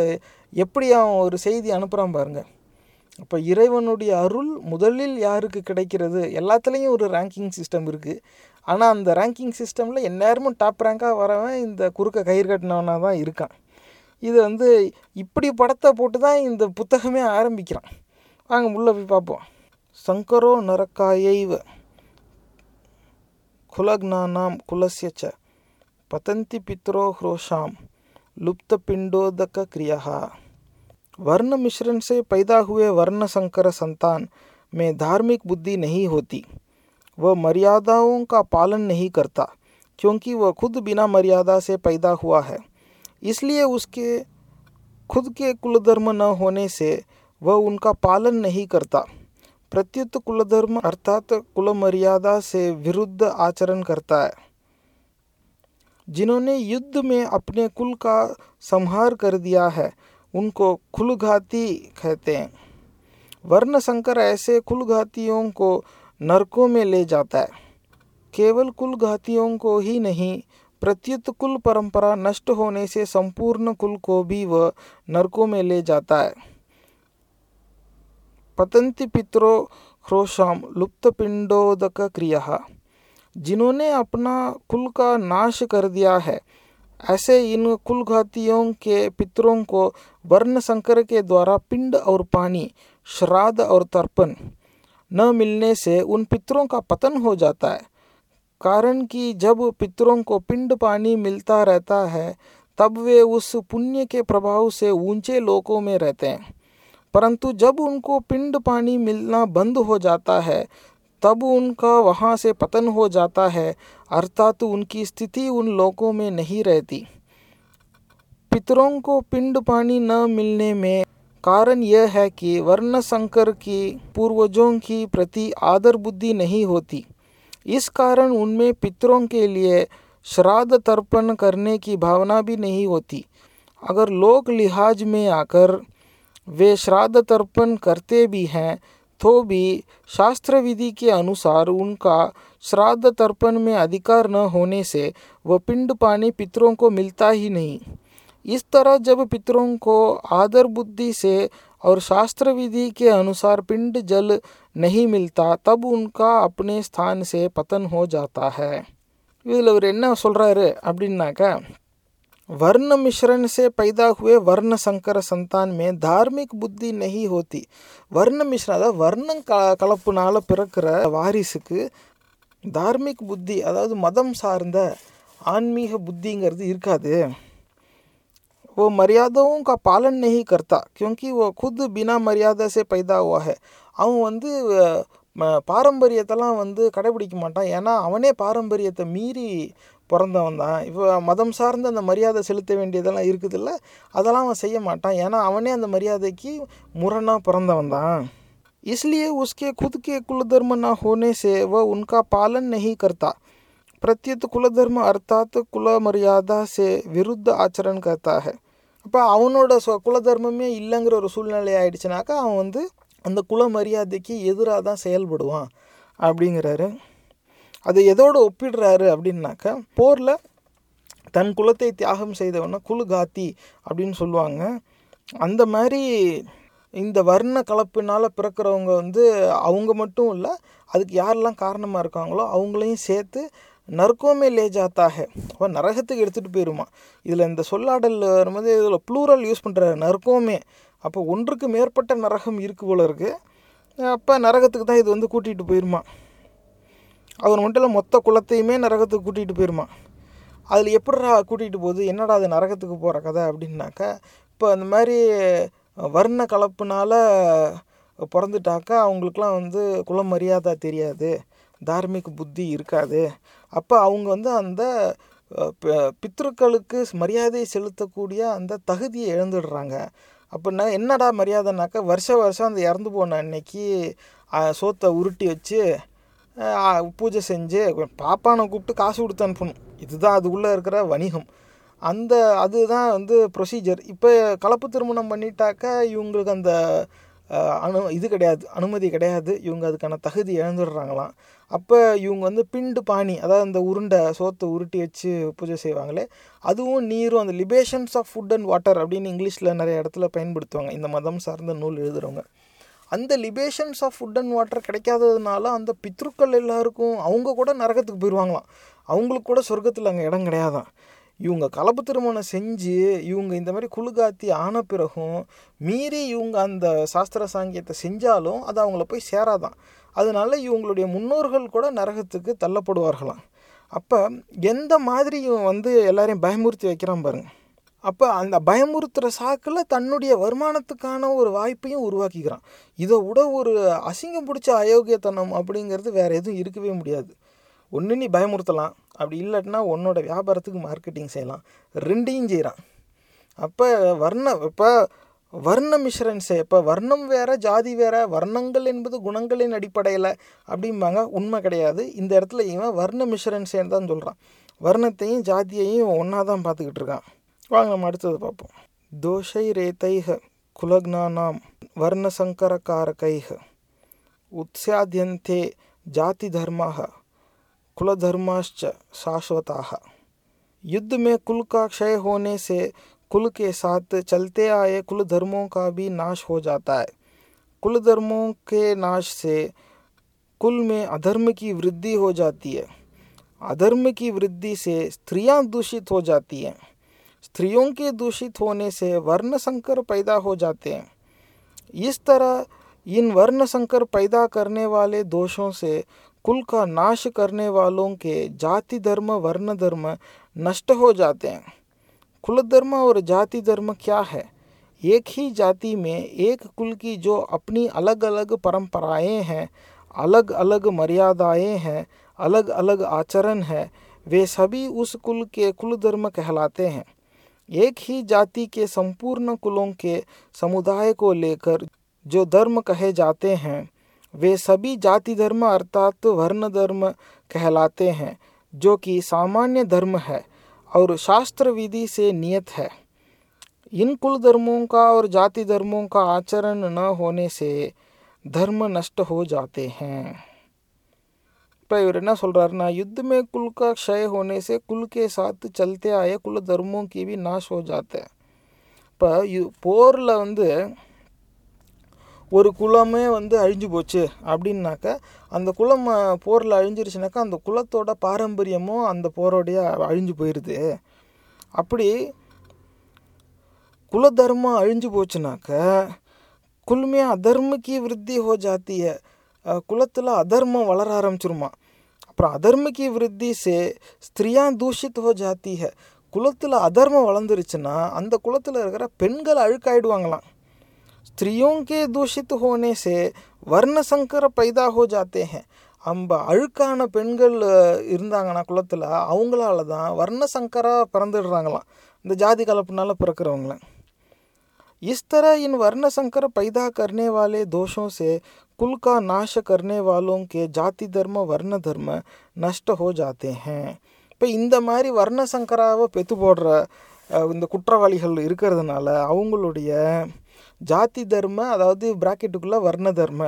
எப்படி அவன் ஒரு செய்தி அனுப்புகிறான் பாருங்கள். இப்போ இறைவனுடைய அருள் முதலில் யாருக்கு கிடைக்கிறது? எல்லாத்துலேயும் ஒரு ரேங்கிங் சிஸ்டம் இருக்குது. ஆனால் அந்த ரேங்கிங் சிஸ்டமில் எந்நேரமும் டாப் ரேங்காக வரவன் இந்த குறுக்க கயிறு கட்டினவனாக தான் இருக்கான். இது வந்து இப்படி படத்தை போட்டு தான் இந்த புத்தகமே ஆரம்பிக்கிறான். வாங்க உள்ளே போய் பார்ப்போம். சங்கரோ நரக்காயைவ குலக்னானாம் குலஸ்யச்ச பதந்தி பித்ரோ ஹ்ரோஷாம் லுப்த பிண்டோதக கிரியா வர்ண மிஸ்ரன் சே பைதா ஹுவே வர்ண சங்கர சந்தான் மே தார்மிக் புத்தி நஹி ஹோத்தி வ மரியாதாவும் கா பாலன் நஹி கர்த்தா கியோங்கி வ குத் பினா மரியாதா சே பைதா ஹுவா ஹை इसलिए उसके खुद के कुलधर्म न होने से वह उनका पालन नहीं करता प्रत्युत कुलधर्म अर्थात कुल मर्यादा से विरुद्ध आचरण करता है। जिन्होंने युद्ध में अपने कुल का संहार कर दिया है उनको कुलघाती कहते हैं। वर्ण शंकर ऐसे कुलघातियों को नरकों में ले जाता है। केवल कुलघातियों को ही नहीं प्रत्युत कुल परंपरा नष्ट होने से संपूर्ण कुल को भी वह नरकों में ले जाता है। पतंति पितरो ख्रोशाम लुप्त पिंडोदक क्रिया जिन्होंने अपना कुल का नाश कर दिया है ऐसे इन कुलघातियों के पितरों को वर्ण संकर के द्वारा पिंड और पानी श्राद्ध और तर्पण न मिलने से उन पितरों का पतन हो जाता है। कारण कि जब पितरों को पिंड पानी मिलता रहता है तब वे उस पुण्य के प्रभाव से ऊंचे लोकों में रहते हैं, परंतु जब उनको पिंड पानी मिलना बंद हो जाता है तब उनका वहाँ से पतन हो जाता है, अर्थात उनकी स्थिति उन लोकों में नहीं रहती। पितरों को पिंड पानी न मिलने में कारण यह है कि वर्ण संकर की पूर्वजों की प्रति आदर बुद्धि नहीं होती। इस कारण उनमें पितरों के लिए श्राद्ध तर्पण करने की भावना भी नहीं होती। अगर लोक लिहाज में आकर वे श्राद्ध तर्पण करते भी हैं तो भी शास्त्र विधि के अनुसार उनका श्राद्ध तर्पण में अधिकार न होने से वह पिंड पानी पितरों को मिलता ही नहीं। इस तरह जब पितरों को आदर बुद्धि से और शास्त्र विधि के अनुसार पिंड जल नहीं मिलता तब उनका अपने स्थान से पतन हो जाता है। இதில் அவர் என்ன சொல்கிறாரு அப்படின்னாக்கா, वर्ण मिश्रण से पैदा हुए वर्ण संकर संतान में धार्मिक बुद्धि नहीं होती। वर्ण मिश्रण அதாவது வர்ணம் கலப்புனால் பிறக்கிற வாரிசுக்கு தார்மிக் புத்தி, அதாவது மதம் சார்ந்த ஆன்மீக புத்திங்கிறது இருக்காது। वो मर्यादाओं का पालन नहीं करता क्योंकि वो खुद बिना मर्यादा से पैदा हुआ है। அவன் வந்து பாரம்பரியத்தெல்லாம் வந்து கடைபிடிக்க மாட்டான், ஏன்னா அவனே பாரம்பரியத்தை மீறி பிறந்தவன் தான்। இப்போ மதம் சார்ந்து அந்த மரியாதை செலுத்த வேண்டியதெல்லாம் இருக்குதுல்ல, அதெல்லாம் அவன் செய்ய மாட்டான், ஏன்னா அவனே அந்த மரியாதைக்கு முரணாக பிறந்தவன் தான்। इसलिए उसके खुद के कुलधर्म ना होने से वह उनका पालन नहीं करता। प्रत्युत कुलधर्म अर्थात कुल मर्यादा से विरुद्ध आचरण करता है। அப்போ அவனோட குலதர்மமே இல்லைங்கிற ஒரு சூழ்நிலை ஆயிடுச்சுனாக்கா அவன் வந்து அந்த குல மரியாதைக்கு எதிராக தான் செயல்படுவான் அப்படிங்கிறாரு। அதை எதோடு ஒப்பிடுறாரு அப்படின்னாக்கா, போரில் தன் குலத்தை தியாகம் செய்தவனா குலகாத்தி அப்படின்னு சொல்லுவாங்க, அந்த மாதிரி இந்த வர்ண கலப்பினால் பிறக்கிறவங்க வந்து அவங்க மட்டும் இல்லை, அதுக்கு யாரெல்லாம் காரணமாக இருக்காங்களோ அவங்களையும் சேர்த்து நரகமே லே ஜாத்தாக அவன் நரகத்துக்கு எடுத்துகிட்டு போயிடுமா। இதில் இந்த சொல்லாடல் வரும்போது இதில் ப்ளூரல் யூஸ் பண்ணுறாரு, நரகமே, அப்போ ஒன்றுக்கு மேற்பட்ட நரகம் இருக்குது போல இருக்குது, அப்போ நரகத்துக்கு தான் இது வந்து கூட்டிகிட்டு போயிடுமா। அவர் மட்டும் இல்லை, மொத்த குலத்தையுமே நரகத்துக்கு கூட்டிகிட்டு போயிடுமா। அதில் எப்படா கூட்டிகிட்டு போகுது, என்னடா அது நரகத்துக்கு போகிற கதை அப்படின்னாக்கா, இப்போ அந்த மாதிரி வர்ண கலப்புனால் பிறந்துட்டாக்கா அவங்களுக்குலாம் வந்து குல மரியாதை தெரியாது, தார்மிக புத்தி இருக்காது, அப்போ அவங்க வந்து அந்த பித்ருக்களுக்கு மரியாதை செலுத்தக்கூடிய அந்த தகுதியை இழந்துடுறாங்க। அப்படின்னா என்னடா மரியாதைனாக்கா, வருஷ வருஷம் அந்த இறந்து போன அன்னைக்கு சோத்தை உருட்டி வச்சு பூஜை செஞ்சு பாப்பானை கூப்பிட்டு காசு கொடுத்து அனுப்பணும், இதுதான் அதுக்குள்ளே இருக்கிற வணிகம், அந்த அதுதான் வந்து ப்ரொசீஜர்। இப்போ கலப்பு திருமணம் பண்ணிட்டாக்கா இவங்களுக்கு அந்த அனு இது கிடையாது, அனுமதி கிடையாது, இவங்க அதுக்கான தகுதி இழந்துடுறாங்களாம்। அப்போ இவங்க வந்து பிண்டு பாணி, அதாவது அந்த உருண்டை சோத்தை உருட்டி வச்சு பூஜை செய்வாங்களே, அதுவும் நீரும் அந்த libations of food and water அப்படின்னு இங்கிலீஷில் நிறைய இடத்துல பயன்படுத்துவாங்க இந்த மதம் சார்ந்த நூல் எழுதுகிறவங்க। அந்த libations of food and water கிடைக்காததுனால அந்த பித்ருக்கள் எல்லாருக்கும் அவங்க கூட நரகத்துக்கு போயிடுவாங்களாம், அவங்களுக்கு கூட சொர்க்கத்தில் அங்கே இடம் கிடையாதான்। இவங்க கலப்பு திருமணம் செஞ்சு இவங்க இந்த மாதிரி குலகாத்தி ஆன பிறகும் மீறி இவங்க அந்த சாஸ்திர சாங்கியத்தை செஞ்சாலும் அது அவங்கள போய் சேராதான், அதனால இவங்களுடைய முன்னோர்கள் கூட நரகத்துக்கு தள்ளப்படுவார்களாம்। அப்போ எந்த மாதிரி இவன் வந்து எல்லாரையும் பயமுறுத்தி வைக்கிறான் பாருங்கள், அப்போ அந்த பயமுறுத்துகிற சாக்கில் தன்னுடைய வருமானத்துக்கான ஒரு வாய்ப்பையும் உருவாக்கிக்கிறான்। இதை விட ஒரு அசிங்கம் பிடிச்ச அயோக்கியத்தனம் அப்படிங்கிறது வேறு எதுவும் இருக்கவே முடியாது। ஒன்று நீ பயமுறுத்தலாம், அப்படி இல்லைன்னா உன்னோட வியாபாரத்துக்கு மார்க்கெட்டிங் செய்யலாம், ரெண்டையும் செய்கிறான்। அப்போ வர்ண இப்போ வர்ண மிஸ்ரன்ஸே, இப்போ வர்ணம் வேறு ஜாதி வேறு, வர்ணங்கள் என்பது குணங்களின் அடிப்படையில் அப்படிம்பாங்க, உண்மை கிடையாது। இந்த இடத்துல இவன் வர்ண மிஸ்ரன்ஸேன்னு தான் சொல்கிறான், வர்ணத்தையும் ஜாதியையும் ஒன்றா தான் பார்த்துக்கிட்டு இருக்கான்। வாங்க நம்ம அடுத்தது பார்ப்போம்। தோஷை ரேத்தைஹ குலக்னானாம் வர்ணசங்கரகாரகைஹ உத்ஸ்யாத்யந்தே ஜாதி धर्माः कुलधर्माश्च शाश्वताः। युद्ध में कुल का क्षय होने से कुल के साथ चलते आए कुल धर्मों का भी नाश हो जाता है। कुल धर्मों के नाश से कुल में अधर्म की वृद्धि हो जाती है, अधर्म की वृद्धि से स्त्रियां दूषित हो जाती हैं, स्त्रियों के दूषित होने से वर्ण संकर पैदा हो जाते हैं। इस तरह इन वर्ण संकर पैदा करने वाले दोषों से कुल का नाश करने वालों के जाति धर्म वर्ण धर्म नष्ट हो जाते हैं। कुल धर्म और जाति धर्म क्या है? एक ही जाति में एक कुल की जो अपनी अलग अलग परंपराएं हैं, अलग अलग मर्यादाएं हैं, अलग अलग आचरण है, वे सभी उस कुल के कुल धर्म कहलाते हैं। एक ही जाति के संपूर्ण कुलों के समुदाय को लेकर जो धर्म कहे जाते हैं वे सभी जाति धर्म अर्थात वर्ण धर्म कहलाते हैं, जो कि सामान्य धर्म है और शास्त्र विधि से नियत है। इन कुल धर्मों का और जाति धर्मों का आचरण न होने से धर्म नष्ट हो जाते हैं। இப்போ இவர் என்ன சொல்கிறாருன்னா, युद्ध में कुल का क्षय होने से कुल के साथ चलते आए कुल धर्मों की भी नाश हो जाते हैं। இப்போ போரில் வந்து ஒரு குலமே வந்து அழிஞ்சு போச்சு அப்படின்னாக்கா, அந்த குலம் போரில் அழிஞ்சிருச்சுனாக்கா அந்த குலத்தோட பாரம்பரியமும் அந்த போரோடைய அழிஞ்சு போயிடுது। அப்படி कुल धर्म अழிஞ்சு போச்சுனாக்கா कुल में अधर्म की वृद्धि हो जाती है, குலத்தில் अधर्म வளர ஆரம்பிச்சிருமா। அப்புறம் अधर्म की वृद्धि से स्त्रियाँ दूषित हो जाती है। குலத்தில் अधर्म வளர்ந்துருச்சுன்னா அந்த குலத்தில் இருக்கிற பெண்கள் அழுக்காயிடுவாங்களாம்। स्त्रियों के दूषित होने से वर्ण संकर पैदा हो जाते हैं। அம்ப அழுக்கான பெண்கள் இருந்தாங்கன்னா குலத்தில் அவங்களால தான் வர்ண சங்கராக பிறந்துடுறாங்களாம், இந்த ஜாதி கலப்புனால பிறக்கிறவங்களாம்। इस तरह इन वर्ण संकर पैदा करने वाले दोषों से कुल का नाश करने वालों के जाति धर्म वर्ण धर्म नष्ट हो जाते हैं। இப்போ இந்த மாதிரி வர்ண சங்கராவை பெற்று போடுற இந்த குற்றவாளிகள் இருக்கிறதுனால அவங்களுடைய ஜாதி தர்ம, அதாவது பிராக்கெட்டுக்குள்ளே வர்ண தர்ம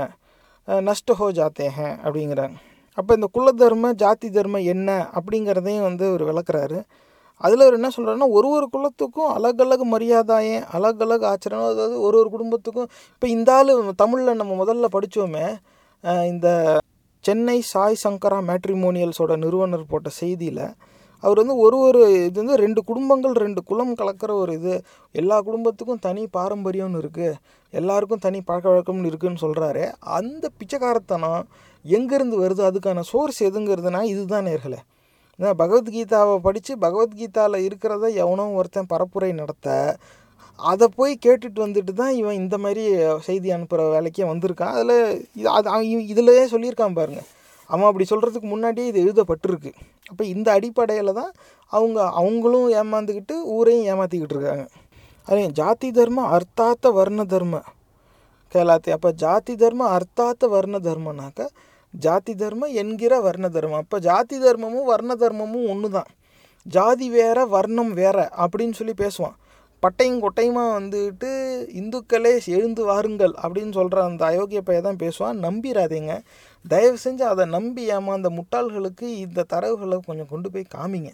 நஷ்ட ஹோ ஜாத்தே ஹேன் அப்படிங்கிறாங்க। அப்போ இந்த குல தர்ம ஜாதி தர்மம் என்ன அப்படிங்கிறதையும் வந்து அவர் விளக்குறாரு। அதில் அவர் என்ன சொல்கிறாருன்னா, ஒரு ஒரு குலத்துக்கும் அலகலகு மரியாதையே அலகலகு ஆச்சரணம், அதாவது ஒரு ஒரு குடும்பத்துக்கும் இப்போ இந்த ஆள் தமிழில் நம்ம முதல்ல படித்தோமே இந்த சென்னை சாய் சங்கரா மேட்ரிமோனியல்ஸோட நிறுவனர் போட்ட செய்தியில் அவர் வந்து ஒரு ஒரு இது வந்து ரெண்டு குடும்பங்கள் ரெண்டு குலம் கலக்கிற ஒரு இது, எல்லா குடும்பத்துக்கும் தனி பாரம்பரியம்னு இருக்குது, எல்லாருக்கும் தனி பழக்க வழக்கம்னு இருக்குதுன்னு சொல்கிறாரு। அந்த பிச்சைக்காரத்தனம் எங்கேருந்து வருது, அதுக்கான சோர்ஸ் எதுங்கிறதுனா இதுதான் நேர்களே, ஏன்னா பகவத்கீதாவை படித்து பகவத்கீதாவில் இருக்கிறத எவனோ ஒருத்தன் பரப்புரை நடத்த அதை போய் கேட்டுட்டு வந்துட்டு தான் இவன் இந்த மாதிரி செய்தி அனுப்புகிற வேலைக்கே வந்திருக்கான்। அதில் இது அது இதிலேயே சொல்லியிருக்கான் பாருங்கள், அவன் அப்படி சொல்கிறதுக்கு முன்னாடியே இது எழுதப்பட்டிருக்கு। அப்போ இந்த அடிப்படையில் தான் அவங்க அவங்களும் ஏமாந்துக்கிட்டு ஊரையும் ஏமாற்றிக்கிட்டு இருக்காங்க। அதே ஜாதி தர்ம அர்த்தாத்த வர்ண தர்ம கேலாத்தி, அப்போ ஜாதி தர்ம அர்த்தாத்த வர்ண தர்மனாக்கா ஜாதி தர்ம என்கிற வர்ண தர்மம்। அப்போ ஜாதி தர்மமும் வர்ண தர்மமும் ஒன்று தான், ஜாதி வேற வர்ணம் வேற அப்படின்னு சொல்லி பேசுவான்। பட்டையும் கொட்டையுமாக வந்துட்டு இந்துக்களே எழுந்து வாருங்கள் அப்படின்னு சொல்கிற அந்த அயோக்கிய பையன் தான் பேசுவான்। நம்பிடாதீங்க, தயவு செஞ்சு அதை நம்பி ஏமாந்த முட்டாள்களுக்கு இந்த தரவுகளை கொஞ்சம் கொண்டு போய் காமிங்க,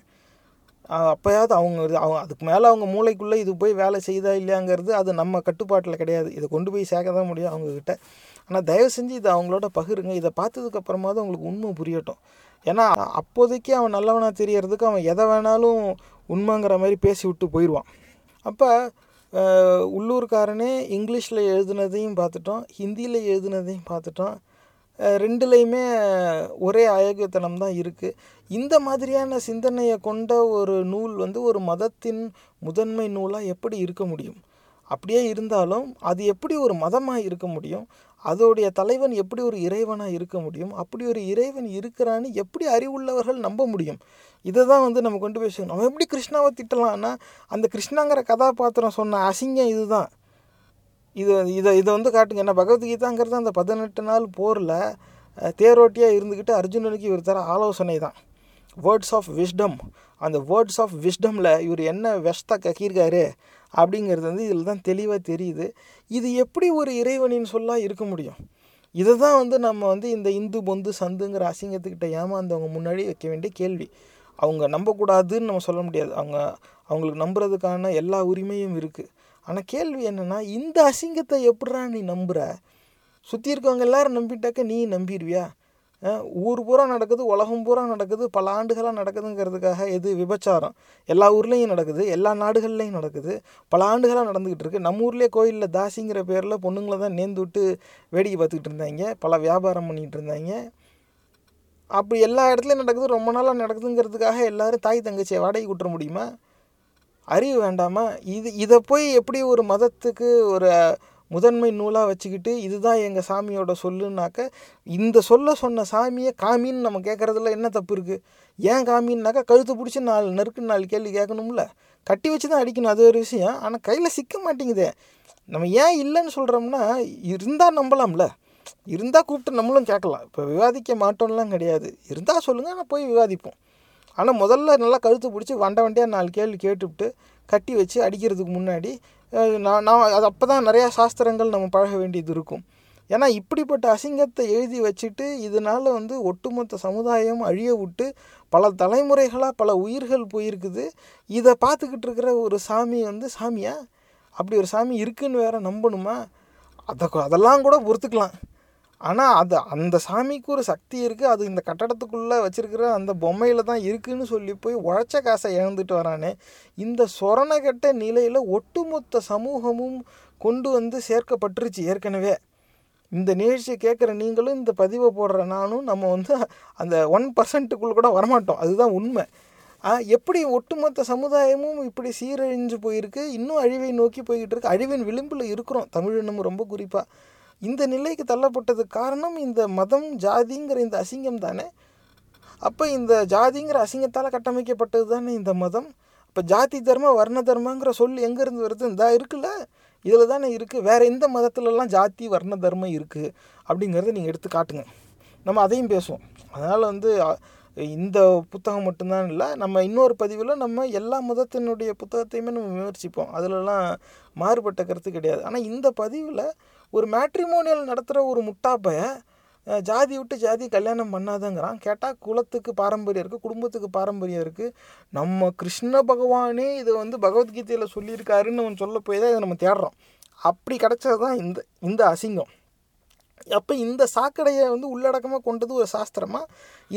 அப்போயாவது அவங்க அவங்க அதுக்கு மேலே அவங்க மூளைக்குள்ளே இது போய் வேலை செய்தா இல்லையாங்கிறது அது நம்ம கட்டுப்பாட்டில் கிடையாது, இதை கொண்டு போய் சேர்க்க தான் முடியும் அவங்கக்கிட்ட। ஆனால் தயவு செஞ்சு இதை அவங்களோட பகிருங்க, இதை பார்த்ததுக்கப்புறமா தான் அவங்களுக்கு உண்மை புரியட்டும்। ஏன்னா அப்போதைக்கு அவன் நல்லவனாக தெரியறதுக்கு அவன் எதை வேணாலும் உண்மைங்கிற மாதிரி பேசி விட்டு போயிடுவான்। அப்போ உள்ளூர்காரனே இங்கிலீஷில் எழுதுனதையும் பார்த்துட்டோம், ஹிந்தியில் எழுதுனதையும் பார்த்துட்டோம், ரெண்டுலேயுமே ஒரே அயோக்கியத்தனம் தான் இருக்குது। இந்த மாதிரியான சிந்தனையை கொண்ட ஒரு நூல் வந்து ஒரு மதத்தின் முதன்மை நூலாக எப்படி இருக்க முடியும்? அப்படியே இருந்தாலும் அது எப்படி ஒரு மதமாக இருக்க முடியும்? அதோடைய தலைவன் எப்படி ஒரு இறைவனாக இருக்க முடியும்? அப்படி ஒரு இறைவன் இருக்கிறான்னு எப்படி அறிவுள்ளவர்கள் நம்ப முடியும்? இதை தான் வந்து நம்ம கொண்டு போய் சொல்லணும்। நம்ம எப்படி கிருஷ்ணாவை திட்டலாம்னா, அந்த கிருஷ்ணாங்கிற கதாபாத்திரம் சொன்ன அசிங்கம் இது தான், இது இதை இதை வந்து காட்டுங்க। ஏன்னா பகவத்கீதாங்கிறது அந்த பதினெட்டு நாள் போரில் தேரோட்டியாக இருந்துக்கிட்டு அர்ஜுனனுக்கு இவர் தர ஆலோசனை தான், வேர்ட்ஸ் ஆஃப் விஸ்டம்। அந்த வேர்ட்ஸ் ஆஃப் விஸ்டமில் இவர் என்ன வெஷ்தாக கக்கியிருக்காரு அப்படிங்கிறது வந்து இதில் தான் தெளிவாக தெரியுது। இது எப்படி ஒரு இறைவனின் சொல்லாக இருக்க முடியும்? இதை தான் வந்து நம்ம வந்து இந்த இந்து பொந்து சந்துங்கிற அசிங்கத்துக்கிட்ட ஏமாந்தவங்க முன்னாடி வைக்க வேண்டிய கேள்வி। அவங்க நம்பக்கூடாதுன்னு நம்ம சொல்ல முடியாது, அவங்க அவங்களுக்கு நம்புறதுக்கான எல்லா உரிமையும் இருக்குது। ஆனால் கேள்வி என்னென்னா, இந்த அசிங்கத்தை எப்படா நீ நம்புகிற? சுற்றி இருக்கவங்க எல்லோரும் நம்பிட்டாக்க நீ நம்பிடுவியா? ஊர் பூரா நடக்குது, உலகம் பூரா நடக்குது, பல ஆண்டுகளாக நடக்குதுங்கிறதுக்காக எது விபச்சாரம் எல்லா ஊர்லேயும் நடக்குது, எல்லா நாடுகள்லேயும் நடக்குது, பல ஆண்டுகளாக நடந்துக்கிட்டு இருக்குது। நம்ம ஊர்லேயே கோயிலில் தாசிங்கிற பேரில் பொண்ணுங்களை தான் நேர்ந்து விட்டு வேடிக்கை பார்த்துக்கிட்டு இருந்தாங்க, பல வியாபாரம் பண்ணிகிட்டு இருந்தாங்க, அப்படி எல்லா இடத்துலையும் நடக்குது, ரொம்ப நாளாக நடக்குதுங்கிறதுக்காக எல்லோரும் தாய் தங்கச்சியை வாடகை விட்டுற முடியுமா? அறிவு வேண்டாமா? இது இதை போய் எப்படி ஒரு மதத்துக்கு ஒரு முதன்மை நூலாக வச்சுக்கிட்டு இதுதான் எங்கள் சாமியோட சொல்லுன்னாக்க, இந்த சொல்ல சொன்ன சாமியை காமின்னு நம்ம கேட்குறதுல என்ன தப்பு இருக்குது? ஏன் காமின்னாக்கா கழுத்து பிடிச்சி நாலு நறுக்குன்னு நாலு கேள்வி கேட்கணும்ல. கட்டி வச்சு தான் அடிக்கணும், அது ஒரு விஷயம். ஆனால் கையில் சிக்க மாட்டேங்குதே. நம்ம ஏன் இல்லைன்னு சொல்கிறோம்னா, இருந்தால் நம்பலாம்ல, இருந்தால் கூப்பிட்டு நம்மளும் கேட்கலாம். இப்போ விவாதிக்க மாட்டோம்லாம் கிடையாது, இருந்தால் சொல்லுங்கள், நான் போய் விவாதிப்போம். ஆனால் முதல்ல நல்லா கழுத்து பிடிச்சி வண்டை வண்டியாக நாலு கேள்வி கேட்டுவிட்டு கட்டி வச்சு அடிக்கிறதுக்கு முன்னாடி நான் நான் அது அப்போ தான் நிறையா சாஸ்திரங்கள் நம்ம பழக வேண்டியது இருக்கும். ஏன்னா இப்படிப்பட்ட அசிங்கத்தை எழுதி வச்சுட்டு இதனால் வந்து ஒட்டுமொத்த சமுதாயம் அழிய விட்டு பல தலைமுறைகளாக பல உயிர்கள் போயிருக்குது. இதை பார்த்துக்கிட்டு இருக்கிற ஒரு சாமி வந்து சாமியா, அப்படி ஒரு சாமி இருக்குதுன்னு வேற நம்பணுமா? அதை அதெல்லாம் கூட பொறுத்துக்கலாம். ஆனால் அது அந்த சாமிக்கு ஒரு சக்தி இருக்குது, அது இந்த கட்டடத்துக்குள்ளே வச்சுருக்கிற அந்த பொம்மையில் தான் இருக்குதுன்னு சொல்லி போய் உழைச்ச காசை இழந்துட்டு வரானே, இந்த சொரணக்கட்ட நிலையில் ஒட்டுமொத்த சமூகமும் கொண்டு வந்து சேர்க்கப்பட்டுருச்சு. ஏற்கனவே இந்த நிகழ்ச்சியை கேட்குற நீங்களும் இந்த பதிவை போடுற நானும் நம்ம வந்து அந்த ஒன் பர்சன்ட்டுக்குள்ளே கூட வரமாட்டோம், அதுதான் உண்மை. எப்படி ஒட்டுமொத்த சமுதாயமும் இப்படி சீரழிஞ்சு போயிருக்கு, இன்னும் அழிவை நோக்கி போய்கிட்டு இருக்குது, அழிவின் விளிம்பில் இருக்கிறோம் தமிழினம் ரொம்ப குறிப்பாக. இந்த நிலைக்கு தள்ளப்பட்டதுக்கு காரணம் இந்த மதம் ஜாதிங்கிற இந்த அசிங்கம் தானே. அப்போ இந்த ஜாதிங்கிற அசிங்கத்தால் கட்டமைக்கப்பட்டது தானே இந்த மதம். இப்போ ஜாதி தர்மம் வர்ண தர்மங்கிற சொல் எங்கேருந்து வருது? இந்த இருக்குல்ல, இதில் தானே இருக்குது. வேறு எந்த மதத்துலலாம் ஜாதி வர்ண தர்மம் இருக்குது அப்படிங்கிறத நீங்கள் எடுத்து காட்டுங்க, நம்ம அதையும் பேசுவோம். அதனால் வந்து இந்த புத்தகம் மட்டும்தான் இல்லை, நம்ம இன்னொரு பதிவில் நம்ம எல்லா மதத்தினுடைய புத்தகத்தையுமே நம்ம விமர்சிப்போம், அதிலலாம் மாறுபட்ட கருத்து கிடையாது. ஆனால் இந்த பதிவில் ஒரு மேட்ரிமோனியல் நடத்துகிற ஒரு முட்டாப்பைய ஜாதி விட்டு ஜாதி கல்யாணம் பண்ணாதங்கிறான். கேட்டால் குலத்துக்கு பாரம்பரியம் இருக்குது, குடும்பத்துக்கு பாரம்பரியம் இருக்குது, நம்ம கிருஷ்ண பகவானே இதை வந்து பகவத்கீதையில் சொல்லியிருக்காருன்னு அவன் சொல்ல போய் தான் இதை நம்ம தேடுறோம். அப்படி கிடச்சது தான் இந்த இந்த அசிங்கம். அப்போ இந்த சாக்கடையை வந்து உள்ளடக்கமாக கொண்டது ஒரு சாஸ்திரமாக,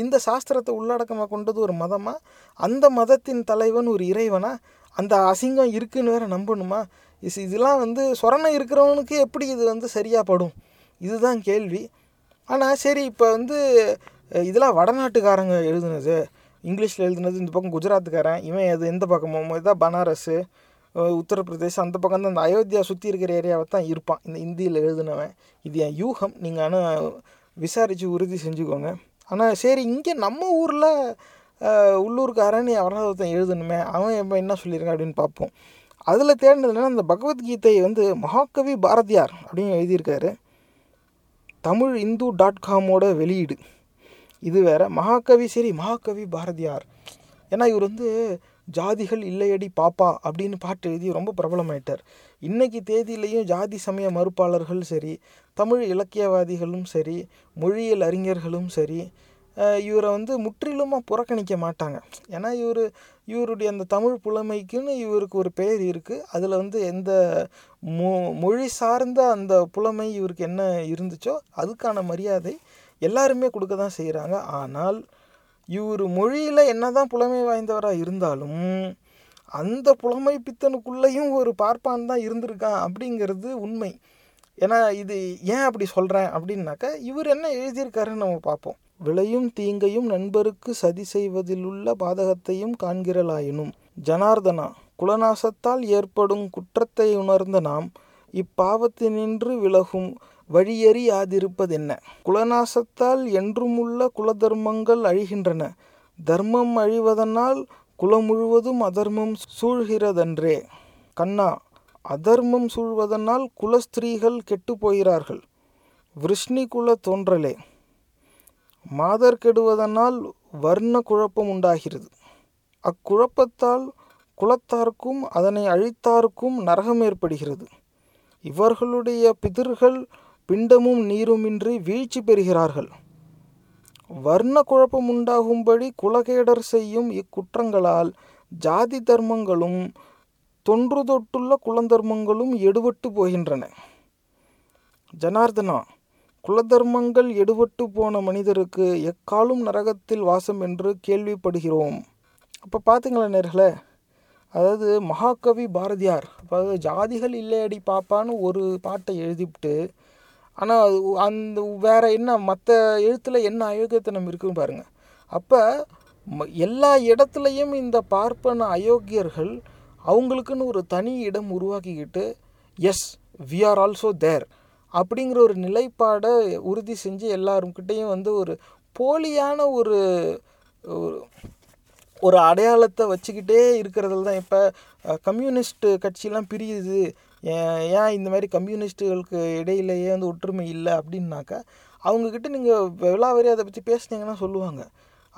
இந்த சாஸ்திரத்தை உள்ளடக்கமாக கொண்டது ஒரு மதமாக, அந்த மதத்தின் தலைவன் ஒரு இறைவனா, அந்த அசிங்கம் இருக்குதுன்னு வேறு நம்பணுமா? இஸ் இதெல்லாம் வந்து சொரணை இருக்கிறவனுக்கு எப்படி இது வந்து சரியாக படும்? இதுதான் கேள்வி. ஆனால் சரி, இப்போ வந்து இதெல்லாம் வடநாட்டுக்காரங்க எழுதுனது, இங்கிலீஷில் எழுதுனது, இந்த பக்கம் குஜராத்துக்காரன், இவன் அது எந்த பக்கமும் இதான் பனாரஸு, உத்தரப்பிரதேசம், அந்த பக்கம் தான் அந்த அயோத்தியா சுற்றி இருக்கிற ஏரியாவை தான் இருப்பான் இந்த இந்தியில் எழுதுனவன். இது என் யூகம், நீங்கள் ஆனால் விசாரித்து உறுதி செஞ்சுக்கோங்க. ஆனால் சரி, இங்கே நம்ம ஊரில் உள்ளூர்காரன் அவராதன் எழுதணுமே, அவன் இப்போ என்ன சொல்லியிருக்கான் அப்படின்னு பார்ப்போம். அதில் தேடினதுனா அந்த பகவத்கீதை வந்து மகாகவி பாரதியார் அப்படின்னு எழுதியிருக்காரு. தமிழ் இந்து டாட் காமோட வெளியீடு இது வேறு. மகாகவி சரி, மகாகவி பாரதியார், ஏன்னா இவர் வந்து ஜாதிகள் இல்லையடி பாப்பா அப்படின்னு பாட்டு எழுதி ரொம்ப பிரபலமாயிட்டார். இன்றைக்கி தேதியிலையும் ஜாதி சமய மறுப்பாளர்கள் சரி, தமிழ் இலக்கியவாதிகளும் சரி, மொழியியல் அறிஞர்களும் சரி, இவரை வந்து முற்றிலுமாக புறக்கணிக்க மாட்டாங்க. ஏன்னா இவர் இவருடைய அந்த தமிழ் புலமைக்குன்னு இவருக்கு ஒரு பெயர் இருக்குது, அதில் வந்து எந்த மொ மொழி சார்ந்த அந்த புலமை இவருக்கு என்ன இருந்துச்சோ அதுக்கான மரியாதை எல்லாருமே கொடுக்க தான் செய்கிறாங்க. ஆனால் இவர் மொழியில் என்ன தான் புலமை வாய்ந்தவராக இருந்தாலும் அந்த புலமை பித்தனுக்குள்ளேயும் ஒரு பார்ப்பான் தான் இருந்திருக்கான் அப்படிங்கிறது உண்மை. ஏன்னா இது ஏன் அப்படி சொல்கிறேன் அப்படின்னாக்கா, இவர் என்ன எழுதியிருக்காருன்னு நம்ம பார்ப்போம். விளையும் தீங்கையும் நண்பருக்கு சதி செய்வதிலுள்ள பாதகத்தையும் காண்கிறலாயினும் ஜனார்தனா, குலநாசத்தால் ஏற்படும் குற்றத்தை உணர்ந்த நாம் இப்பாவத்தினின்று விலகும் வழியறியாதிருப்பதென்ன? குலநாசத்தால் என்றுமுள்ள குலதர்மங்கள் அழிகின்றன, தர்மம் அழிவதனால் குலம் முழுவதும் அதர்மம் சூழ்கிறதன்றே. கண்ணா, அதர்மம் சூழ்வதனால் குலஸ்திரீகள் கெட்டுப்போகிறார்கள், விருஷ்ணி குல தோன்றலே. மாதர் கெடுவதனால் வர்ண குழப்பம் உண்டாகிறது, அக்குழப்பத்தால் குலத்தார்க்கும் அதனை அழித்தார்க்கும் நரகம் ஏற்படுகிறது. இவர்களுடைய பிதிர்கள் பிண்டமும் நீருமின்றி வீழ்ச்சி பெறுகிறார்கள். வர்ண குழப்பம் உண்டாகும்படி குலகேடர் செய்யும் இக்குற்றங்களால் ஜாதி தர்மங்களும் தொன்று தொட்டுள்ள குலதர்மங்களும் எடுபட்டு போகின்றன. ஜனார்தனா, குலதர்மங்கள் எடுபட்டு போன மனிதருக்கு எக்காலும் நரகத்தில் வாசம் என்று கேள்விப்படுகிறோம். அப்போ பார்த்துங்களா நேர்களே, அதாவது மகாகவி பாரதியார், அதாவது ஜாதிகள் இல்லையடி பாப்பான்னு ஒரு பாட்டை எழுதிவிட்டு, ஆனால் அந்த வேறு என்ன மற்ற எழுத்தில் என்ன அயோக்கியத்தனம் இருக்குன்னு பாருங்கள். அப்போ எல்லா இடத்துலையும் இந்த பார்ப்பன அயோக்கியர்கள் அவங்களுக்குன்னு ஒரு தனி இடம் உருவாக்கிக்கிட்டு, S we are also there அப்படிங்கிற ஒரு நிலைப்பாடை உறுதி செஞ்சு எல்லாருக்கிட்டையும் வந்து ஒரு போலியான ஒரு ஒரு அடையாளத்தை வச்சுக்கிட்டே இருக்கிறதுல தான் இப்போ கம்யூனிஸ்ட்டு கட்சியெலாம் பிரியுது. ஏன் இந்த மாதிரி கம்யூனிஸ்ட்டுகளுக்கு இடையிலேயே வந்து ஒற்றுமை இல்லை அப்படின்னாக்கா அவங்கக்கிட்ட நீங்கள் விலாவரி அதை பற்றி பேசுனீங்கன்னா சொல்லுவாங்க.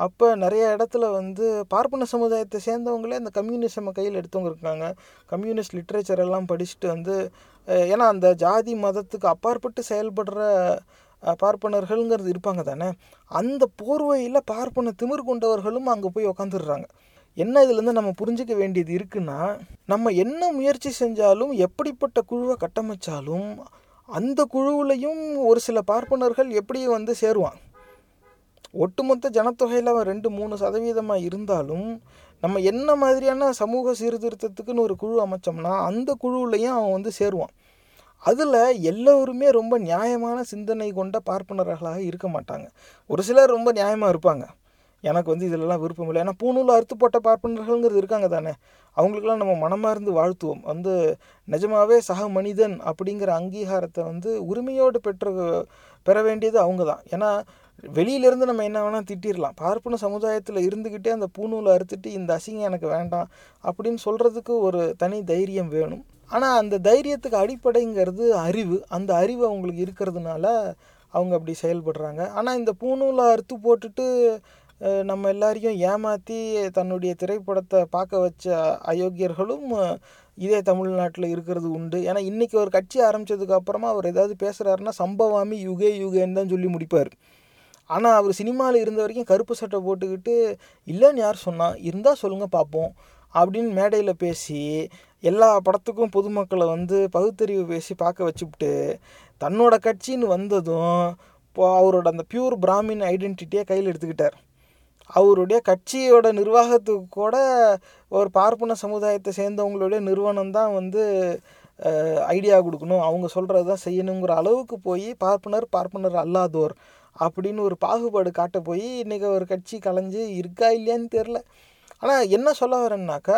அப்போ நிறைய இடத்துல வந்து பார்ப்பன சமுதாயத்தை சேர்ந்தவங்களே அந்த கம்யூனிசமை கையில் எடுத்தவங்க இருக்காங்க. கம்யூனிஸ்ட் லிட்ரேச்சர் எல்லாம் படிச்சுட்டு வந்து ஏன்னா அந்த ஜாதி மதத்துக்கு அப்பாற்பட்டு செயல்படுற பார்ப்பனர்கள்ங்கிறது இருப்பாங்க தானே, அந்த போர்வையில் பார்ப்பன திமிர் கொண்டவர்களும் அங்கே போய் உக்காந்துடுறாங்க. என்ன இதுலேருந்து நம்ம புரிஞ்சிக்க வேண்டியது இருக்குன்னா, நம்ம என்ன முயற்சி செஞ்சாலும் எப்படிப்பட்ட குழுவை கட்டமைச்சாலும் அந்த குழுவிலையும் ஒரு சில பார்ப்பனர்கள் எப்படியும் வந்து சேருவான். ஒட்டுமொத்த ஜனத்தொகையில் அவன் ரெண்டு மூணு சதவீதமாக இருந்தாலும் நம்ம என்ன மாதிரியான சமூக சீர்திருத்தத்துக்குன்னு ஒரு குழு அமைச்சோம்னா அந்த குழுவிலையும் அவன் வந்து சேருவான். அதில் எல்லோருமே ரொம்ப நியாயமான சிந்தனை கொண்ட பார்ப்பனர்களாக இருக்க மாட்டாங்க. ஒரு சிலர் ரொம்ப நியாயமாக இருப்பாங்க, எனக்கு வந்து இதிலெல்லாம் விருப்பம் இல்லை. ஏன்னா பூணூல் அறுத்து போட்ட பார்ப்பனர்கள்ங்கிறது இருக்காங்க தானே, அவங்களுக்கெல்லாம் நம்ம மனமார்ந்து வாழ்த்துவோம். வந்து நிஜமாகவே சக மனிதன் அப்படிங்கிற அங்கீகாரத்தை வந்து உரிமையோடு பெற்று பெற வேண்டியது அவங்க தான். ஏன்னா வெளியிலேருந்து நம்ம என்ன வேணால் திட்டிடலாம், பார்ப்பன சமுதாயத்தில் இருந்துக்கிட்டே அந்த பூணூலை அறுத்துட்டு இந்த அசிங்கம் எனக்கு வேண்டாம் அப்படின்னு சொல்கிறதுக்கு ஒரு தனி தைரியம் வேணும். ஆனால் அந்த தைரியத்துக்கு அடிப்படைங்கிறது அறிவு. அந்த அறிவு அவங்களுக்கு இருக்கிறதுனால அவங்க அப்படி செயல்படுறாங்க. ஆனால் இந்த பூணூலை அறுத்து போட்டுட்டு நம்ம எல்லாரையும் ஏமாற்றி தன்னுடைய திரைப்படத்தை பார்க்க வச்ச அயோக்கியர்களும் இதே தமிழ்நாட்டில் இருக்கிறது உண்டு. ஏன்னா இன்றைக்கி ஒரு கட்சி ஆரம்பித்ததுக்கு அப்புறமா அவர் ஏதாவது பேசுகிறாருன்னா சம்பவாமி யுகே யுகேன்னு தான் சொல்லி முடிப்பார். ஆனால் அவர் சினிமாவில் இருந்த வரைக்கும் கருப்பு சட்டை போட்டுக்கிட்டு இல்லைன்னு யார் சொன்னால் இருந்தால் சொல்லுங்கள் பார்ப்போம் அப்படின்னு மேடையில் பேசி எல்லா படத்துக்கும் பொதுமக்களை வந்து பகுத்தறிவு பேசி பார்க்க வச்சுக்கிட்டு தன்னோட கட்சின்னு வந்ததும் இப்போ அவரோட அந்த பியூர் பிராமின் ஐடென்டிட்டியை கையில் எடுத்துக்கிட்டார். அவருடைய கட்சியோட நிர்வாகத்துக்கு கூட ஒரு பார்ப்பன சமுதாயத்தை சேர்ந்தவங்களுடைய நிறுவனம் தான் வந்து ஐடியா கொடுக்கணும், அவங்க சொல்கிறது தான் செய்யணுங்கிற அளவுக்கு போய் பார்ப்பனர் பார்ப்பனர் அல்லாதோர் அப்படின்னு ஒரு பாகுபாடு காட்ட போய் இன்றைக்கி ஒரு கட்சி கலைஞ்சு இருக்கா இல்லையான்னு தெரில. ஆனால் என்ன சொல்ல வரேன்னாக்கா,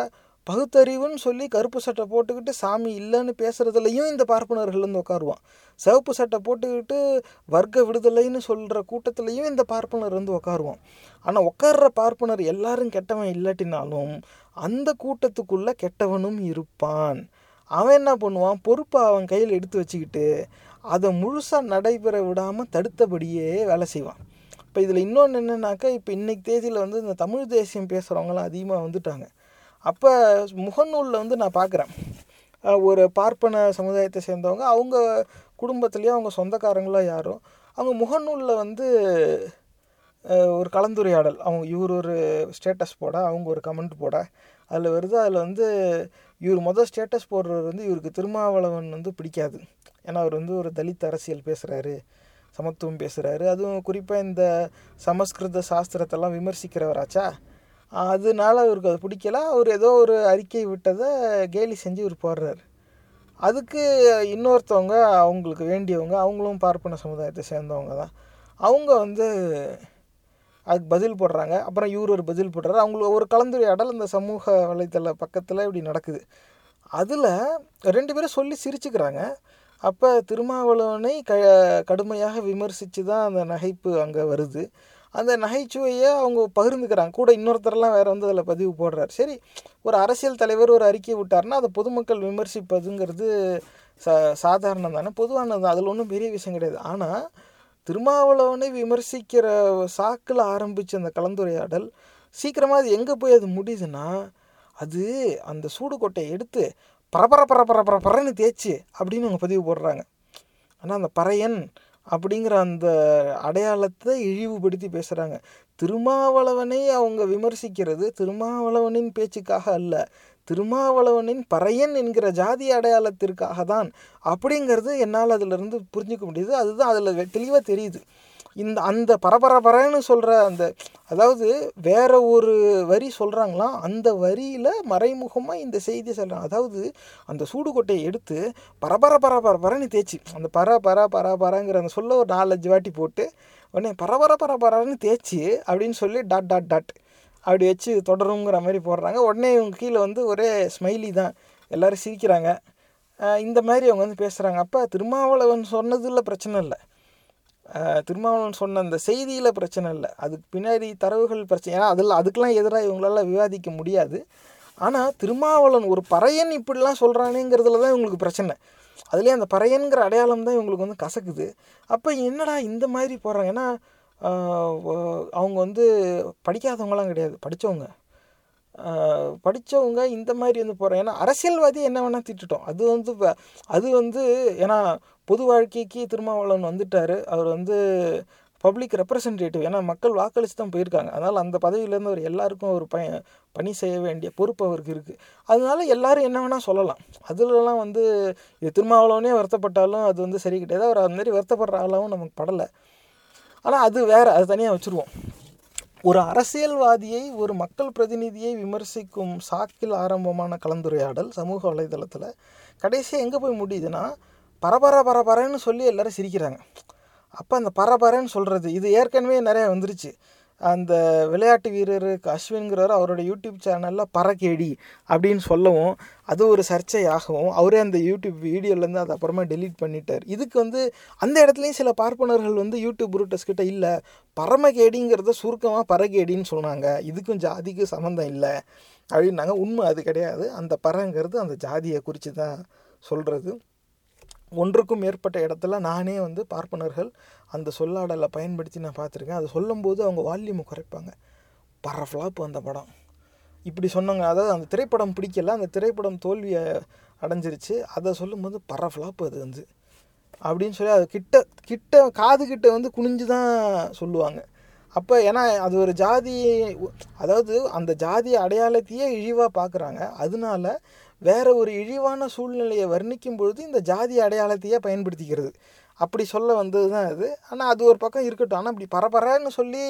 பகுத்தறிவுன்னு சொல்லி கருப்பு சட்டை போட்டுக்கிட்டு சாமி இல்லைன்னு பேசுகிறதுலையும் இந்த பார்ப்பனர்கள் வந்து உட்காருவான். சிவப்பு சட்டை போட்டுக்கிட்டு வர்க்க விடுதலைன்னு சொல்கிற கூட்டத்துலேயும் இந்த பார்ப்பனர் வந்து உட்காருவான். ஆனால் உட்கார்ற பார்ப்பனர் எல்லாரும் கெட்டவன் இல்லாட்டினாலும் அந்த கூட்டத்துக்குள்ளே கெட்டவனும் இருப்பான். அவன் என்ன பண்ணுவான், பொறுப்பை அவன் கையில் எடுத்து வச்சுக்கிட்டு அதை முழுசாக நடைபெற விடாமல் தடுத்தபடியே வேலை செய்வான். இப்போ இதில் இன்னொன்று என்னென்னாக்கா, இப்போ இன்றைக்கி தேதியில் வந்து இந்த தமிழ் தேசியம் பேசுகிறவங்களாம் அதிகமாக வந்துட்டாங்க. அப்போ முகநூலில் வந்து நான் பார்க்குறேன், ஒரு பார்ப்பன சமுதாயத்தை சேர்ந்தவங்க, அவங்க குடும்பத்துலேயோ அவங்க சொந்தக்காரங்களோ யாரோ அவங்க முகநூலில் வந்து ஒரு கலந்துரையாடல், அவங்க இவர் ஒரு ஸ்டேட்டஸ் போட அவங்க ஒரு கமெண்ட் போட அதில் வருது. அதில் வந்து இவர் மொதல் ஸ்டேட்டஸ் போடுறவர் வந்து இவருக்கு திருமாவளவன் வந்து பிடிக்காது, ஏன்னா அவர் வந்து ஒரு தலித் அரசியல் பேசுகிறாரு, சமத்துவம் பேசுகிறாரு, அதுவும் குறிப்பாக இந்த சமஸ்கிருத சாஸ்திரத்தெல்லாம் விமர்சிக்கிறவராச்சா, அதனால அவருக்கு அது பிடிக்கல. அவர் ஏதோ ஒரு அறிக்கை விட்டதை கேலி செஞ்சு இவர் போடுறாரு. அதுக்கு இன்னொருத்தவங்க அவங்களுக்கு வேண்டியவங்க, அவங்களும் பார்ப்பன சமுதாயத்தை சேர்ந்தவங்க தான், அவங்க வந்து அதுக்கு பதில் போடுறாங்க. அப்புறம் இவர் ஒரு பதில் போடுறாரு. அவங்களுக்கு ஒரு கலந்துரையாடல் அந்த சமூக வலைத்தள பக்கத்தில் இப்படி நடக்குது. அதில் ரெண்டு பேரும் சொல்லி சிரிச்சுக்கிறாங்க. அப்போ திருமாவளவனை க கடுமையாக விமர்சித்து தான் அந்த நகைப்பு அங்கே வருது. அந்த நகைச்சுவையை அவங்க பகிர்ந்துக்கிறாங்க. கூட இன்னொருத்தரெலாம் வேறு வந்து அதில் பதிவு போடுறாரு. சரி, ஒரு அரசியல் தலைவர் ஒரு அறிக்கை விட்டார்னா அதை பொதுமக்கள் விமர்சிப்பதுங்கிறது ச சாதாரணம் தானே, பொதுவானது, அதில் ஒன்றும் பெரிய விஷயம் கிடையாது. ஆனால் திருமாவளவனை விமர்சிக்கிற சாக்கில் ஆரம்பித்த அந்த கலந்துரையாடல் சீக்கிரமாக அது எங்கே போய் அது முடியுதுன்னா, அது அந்த சூடுகொட்டையை எடுத்து பரபர பரபர பரபரன்னு தேய்ச்சி அப்படின்னு அவங்க பதிவு போடுறாங்க. ஆனால் அந்த பறையன் அப்படிங்கிற அந்த அடையாளத்தை இழிவுபடுத்தி பேசுகிறாங்க. திருமாவளவனை அவங்க விமர்சிக்கிறது திருமாவளவனின் பேச்சுக்காக அல்ல, திருமாவளவனின் பறையன் என்கிற ஜாதி அடையாளத்திற்காக தான் அப்படிங்கிறது என்னால் அதிலிருந்து புரிஞ்சிக்க முடியுது. அதுதான் அதில் தெளிவாக தெரியுது. இந்த அந்த பரபரபரன்னு சொல்கிற அந்த, அதாவது வேறு ஒரு வரி சொல்கிறாங்களாம், அந்த வரியில் மறைமுகமாக இந்த செய்தி சொல்கிறாங்க. அதாவது அந்த சூடுகொட்டையை எடுத்து பரபர பரபரபரன்னு தேய்ச்சி, அந்த பர பர பரபரங்கிற அந்த சொல்ல ஒரு நாலஞ்சு வாட்டி போட்டு உடனே பரபர பரபரன்னு தேய்ச்சி அப்படின்னு சொல்லி டாட் டாட் டாட் அப்படி வச்சு தொடருங்கிற மாதிரி போடுறாங்க. உடனே இவங்க கீழே வந்து ஒரே ஸ்மைலி தான், எல்லோரும் சிரிக்கிறாங்க. இந்த மாதிரி அவங்க வந்து பேசுகிறாங்க. அப்போ திருமாவளவன் சொன்னதில் பிரச்சனை இல்லை, திருமாவளவன் சொன்ன அந்த செய்தியில் பிரச்சனை இல்லை, அதுக்கு பின்னாடி தரவுகள் பிரச்சனை. ஏன்னா அதில் அதுக்கெலாம் எதிராக இவங்களால் விவாதிக்க முடியாது. ஆனால் திருமாவளவன் ஒரு பறையன் இப்படிலாம் சொல்கிறானேங்கிறதுல தான் இவங்களுக்கு பிரச்சனை. அதுலேயே அந்த பறையன்கிற அடையாளம் தான் இவங்களுக்கு வந்து கசக்குது. அப்போ என்னடா இந்த மாதிரி போகிறாங்க. ஏன்னா அவங்க வந்து படிக்காதவங்களாம் கிடையாது, படித்தவங்க படித்தவங்க இந்த மாதிரி வந்து போகிறாங்க. ஏன்னா அரசியல்வாதி என்ன வேணால் திட்டோம், அது வந்து அது வந்து ஏன்னா பொது வாழ்க்கைக்கு திருமாவளவன் வந்துட்டார், அவர் வந்து பப்ளிக் ரெப்ரசன்டேட்டிவ், ஏன்னா மக்கள் வாக்களித்து தான் போயிருக்காங்க. அதனால் அந்த பதவியிலேருந்து அவர் எல்லாருக்கும் ஒரு ப பணி செய்ய வேண்டிய பொறுப்பு அவருக்கு இருக்குது. அதனால எல்லோரும் என்ன வேணால் சொல்லலாம். அதுலலாம் வந்து இது திருமாவளவனே வருத்தப்பட்டாலும் அது வந்து சரி கிடையாது. அவர் அதுமாரி வருத்தப்படுற ஆளாகவும் நமக்கு படலை. ஆனால் அது வேறு, அது தனியாக வச்சுருவோம். ஒரு அரசியல்வாதியை, ஒரு மக்கள் பிரதிநிதியை விமர்சிக்கும் சாக்கில் ஆரம்பமான கலந்துரையாடல் சமூக வலைதளத்தில் கடைசியாக எங்கே போய் முடியுதுன்னா பரபர பரபரன்னு சொல்லி எல்லோரும் சிரிக்கிறாங்க. அப்போ அந்த பரபரன்னு சொல்கிறது இது ஏற்கனவே நிறையா வந்துருச்சு. அந்த விளையாட்டு வீரர் அஸ்வின்கிறவர் அவரோட யூடியூப் சேனலில் பரகேடி அப்படின்னு சொல்லவும் அது ஒரு சர்ச்சையாகவும் அவரே அந்த யூடியூப் வீடியோலேருந்து அது அப்புறமா டெலீட் பண்ணிட்டார். இதுக்கு வந்து அந்த இடத்துலையும் சில பார்ப்பனர்கள் வந்து யூடியூப் ரூட்டர்ஸ் கிட்ட இல்லை பரமகேடிங்கிறத சுருக்கமாக பரகேடின்னு சொன்னாங்க, இதுக்கும் ஜாதிக்கு சம்மந்தம் இல்லை அப்படின்னாங்க. உண்மை அது கிடையாது. அந்த பரங்கிறது அந்த ஜாதியை குறித்து தான் சொல்கிறது. ஒன்றுக்கும் மேற்பட்ட இடத்துல நானே வந்து பார்ப்பனர்கள் அந்த சொல்லாடலை பயன்படுத்தி நான் பார்த்துருக்கேன். அதை சொல்லும்போது அவங்க வால்யூமை குறைப்பாங்க. பரஃப்ளாப்பு அந்த படம் இப்படி சொன்னாங்க, அதாவது அந்த திரைப்படம் பிடிக்கலை, அந்த திரைப்படம் தோல்வியை அடைஞ்சிருச்சு, அதை சொல்லும்போது பரஃப்ளாப்பு அது வந்து அப்படின்னு சொல்லி அது கிட்ட கிட்ட காது கிட்ட வந்து குனிஞ்சு தான் சொல்லுவாங்க. அப்போ ஏன்னா அது ஒரு ஜாதி, அதாவது அந்த ஜாதி அடையாளத்தையே இழிவாக பார்க்குறாங்க. அதனால வேறு ஒரு இழிவான சூழ்நிலையை வர்ணிக்கும் பொழுது இந்த ஜாதி அடையாளத்தையே பயன்படுத்திக்கிறது அப்படி சொல்ல வந்தது தான் அது. ஆனால் அது ஒரு பக்கம் இருக்கட்டும். ஆனால் இப்படி பரபரன்னு சொல்லி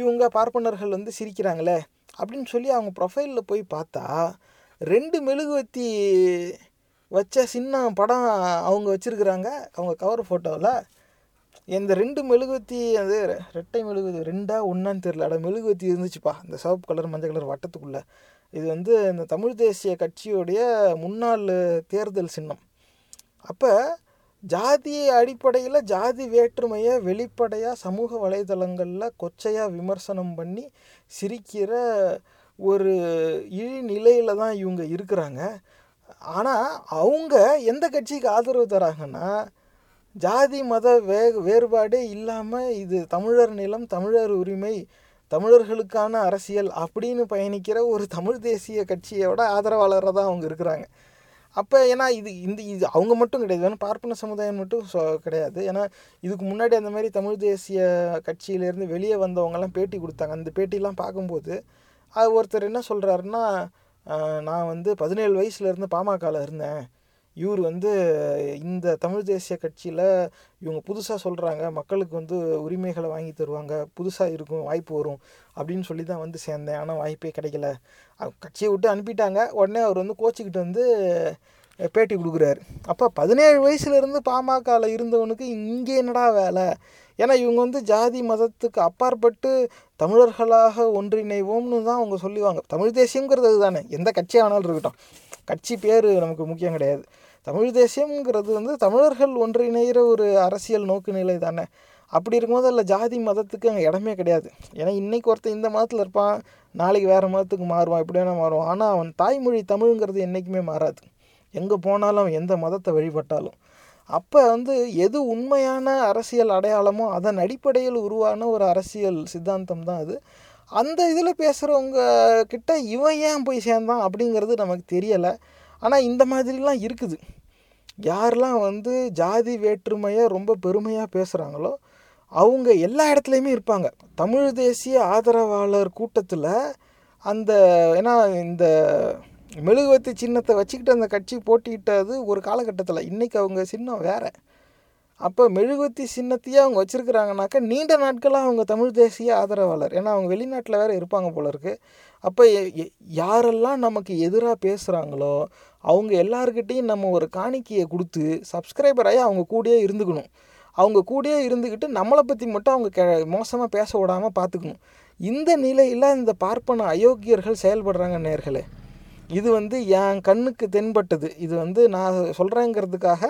இவங்க பார்ப்பனர்கள் வந்து சிரிக்கிறாங்களே அப்படின்னு சொல்லி அவங்க ப்ரொஃபைலில் போய் பார்த்தா ரெண்டு மெழுகுவத்தி வச்ச சின்ன படம் அவங்க வச்சுருக்குறாங்க. அவங்க கவர் ஃபோட்டோவில் இந்த ரெண்டு மெழுகுவத்தி, அது ரெட்டை மெழுகுவத்தி ரெண்டா ஒன்றான்னு தெரியல, அட மெழுகுவத்தி இருந்துச்சுப்பா இந்த சிவப்பு கலர் மஞ்சள் கலர் வட்டத்துக்குள்ளே. இது வந்து இந்த தமிழ் தேசிய கட்சியுடைய முன்னாள் தேர்தல் சின்னம். அப்போ ஜாதி அடிப்படையில் ஜாதி வேற்றுமையை வெளிப்படையாக சமூக வலைதளங்களில் கொச்சையாக விமர்சனம் பண்ணி சிரிக்கிற ஒரு இழிநிலையில் தான் இவங்க இருக்கிறாங்க. ஆனால் அவங்க எந்த கட்சிக்கு ஆதரவு தராங்கன்னா ஜாதி மத வே வேறுபாடே இல்லாமல் இது தமிழர் நிலம், தமிழர் உரிமை, தமிழர்களுக்கான அரசியல் அப்படின்னு பயணிக்கிற ஒரு தமிழ் தேசிய கட்சியோட ஆதரவாளராக தான் அவங்க இருக்கிறாங்க. அப்போ ஏன்னா இது இந்த இது அவங்க மட்டும் கிடையாது, ஏன்னா பார்ப்பன சமுதாயம் மட்டும் சொ கிடையாது. ஏன்னா இதுக்கு முன்னாடி அந்த மாதிரி தமிழ் தேசிய கட்சியிலேருந்து வெளியே வந்தவங்கெல்லாம் பேட்டி கொடுத்தாங்க. அந்த பேட்டிலாம் பார்க்கும்போது அது ஒருத்தர் என்ன சொல்கிறாருன்னா, நான் வந்து பதினேழு வயசுலேருந்து பாமகவில் இருந்தேன், இவர் வந்து இந்த தமிழ் தேசிய கட்சியில் இவங்க புதுசாக சொல்கிறாங்க மக்களுக்கு வந்து உரிமைகளை வாங்கி தருவாங்க, புதுசாக இருக்கும், வாய்ப்பு வரும் அப்படின்னு சொல்லி தான் வந்து சேர்ந்தேன், ஆனால் வாய்ப்பே கிடைக்கல. கட்சியை விட்டு அனுப்பிட்டாங்க. உடனே அவர் வந்து கோச்சிக்கிட்டு வந்து பேட்டி கொடுக்குறாரு. அப்போ பதினேழு வயசுலேருந்து பாமகவில் இருந்தவனுக்கு இங்கே என்னடா வேலை? ஏன்னா இவங்க வந்து ஜாதி மதத்துக்கு அப்பாற்பட்டு தமிழர்களாக ஒன்றிணைவோம்னு தான் அவங்க சொல்லுவாங்க. தமிழ் தேசியங்கிறது தானே, எந்த கட்சியானாலும் இருக்கட்டும், கட்சி பேர் நமக்கு முக்கியம் கிடையாது. தமிழ் தேசியங்கிறது வந்து தமிழர்கள் ஒன்றிணைகிற ஒரு அரசியல் நோக்கு நிலை தானே. அப்படி இருக்கும்போது அதில் ஜாதி மதத்துக்கு அங்கே இடமே கிடையாது. ஏன்னா இன்றைக்கி ஒருத்தர் இந்த மதத்தில் இருப்பான், நாளைக்கு வேறு மதத்துக்கு மாறுவான், எப்படி வேணால் மாறுவான். ஆனால் அவன் தாய்மொழி தமிழுங்கிறது என்றைக்குமே மாறாது, எங்கே போனாலும் அவன் எந்த மதத்தை வழிபட்டாலும். அப்போ வந்து எது உண்மையான அரசியல் அடையாளமோ அதன் அடிப்படையில் உருவான ஒரு அரசியல் சித்தாந்தம் தான் அது. அந்த இதில் பேசுகிறவங்க கிட்ட இவன் ஏன் போய் சேர்ந்தான் அப்படிங்கிறது நமக்கு தெரியலை. ஆனால் இந்த மாதிரிலாம் இருக்குது. யாரெலாம் வந்து ஜாதி வேற்றுமையை ரொம்ப பெருமையாக பேசுகிறாங்களோ அவங்க எல்லா இடத்துலையுமே இருப்பாங்க. தமிழ் தேசிய ஆதரவாளர் கூட்டத்தில் அந்த ஏன்னா இந்த மெழுகுவத்தி சின்னத்தை வச்சுக்கிட்டு அந்த கட்சி போட்டிக்கிட்டது ஒரு காலகட்டத்தில். இன்றைக்கி அவங்க சின்னம் வேறு. அப்போ மெழுகுவத்தி சின்னத்தையே அவங்க வச்சுருக்கிறாங்கனாக்கா நீண்ட நாட்களாக அவங்க தமிழ் தேசிய ஆதரவாளர். ஏன்னா அவங்க வெளிநாட்டில் வேறு இருப்பாங்க போல இருக்குது. அப்போ யாரெல்லாம் நமக்கு எதிராக பேசுகிறாங்களோ அவங்க எல்லாருக்கிட்டையும் நம்ம ஒரு காணிக்கையை கொடுத்து சப்ஸ்கிரைபராகி அவங்க கூடயே இருந்துக்கணும். அவங்க கூடயே இருந்துக்கிட்டு நம்மளை பற்றி மட்டும் அவங்க கெ மோசமாக பேச விடாமல் பார்த்துக்கணும். இந்த நிலையில் இந்த பார்ப்பன அயோக்கியர்கள் செயல்படுறாங்க நேயர்களே. இது வந்து என் கண்ணுக்கு தென்பட்டது. இது வந்து நான் சொல்கிறேங்கிறதுக்காக,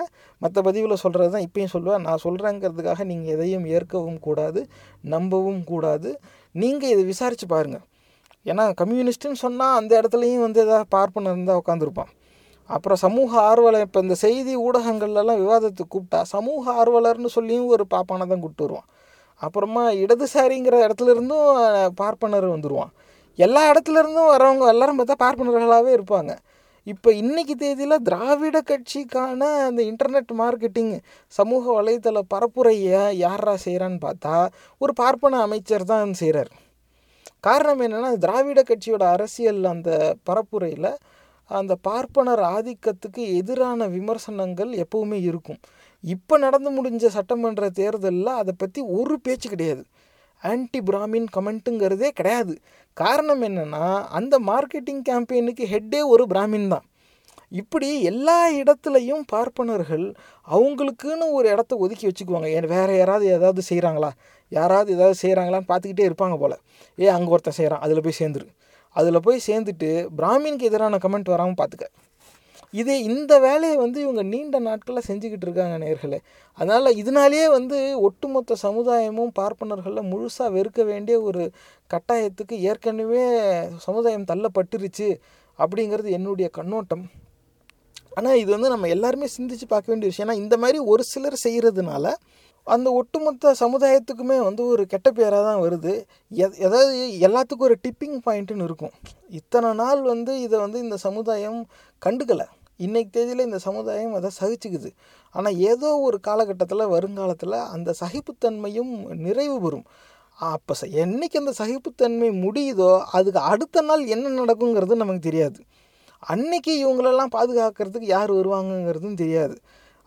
மற்ற பதிவில் சொல்கிறது தான் இப்பயும் சொல்லுவேன், நான் சொல்கிறேங்கிறதுக்காக நீங்கள் எதையும் ஏற்கவும் கூடாது, நம்பவும் கூடாது. நீங்கள் இதை விசாரித்து பாருங்கள். ஏன்னா கம்யூனிஸ்ட்டுன்னு சொன்னால் அந்த இடத்துலையும் வந்து எதாவது பார்ப்பனர் இருந்தால் உட்காந்துருப்பான். அப்புறம் சமூக ஆர்வலர், இப்போ இந்த செய்தி ஊடகங்கள்லாம் விவாதத்துக்கு கூப்பிட்டா சமூக ஆர்வலர்னு சொல்லியும் ஒரு பாப்பானை தான் கூப்பிட்டு வருவான். அப்புறமா இடதுசாரிங்கிற இடத்துலேருந்தும் பார்ப்பனர் வந்துடுவான். எல்லா இடத்துலேருந்தும் வரவங்க எல்லோரும் பார்த்தா பார்ப்பனர்களாகவே இருப்பாங்க. இப்போ இன்றைக்கி தேதியில் திராவிட கட்சிக்கான அந்த இன்டர்நெட் மார்க்கெட்டிங், சமூக வலைத்தள பரப்புரையை யாரா செய்கிறான்னு பார்த்தா ஒரு பார்ப்பன அமைச்சர் தான் செய்கிறார். காரணம் என்னென்னா, திராவிட கட்சியோட அரசியல் அந்த பரப்புரையில் அந்த பார்ப்பனர் ஆதிக்கத்துக்கு எதிரான விமர்சனங்கள் எப்போவுமே இருக்கும். இப்போ நடந்து முடிஞ்ச சட்டமன்ற தேர்தலில் அதை பற்றி ஒரு பேச்சு கிடையாது. ஆன்டி பிராமின் கமெண்ட்டுங்கிறதே கிடையாது. காரணம் என்னென்னா, அந்த மார்க்கெட்டிங் கேம்பெயினுக்கு ஹெட்டே ஒரு பிராமின் தான். இப்படி எல்லா இடத்துலையும் பார்ப்பனர்கள் அவங்களுக்குன்னு ஒரு இடத்த ஒதுக்கி வச்சுக்குவாங்க. வேறு யாராவது ஏதாவது செய்கிறாங்களா, யாராவது ஏதாவது செய்கிறாங்களான்னு பார்த்துக்கிட்டே இருப்பாங்க போல். ஏ அங்கே ஒருத்தன் செய்கிறான், அதில் போய் சேர்ந்துரு, அதில் போய் சேர்ந்துட்டு பிராமினுக்கு எதிரான கமெண்ட் வராமல் பார்த்துக்க. இதே இந்த வேலையை வந்து இவங்க நீண்ட நாட்களில் செஞ்சுக்கிட்டு இருக்காங்க நேயர்களே. அதனால் இதனாலேயே வந்து ஒட்டுமொத்த சமுதாயமும் பார்ப்பனர்களில் முழுசாக வெறுக்க வேண்டிய ஒரு கட்டாயத்துக்கு ஏற்கனவே சமுதாயம் தள்ளப்பட்டுருச்சு அப்படிங்கிறது என்னுடைய கண்ணோட்டம். ஆனால் இது வந்து நம்ம எல்லாருமே சிந்தித்து பார்க்க வேண்டிய விஷயம். ஏன்னா இந்த மாதிரி ஒரு சிலர் செய்கிறதுனால அந்த ஒட்டுமொத்த சமுதாயத்துக்குமே வந்து ஒரு கெட்ட பேராக தான் வருது. எதாவது எல்லாத்துக்கும் ஒரு டிப்பிங் பாயிண்ட்டுன்னு இருக்கும். இத்தனை நாள் வந்து இதை வந்து இந்த சமுதாயம் கண்டுக்கலை, இன்றைக்கு தேதியில் இந்த சமுதாயம் அதை சகிச்சுக்குது. ஆனால் ஏதோ ஒரு காலகட்டத்தில் வருங்காலத்தில் அந்த சகிப்புத்தன்மையும் நிறைவு பெறும். அப்போ என்றைக்கு அந்த சகிப்புத்தன்மை முடியுதோ அதுக்கு அடுத்த நாள் என்ன நடக்குங்கிறது நமக்கு தெரியாது. அன்றைக்கி இவங்களெல்லாம் பாதுகாக்கிறதுக்கு யார் வருவாங்கங்கிறதும் தெரியாது.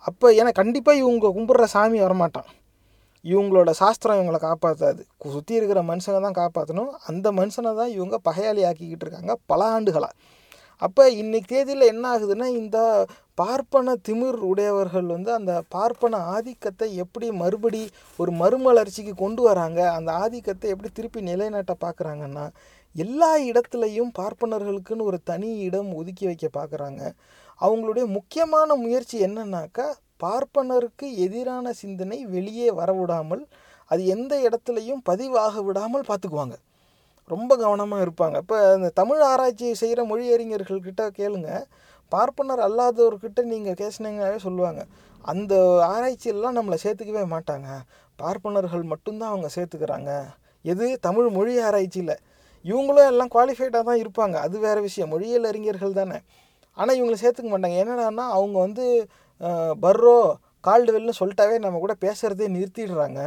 அப்போ ஏன்னா கண்டிப்பாக இவங்க கும்பிட்ற சாமி வரமாட்டான், இவங்களோட சாஸ்திரம் இவங்களை காப்பாற்றாது, சுற்றி இருக்கிற மனுஷனை தான் காப்பாற்றணும். அந்த மனுஷனை தான் இவங்க பகையாளி ஆக்கிக்கிட்டு இருக்காங்க பல ஆண்டுகளாக. அப்போ இன்றைக்கி தேதியில் என்ன ஆகுதுன்னா, இந்த பார்ப்பன திமிர் உடையவர்கள் வந்து அந்த பார்ப்பன ஆதிக்கத்தை எப்படி மறுபடி ஒரு மறுமலர்ச்சிக்கு கொண்டு வராங்க, அந்த ஆதிக்கத்தை எப்படி திருப்பி நிலைநாட்ட பார்க்குறாங்கன்னா, எல்லா இடத்துலையும் பார்ப்பனர்களுக்குன்னு ஒரு தனி இடம் ஒதுக்கி வைக்க பார்க்குறாங்க. அவங்களுடைய முக்கியமான முயற்சி என்னன்னாக்கா, பார்ப்பனருக்கு எதிரான சிந்தனை வெளியே வரவிடாமல், அது எந்த இடத்துலையும் பதிவாக விடாமல் பார்த்துக்குவாங்க, ரொம்ப கவனமாக இருப்பாங்க. இப்போ இந்த தமிழ் ஆராய்ச்சி செய்கிற மொழியறிஞர்கள்கிட்ட கேளுங்க, பார்ப்பனர் அல்லாதவர்கிட்ட நீங்கள் கேசினீங்கன்னாவே சொல்லுவாங்க, அந்த ஆராய்ச்சியெல்லாம் நம்மளை சேர்த்துக்கவே மாட்டாங்க, பார்ப்பனர்கள் மட்டும்தான் அவங்க சேர்த்துக்கிறாங்க. எது தமிழ் மொழி ஆராய்ச்சியில் இவங்களும் எல்லாம் குவாலிஃபைடாக தான் இருப்பாங்க, அது வேறு விஷயம், மொழியியல் அறிஞர்கள் தானே. ஆனால் இவங்களை சேர்த்துக்க மாட்டாங்க. என்னடான்னா, அவங்க வந்து பர்ரோ கால்டுவெல்னு சொல்லிட்டாவே நம்ம கூட பேசுகிறதே நிறுத்திடுறாங்க.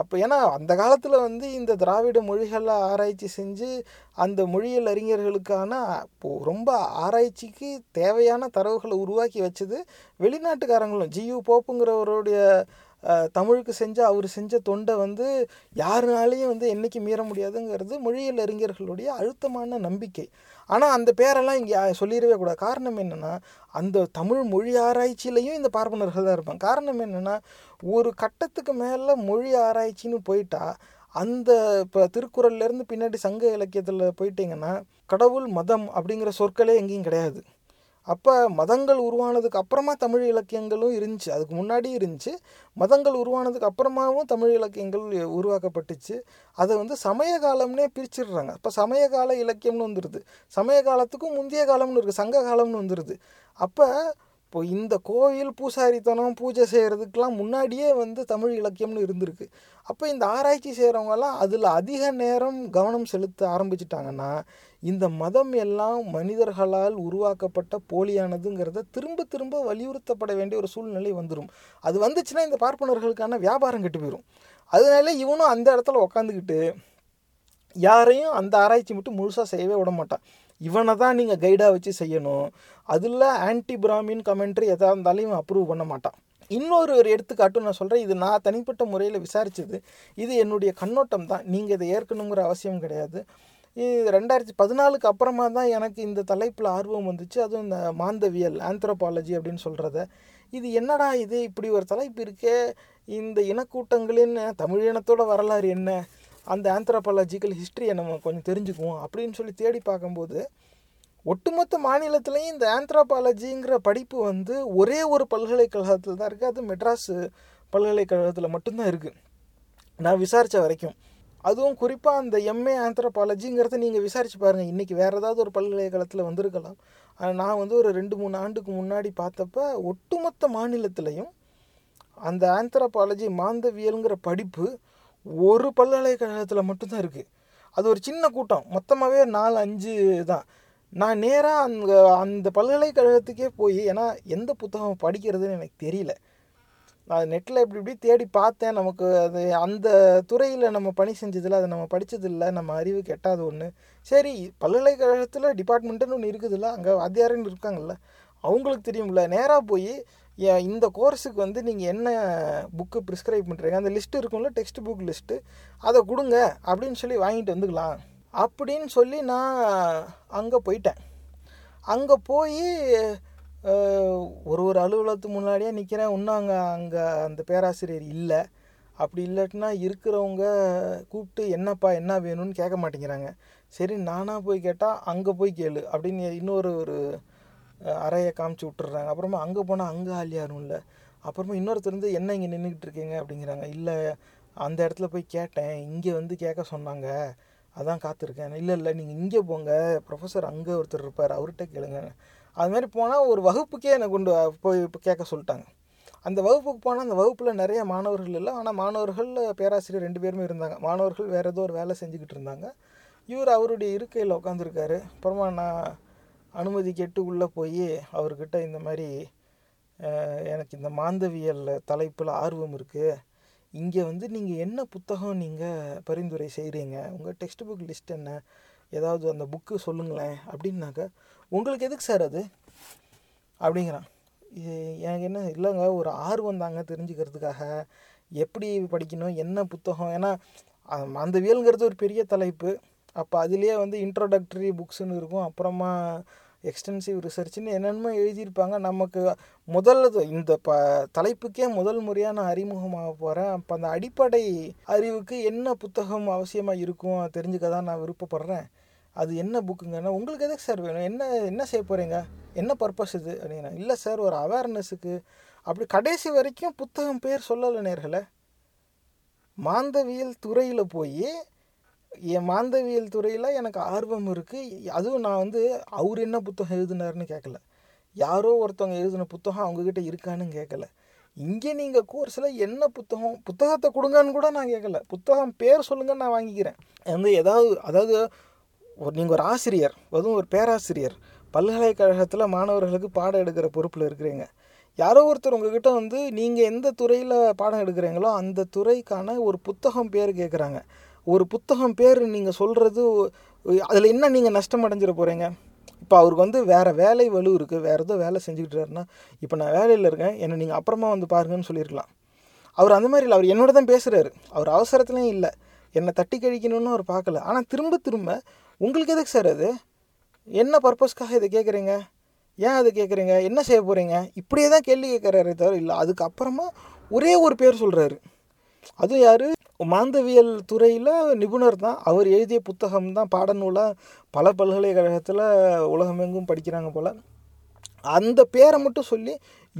அப்போ ஏன்னா அந்த காலத்தில் வந்து இந்த திராவிட மொழிகளை ஆராய்ச்சி செஞ்சு அந்த மொழியியல் அறிஞர்களுக்கான ரொம்ப ஆராய்ச்சிக்கு தேவையான தரவுகளை உருவாக்கி வச்சது வெளிநாட்டுக்காரங்களும். ஜியு போப்புங்கிறவருடைய தமிழுக்கு செஞ்ச அவர் செஞ்ச தொண்டை வந்து யாருனாலையும் வந்து என்றைக்கு மீற முடியாதுங்கிறது மொழியியல் அறிஞர்களுடைய அழுத்தமான நம்பிக்கை. ஆனால் அந்த பேரெல்லாம் இங்கே சொல்லிடவே கூடாது. காரணம் என்னென்னா, அந்த தமிழ் மொழி ஆராய்ச்சியிலையும் இந்த பார்ப்பனர்கள் தான் இருப்பாங்க. காரணம் என்னென்னா, ஒரு கட்டத்துக்கு மேலே மொழி ஆராய்ச்சின்னு போயிட்டால், அந்த இப்போ திருக்குறள்லேருந்து பின்னாடி சங்க இலக்கியத்தில் போயிட்டிங்கன்னா கடவுள், மதம் அப்படிங்கிற சொற்களே எங்கேயும் கிடையாது. அப்போ மதங்கள் உருவானதுக்கு அப்புறமா தமிழ் இலக்கியங்களும் இருந்துச்சு, அதுக்கு முன்னாடி இருந்துச்சு. மதங்கள் உருவானதுக்கு அப்புறமாவும் தமிழ் இலக்கியங்கள் உருவாக்கப்பட்டுச்சு. அதை வந்து சமய காலம்னே பிரிச்சிடுறாங்க. இப்போ சமய கால இலக்கியம்னு வந்துடுது, சமய காலத்துக்கும் முந்தைய காலம்னு இருக்குது, சங்க காலம்னு வந்துடுது. அப்போ இப்போ இந்த கோயில் பூசாரித்தனம் பூஜை செய்கிறதுக்கெலாம் முன்னாடியே வந்து தமிழ் இலக்கியம்னு இருந்திருக்கு. அப்போ இந்த ஆராய்ச்சி செய்கிறவங்கலாம் அதில் அதிக நேரம் கவனம் செலுத்த ஆரம்பிச்சிட்டாங்கன்னா, இந்த மதம் எல்லாம் மனிதர்களால் உருவாக்கப்பட்ட போலியானதுங்கிறத திரும்ப திரும்ப வலியுறுத்தப்பட வேண்டிய ஒரு சூழ்நிலை வந்துடும். அது வந்துச்சுன்னா இந்த பார்ப்பனர்களுக்கான வியாபாரம் கெட்டு போயிடும். அதனால இவனும் அந்த இடத்துல உக்காந்துக்கிட்டு யாரையும் அந்த ஆராய்ச்சி மட்டும் முழுசாக செய்யவே விட மாட்டான். இவனை தான் நீங்கள் கைடாக வச்சு செய்யணும், அதில் ஆன்டி பிராமின் கமெண்ட்ரி எதாக இருந்தாலும் இவன் அப்ரூவ் பண்ண மாட்டான். இன்னொரு ஒரு எடுத்துக்காட்டு நான் சொல்கிறேன், இது நான் தனிப்பட்ட முறையில் விசாரித்தது, இது என்னுடைய கண்ணோட்டம் தான், நீங்கள் இதை ஏற்கணுங்கிற அவசியம் கிடையாது. இது ரெண்டாயிரத்தி பதினாலுக்கு அப்புறமா தான் எனக்கு இந்த தலைப்பில் ஆர்வம் வந்துச்சு. அதுவும் இந்த மாந்தவியல், ஆந்த்ரோபாலஜி அப்படின்னு சொல்கிறத, இது என்னடா இது இப்படி ஒரு தலைப்பு இருக்கே, இந்த இனக்கூட்டங்களின் தமிழ் இனத்தோட வரலாறு என்ன, அந்த ஆந்த்ரோபாலஜிக்கல் ஹிஸ்ட்ரியை நம்ம கொஞ்சம் தெரிஞ்சுக்குவோம் அப்படின்னு சொல்லி தேடி பார்க்கும்போது ஒட்டுமொத்த மாநிலத்திலையும் இந்த ஆந்த்ரோபாலஜிங்கிற படிப்பு வந்து ஒரே ஒரு பல்கலைக்கழகத்தில் தான் இருக்குது. அது மெட்ராஸ் பல்கலைக்கழகத்தில் மட்டும்தான் இருக்குது நான் விசாரித்த வரைக்கும். அதுவும் குறிப்பாக அந்த எம்ஏ ஆந்த்ரோபாலஜிங்கிறத நீங்கள் விசாரித்து பாருங்கள். இன்றைக்கி வேறு ஏதாவது ஒரு பல்கலைக்கழகத்தில் வந்திருக்கலாம். நான் வந்து ஒரு ரெண்டு மூணு ஆண்டுக்கு முன்னாடி பார்த்தப்ப ஒட்டுமொத்த மாநிலத்திலையும் அந்த ஆந்த்ரோபாலஜி மாந்தவியலுங்கிற படிப்பு ஒரு பல்கலைக்கழகத்தில் மட்டும்தான் இருக்குது. அது ஒரு சின்ன கூட்டம், மொத்தமாகவே நாலு அஞ்சு தான். நான் நேராக அந்த அந்த பல்கலைக்கழகத்துக்கே போய், ஏன்னா எந்த புத்தகம் படிக்கிறதுன்னு எனக்கு தெரியல, நான் நெட்டில் இப்படி இப்படி தேடி பார்த்தேன். நமக்கு அது அந்த துறையில் நம்ம பணி செஞ்சதில்லை, அதை நம்ம படித்ததில்லை, நம்ம அறிவு கெட்டாது ஒன்று. சரி, பல்கலைக்கழகத்தில் டிபார்ட்மெண்ட்டுன்னு ஒன்று இருக்குதுல்ல, அங்கே வாத்தியாரன்னு இருக்காங்கல்ல, அவங்களுக்கு தெரியும்ல. நேராக போய் இந்த கோர்ஸுக்கு வந்து நீங்கள் என்ன புக்கு ப்ரிஸ்கிரைப் பண்ணுறீங்க, அந்த லிஸ்ட்டு இருக்கும்ல, டெக்ஸ்ட் புக் லிஸ்ட்டு, அதை கொடுங்க அப்படின்னு சொல்லி வாங்கிட்டு வந்துக்கலாம் அப்படின்னு சொல்லி நான் அங்கே போயிட்டேன். அங்கே போய் ஒரு ஒரு அலுவலகத்துக்கு முன்னாடியே நிற்கிறேன். இன்னும் அங்கே அங்கே அந்த பேராசிரியர் இல்லை. அப்படி இல்லட்டினா இருக்கிறவங்க கூப்பிட்டு என்னப்பா என்ன வேணும்னு கேட்க மாட்டேங்கிறாங்க. சரி, நானாக போய் கேட்டால் அங்கே போய் கேளு அப்படின்னு இன்னொரு ஒரு அறையை காமிச்சு விட்டுறாங்க. அப்புறமா அங்கே போனால் அங்கே ஆள் யாரும் இல்லை. அப்புறமா இன்னொருத்தர் வந்து என்ன இங்கே நின்றுக்கிட்டு இருக்கீங்க அப்படிங்கிறாங்க. இல்லை, அந்த இடத்துல போய் கேட்டேன், இங்கே வந்து கேட்க சொன்னாங்க, அதான் காத்திருக்கேன். இல்லை இல்லை நீங்கள் இங்கே போங்க, ப்ரொஃபஸர் அங்கே ஒருத்தர் இருப்பார், அவர்கிட்ட கேளுங்க. அதுமாதிரி போனால் ஒரு வகுப்புக்கே என்னை கொண்டு போய் இப்போ கேட்க சொல்லிட்டாங்க. அந்த வகுப்புக்கு போனால் அந்த வகுப்பில் நிறைய மாணவர்கள் இல்லை, ஆனால் மாணவர்கள் பேராசிரியர் ரெண்டு பேருமே இருந்தாங்க. மாணவர்கள் வேறு ஏதோ ஒரு வேலை செஞ்சுக்கிட்டு இருந்தாங்க. இவர் அவருடைய இருக்கையில் உட்காந்துருக்காரு. அப்புறமா நான் அனுமதி கேட்டு உள்ளே போய் அவர்கிட்ட, இந்த மாதிரி எனக்கு இந்த மாந்தவியல் தலைப்பில் ஆர்வம் இருக்குது, இங்கே வந்து நீங்கள் என்ன புத்தகம் நீங்கள் பரிந்துரை செய்கிறீங்க, உங்கள் டெக்ஸ்ட் புக் லிஸ்ட் என்ன, ஏதாவது அந்த புக்கு சொல்லுங்களேன் அப்படின்னாக்க, உங்களுக்கு எதுக்கு சார் அது அப்படிங்கிறான். எனக்கு என்ன, இல்லைங்க ஒரு ஆர்வம் தாங்க தெரிஞ்சுக்கிறதுக்காக, எப்படி படிக்கணும், என்ன புத்தகம். ஏன்னா மாந்தவியலுங்கிறது ஒரு பெரிய தலைப்பு. அப்போ அதுலேயே வந்து இன்ட்ரோடக்டரி புக்ஸுன்னு இருக்கும், அப்புறமா எக்ஸ்டென்சிவ் ரிசர்ச்சுன்னு என்னென்னமோ எழுதியிருப்பாங்க. நமக்கு முதல்ல இந்த ப தலைப்புக்கே முதல் முறையாக நான் அறிமுகமாக போகிறேன். அப்போ அந்த அடிப்படை அறிவுக்கு என்ன புத்தகம் அவசியமாக இருக்கும் தெரிஞ்சுக்க தான் நான் விருப்பப்படுறேன். அது என்ன புக்குங்கன்னா, உங்களுக்கு எதுக்கு சார் வேணும், என்ன என்ன செய்ய போகிறீங்க, என்ன பர்பஸ் இது அப்படின்னா. இல்லை சார், ஒரு அவேர்னஸுக்கு. அப்படி கடைசி வரைக்கும் புத்தகம் பேர் சொல்லலை. நேர்களை மாந்தவியல் துறையில் போய் என் மாந்தவியல் துறையில் எனக்கு ஆர்வம் இருக்குது, அதுவும் நான் வந்து அவர் என்ன புத்தகம் எழுதினார்னு கேட்கல, யாரோ ஒருத்தவங்க எழுதின புத்தகம் அவங்கக்கிட்ட இருக்கான்னு கேட்கல, இங்கே நீங்கள் கோர்ஸில் என்ன புத்தகம், புத்தகத்தை கொடுங்கன்னு கூட நான் கேட்கல, புத்தகம் பேர் சொல்லுங்கன்னு நான் வாங்கிக்கிறேன். வந்து ஏதாவது, அதாவது ஒரு நீங்கள் ஒரு ஆசிரியர், அதுவும் ஒரு பேராசிரியர், பல்கலைக்கழகத்தில் மாணவர்களுக்கு பாடம் எடுக்கிற பொறுப்பில் இருக்கிறீங்க. யாரோ ஒருத்தர் உங்கள்கிட்ட வந்து நீங்கள் எந்த துறையில் பாடம் எடுக்கிறீங்களோ அந்த துறைக்கான ஒரு புத்தகம் பேர் கேட்குறாங்க. ஒரு புத்தகம் பேர் நீங்கள் சொல்கிறது, அதில் என்ன நீங்கள் நஷ்டம் அடைஞ்சிட போகிறீங்க? இப்போ அவருக்கு வந்து வேறு வேலை வலு இருக்குது, வேறு ஏதோ வேலை செஞ்சுக்கிட்டாருன்னா, இப்போ நான் வேலையில் இருக்கேன், என்னை நீங்கள் அப்புறமா வந்து பாருங்கன்னு சொல்லியிருக்கலாம். அவர் அந்த மாதிரி இல்லை, அவர் என்னோட தான் பேசுகிறாரு, அவர் அவசரத்துலேயும் இல்லை, என்னை தட்டி கழிக்கணும்னு அவர் பார்க்கல. ஆனால் திரும்ப திரும்ப உங்களுக்கு எதுக்கு சார் அது, என்ன பர்பஸ்க்காக இதை கேட்குறீங்க, ஏன் அது கேட்குறீங்க, என்ன செய்ய போகிறீங்க, இப்படியே தான் கேள்வி கேட்குறாரு தவிர இல்லை. அதுக்கப்புறமா ஒரே ஒரு பேர் சொல்கிறாரு. அதுவும் யார், மாந்தவியல் துறையில் நிபுணர் தான், அவர் எழுதிய புத்தகம் தான் பாடநூலாக பல பல்கலைக்கழகத்தில் உலகமெங்கும் படிக்கிறாங்க போல். அந்த பேரை மட்டும் சொல்லி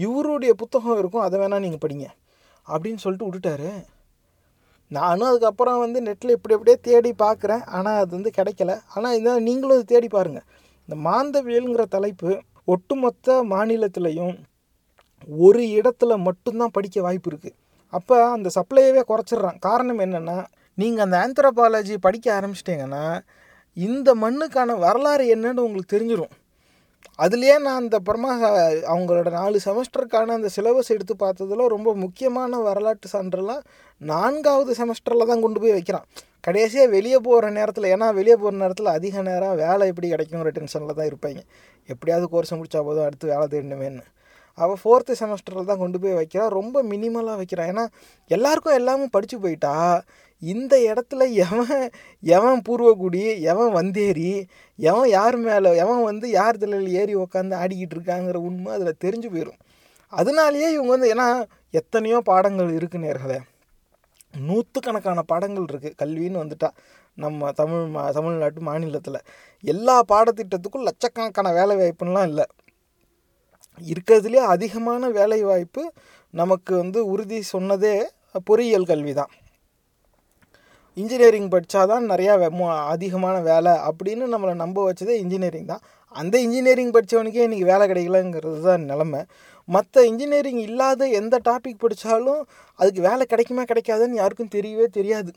இவருடைய புத்தகம் இருக்கும், அதை வேணால் நீங்கள் படிங்க அப்படின்னு சொல்லிட்டு விட்டுட்டாரு. நானும் அதுக்கப்புறம் வந்து நெட்டில் இப்படி அப்படியே தேடி பார்க்குறேன், ஆனால் அது வந்து கிடைக்கல. ஆனால் இதான் நீங்களும் அது தேடி பாருங்கள். இந்த மாந்தவியலுங்கிற தலைப்பு ஒட்டுமொத்த மாநிலத்திலையும் ஒரு இடத்துல மட்டும்தான் படிக்க வாய்ப்பு இருக்குது. அப்போ அந்த சப்ளையவே குறைச்சிட்றான். காரணம் என்னென்னா, நீங்கள் அந்த ஆந்த்ரோபாலஜி படிக்க ஆரம்பிச்சிட்டிங்கன்னா இந்த மண்ணுக்கான வரலாறு என்னன்னு உங்களுக்கு தெரிஞ்சிடும். அதுலேயே நான் அந்த அப்புறமா அவங்களோட நாலு செமஸ்டருக்கான அந்த சிலபஸ் எடுத்து பார்த்ததில் ரொம்ப முக்கியமான வரலாற்று சான்றெல்லாம் நான்காவது செமஸ்டரில் தான் கொண்டு போய் வைக்கிறான். கடைசியாக வெளியே போகிற நேரத்தில், ஏன்னா வெளியே போகிற நேரத்தில் அதிக நேரம் வேலை எப்படி கிடைக்குங்கிற டென்ஷனில் தான் இருப்பாங்க, எப்படியாவது கோர்ஸை முடித்தா போதும் அடுத்து வேலை தேடணுமேன்னு. அவள் ஃபோர்த்து செமஸ்டரில் தான் கொண்டு போய் வைக்கிறா, ரொம்ப மினிமலாக வைக்கிறான். ஏன்னா எல்லாருக்கும் எல்லாமும் படித்து போயிட்டா இந்த இடத்துல எவன் எவன் பூர்வக்குடி, எவன் வந்தேரி, எவன் யார் மேலே, எவன் வந்து யார் தலையில் ஏறி உக்காந்து ஆடிக்கிட்டு இருக்காங்கிற உண்மை அதில் தெரிஞ்சு போயிடும். அதனாலேயே இவங்க வந்து, ஏன்னா எத்தனையோ பாடங்கள் இருக்குது நேர்களே, நூற்றுக்கணக்கான பாடங்கள் இருக்குது. கல்வின்னு வந்துட்டா நம்ம தமிழ் மா தமிழ்நாட்டு மாநிலத்தில் எல்லா பாடத்திட்டத்துக்கும் லட்சக்கணக்கான வேலை வாய்ப்புலாம் இல்லை. இருக்கிறதுலே அதிகமான வேலை வாய்ப்பு நமக்கு வந்து உறுதி சொன்னதே பொறியியல் கல்வி தான். இன்ஜினியரிங் படித்தா தான் நிறையா அதிகமான வேலை அப்படின்னு நம்மளை நம்ப வச்சதே இன்ஜினியரிங் தான். அந்த இன்ஜினியரிங் படித்தவனுக்கே இன்றைக்கி வேலை கிடைக்கலங்கிறது தான் நிலமை. மற்ற இன்ஜினியரிங் இல்லாத எந்த டாபிக் படித்தாலும் அதுக்கு வேலை கிடைக்குமா கிடைக்காதுன்னு யாருக்கும் தெரியவே தெரியாது.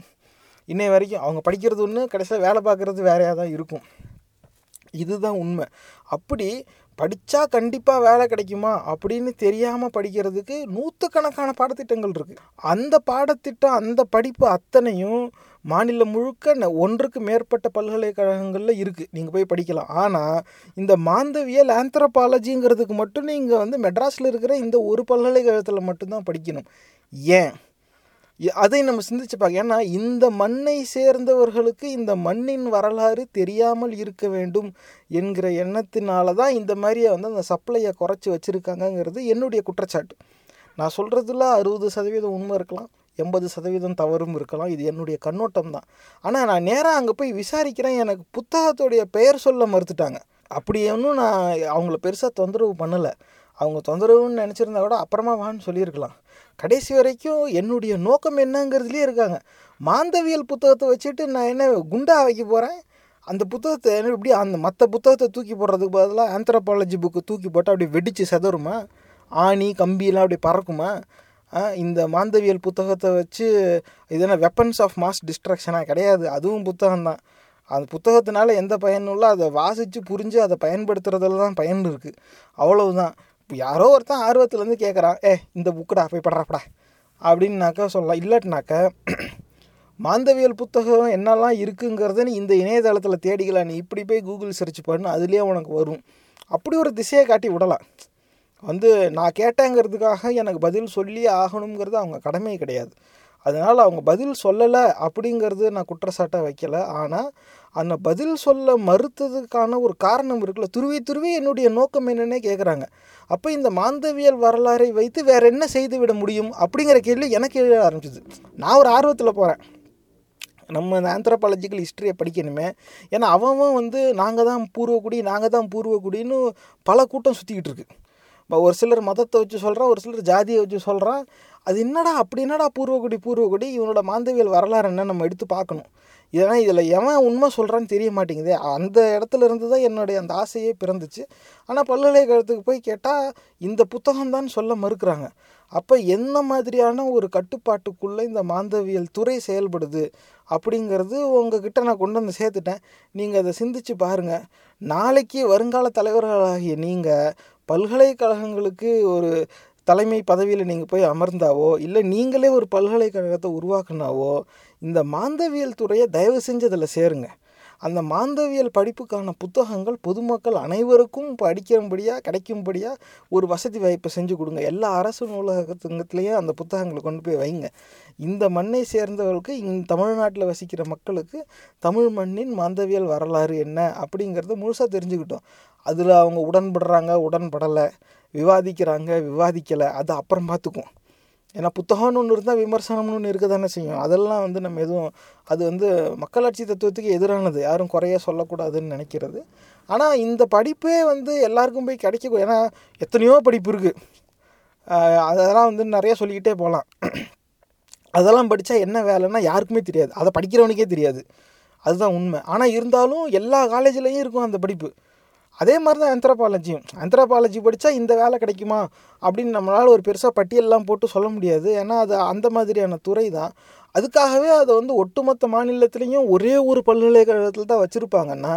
இன்னை வரைக்கும் அவங்க படிக்கிறது ஒன்று, கடைசியாக வேலை பார்க்குறது வேறையாக தான் இருக்கும். இதுதான் உண்மை. அப்படி படித்தா கண்டிப்பாக வேலை கிடைக்குமா அப்படின்னு தெரியாமல் படிக்கிறதுக்கு நூற்றுக்கணக்கான பாடத்திட்டங்கள் இருக்குது. அந்த பாடத்திட்டம் அந்த படிப்பு அத்தனையும் மாநிலம் முழுக்க ஒன்றுக்கு மேற்பட்ட பல்கலைக்கழகங்களில் இருக்குது, நீங்கள் போய் படிக்கலாம். ஆனால் இந்த மாந்தவியல் ஆந்த்ரோபாலஜிங்கிறதுக்கு மட்டும் நீங்கள் வந்து மெட்ராஸில் இருக்கிற இந்த ஒரு பல்கலைக்கழகத்தில் மட்டும்தான் படிக்கணும். ஏன் அதை நம்ம சிந்திச்சு பார்க்க, ஏன்னா இந்த மண்ணை சேர்ந்தவர்களுக்கு இந்த மண்ணின் வரலாறு தெரியாமல் இருக்க வேண்டும் என்கிற எண்ணத்தினால தான் இந்த மாதிரியே வந்து அந்த சப்ளையை குறைச்சி வச்சுருக்காங்கங்கிறது என்னுடைய குற்றச்சாட்டு. நான் சொல்கிறதுல அறுபது சதவீதம் உண்மை இருக்கலாம், எண்பது சதவீதம் தவறும் இருக்கலாம். இது என்னுடைய கண்ணோட்டம் தான். ஆனால் நான் நேராக அங்கே போய் விசாரிக்கிறேன், எனக்கு புத்தகத்துடைய பெயர் சொல்ல மறுத்துட்டாங்க. அப்படி ஒன்றும் நான் அவங்கள பெருசாக தொந்தரவு பண்ணலை. அவங்க தொந்தரவுன்னு நினச்சிருந்தா கூட அப்புறமா வான்னு சொல்லியிருக்கலாம். கடைசி வரைக்கும் என்னுடைய நோக்கம் என்னங்கிறதுலேயே இருக்காங்க. மாந்தவியல் புத்தகத்தை வச்சுட்டு நான் என்ன குண்டா வைக்க போகிறேன்? அந்த புத்தகத்தை என்ன இப்படி அந்த மற்ற புத்தகத்தை தூக்கி போடுறதுக்கு பதிலாக ஆந்த்ரோபாலஜி புக்கு தூக்கி போட்டால் அப்படி வெடித்து செதறுமா? ஆணி கம்பியெலாம் அப்படி பறக்குமா? இந்த மாந்தவியல் புத்தகத்தை வச்சு இதெல்லாம் வெப்பன்ஸ் ஆஃப் மாஸ் டிஸ்ட்ராக்ஷனாக கிடையாது, அதுவும் புத்தகம்தான். அந்த புத்தகத்தினால எந்த பயனும் இல்லை, அதை வாசித்து புரிஞ்சு அதை பயன்படுத்துறதுல தான் பயன் இருக்குது, அவ்வளவுதான். இப்போ யாரோ ஒருத்தன் ஆர்வத்துலேருந்து கேட்குறான், ஏ இந்த புக்குடா போய் படுறாப்படா அப்படின்னாக்கா சொல்லலாம். இல்லாட்டினாக்கா மாந்தவியல் புத்தகம் என்னெல்லாம் இருக்குங்கிறத நீ இந்த இணையதளத்தில் தேடிக்கலாம், நீ இப்படி போய் கூகுள் சர்ச் பண்ணு, அதுலேயே உனக்கு வரும். அப்படி ஒரு திசையை காட்டி விடலாம். வந்து நான் கேட்டேங்கிறதுக்காக எனக்கு பதில் சொல்லி ஆகணுங்கிறது அவங்க கடமை கிடையாது. அதனால் அவங்க பதில் சொல்லலை அப்படிங்கிறது நான் குற்றச்சாட்டாக வைக்கலை. ஆனால் அந்த பதில் சொல்ல மறுத்ததுக்கான ஒரு காரணம் இருக்குல்ல, துருவி துருவி என்னுடைய நோக்கம் என்னென்னே கேட்குறாங்க. அப்போ இந்த மாந்தவியல் வரலாறை வைத்து வேறு என்ன செய்து விட முடியும் அப்படிங்கிற கேள்வி எனக்கு எழுத ஆரம்பிச்சிது. நான் ஒரு ஆர்வத்தில் போகிறேன், நம்ம இந்த ஆந்த்ரோபாலஜிக்கல் ஹிஸ்ட்ரியை படிக்கணுமே, ஏன்னா அவன் வந்து நாங்கள் தான் பூர்வக்குடி நாங்கள் தான் பூர்வக்குடின்னு பல கூட்டம் சுற்றிக்கிட்டு இருக்கு. இப்போ ஒரு சிலர் மதத்தை வச்சு சொல்கிறான், ஒரு சிலர் ஜாதியை வச்சு சொல்கிறான். அது என்னடா அப்படி என்னடா பூர்வக்குடி பூர்வக்குடி? இவனோட மாந்தவியல் வரலாறு என்ன நம்ம எடுத்து பார்க்கணும். ஏன்னா இதில் எவன் உண்மை சொல்கிறான்னு தெரிய மாட்டேங்குது. அந்த இடத்துல இருந்து தான் என்னுடைய அந்த ஆசையே பிறந்துச்சு. ஆனால் பல்கலைக்கழகத்துக்கு போய் கேட்டால் இந்த புத்தகம்தான் சொல்ல மறுக்கிறாங்க. அப்போ என்ன மாதிரியான ஒரு கட்டுப்பாட்டுக்குள்ளே இந்த மாந்தவியல் துறை செயல்படுது அப்படிங்கிறது உங்ககிட்ட நான் கொண்டு வந்து சேர்த்துட்டேன். நீங்கள் அதை சிந்திச்சு பாருங்கள். நாளைக்கு வருங்கால தலைவர்களாகிய நீங்கள் பல்கலைக்கழகங்களுக்கு ஒரு தலைமை பதவியில் நீங்கள் போய் அமர்ந்தாவோ, இல்லை நீங்களே ஒரு பல்கலைக்கழகத்தை உருவாக்குனாவோ, இந்த மாந்தவியல் துறையை தயவு செஞ்சதில் சேருங்க. அந்த மாந்தவியல் படிப்புக்கான புத்தகங்கள் பொதுமக்கள் அனைவருக்கும் படிக்கும்படியாக கிடைக்கும்படியாக ஒரு வசதி வாய்ப்பை செஞ்சு கொடுங்க. எல்லா அரசு நூலகத்துலேயும் அந்த புத்தகங்களை கொண்டு போய் வைங்க. இந்த மண்ணை சேர்ந்தவர்களுக்கு, இந் தமிழ்நாட்டில் வசிக்கிற மக்களுக்கு தமிழ் மண்ணின் மாந்தவியல் வரலாறு என்ன அப்படிங்கிறத முழுசாக தெரிஞ்சுக்கிட்டோம். அதில் அவங்க உடன்படுறாங்க உடன்படலை, விவாதிக்கிறாங்க விவாதிக்கலை, அது அப்புறம் பார்த்துக்கும். ஏன்னா புத்தகம்னு ஒன்று இருந்தால் விமர்சனம்னு ஒன்று இருக்க தானே செய்யும். அதெல்லாம் வந்து நம்ம எதுவும் அது வந்து மக்களாட்சி தத்துவத்துக்கு எதிரானது, யாரும் குறைய சொல்லக்கூடாதுன்னு நினைக்கிறது. ஆனால் இந்த படிப்பே வந்து எல்லாருக்கும் போய் கிடைக்க, ஏன்னா எத்தனையோ படிப்பு இருக்குது, அதெல்லாம் வந்து நிறையா சொல்லிக்கிட்டே போகலாம். அதெல்லாம் படித்தா என்ன வேலைன்னா யாருக்குமே தெரியாது, அதை படிக்கிறவனுக்கே தெரியாது, அதுதான் உண்மை. ஆனால் இருந்தாலும் எல்லா காலேஜ்லேயும் இருக்கும் அந்த படிப்பு. அதே மாதிரி தான் ஆந்த்ரோபாலஜியும். ஆந்த்ரோபாலஜி படித்தா இந்த வேலை கிடைக்குமா அப்படின்னு நம்மளால் ஒரு பெருசாக பட்டியலெலாம் போட்டு சொல்ல முடியாது. ஏன்னா அது அந்த மாதிரியான துறை தான். அதுக்காகவே அதை வந்து ஒட்டுமொத்த மாநிலத்துலேயும் ஒரே ஒரு பல்கலைக்கழகத்தில் தான் வச்சுருப்பாங்கன்னா,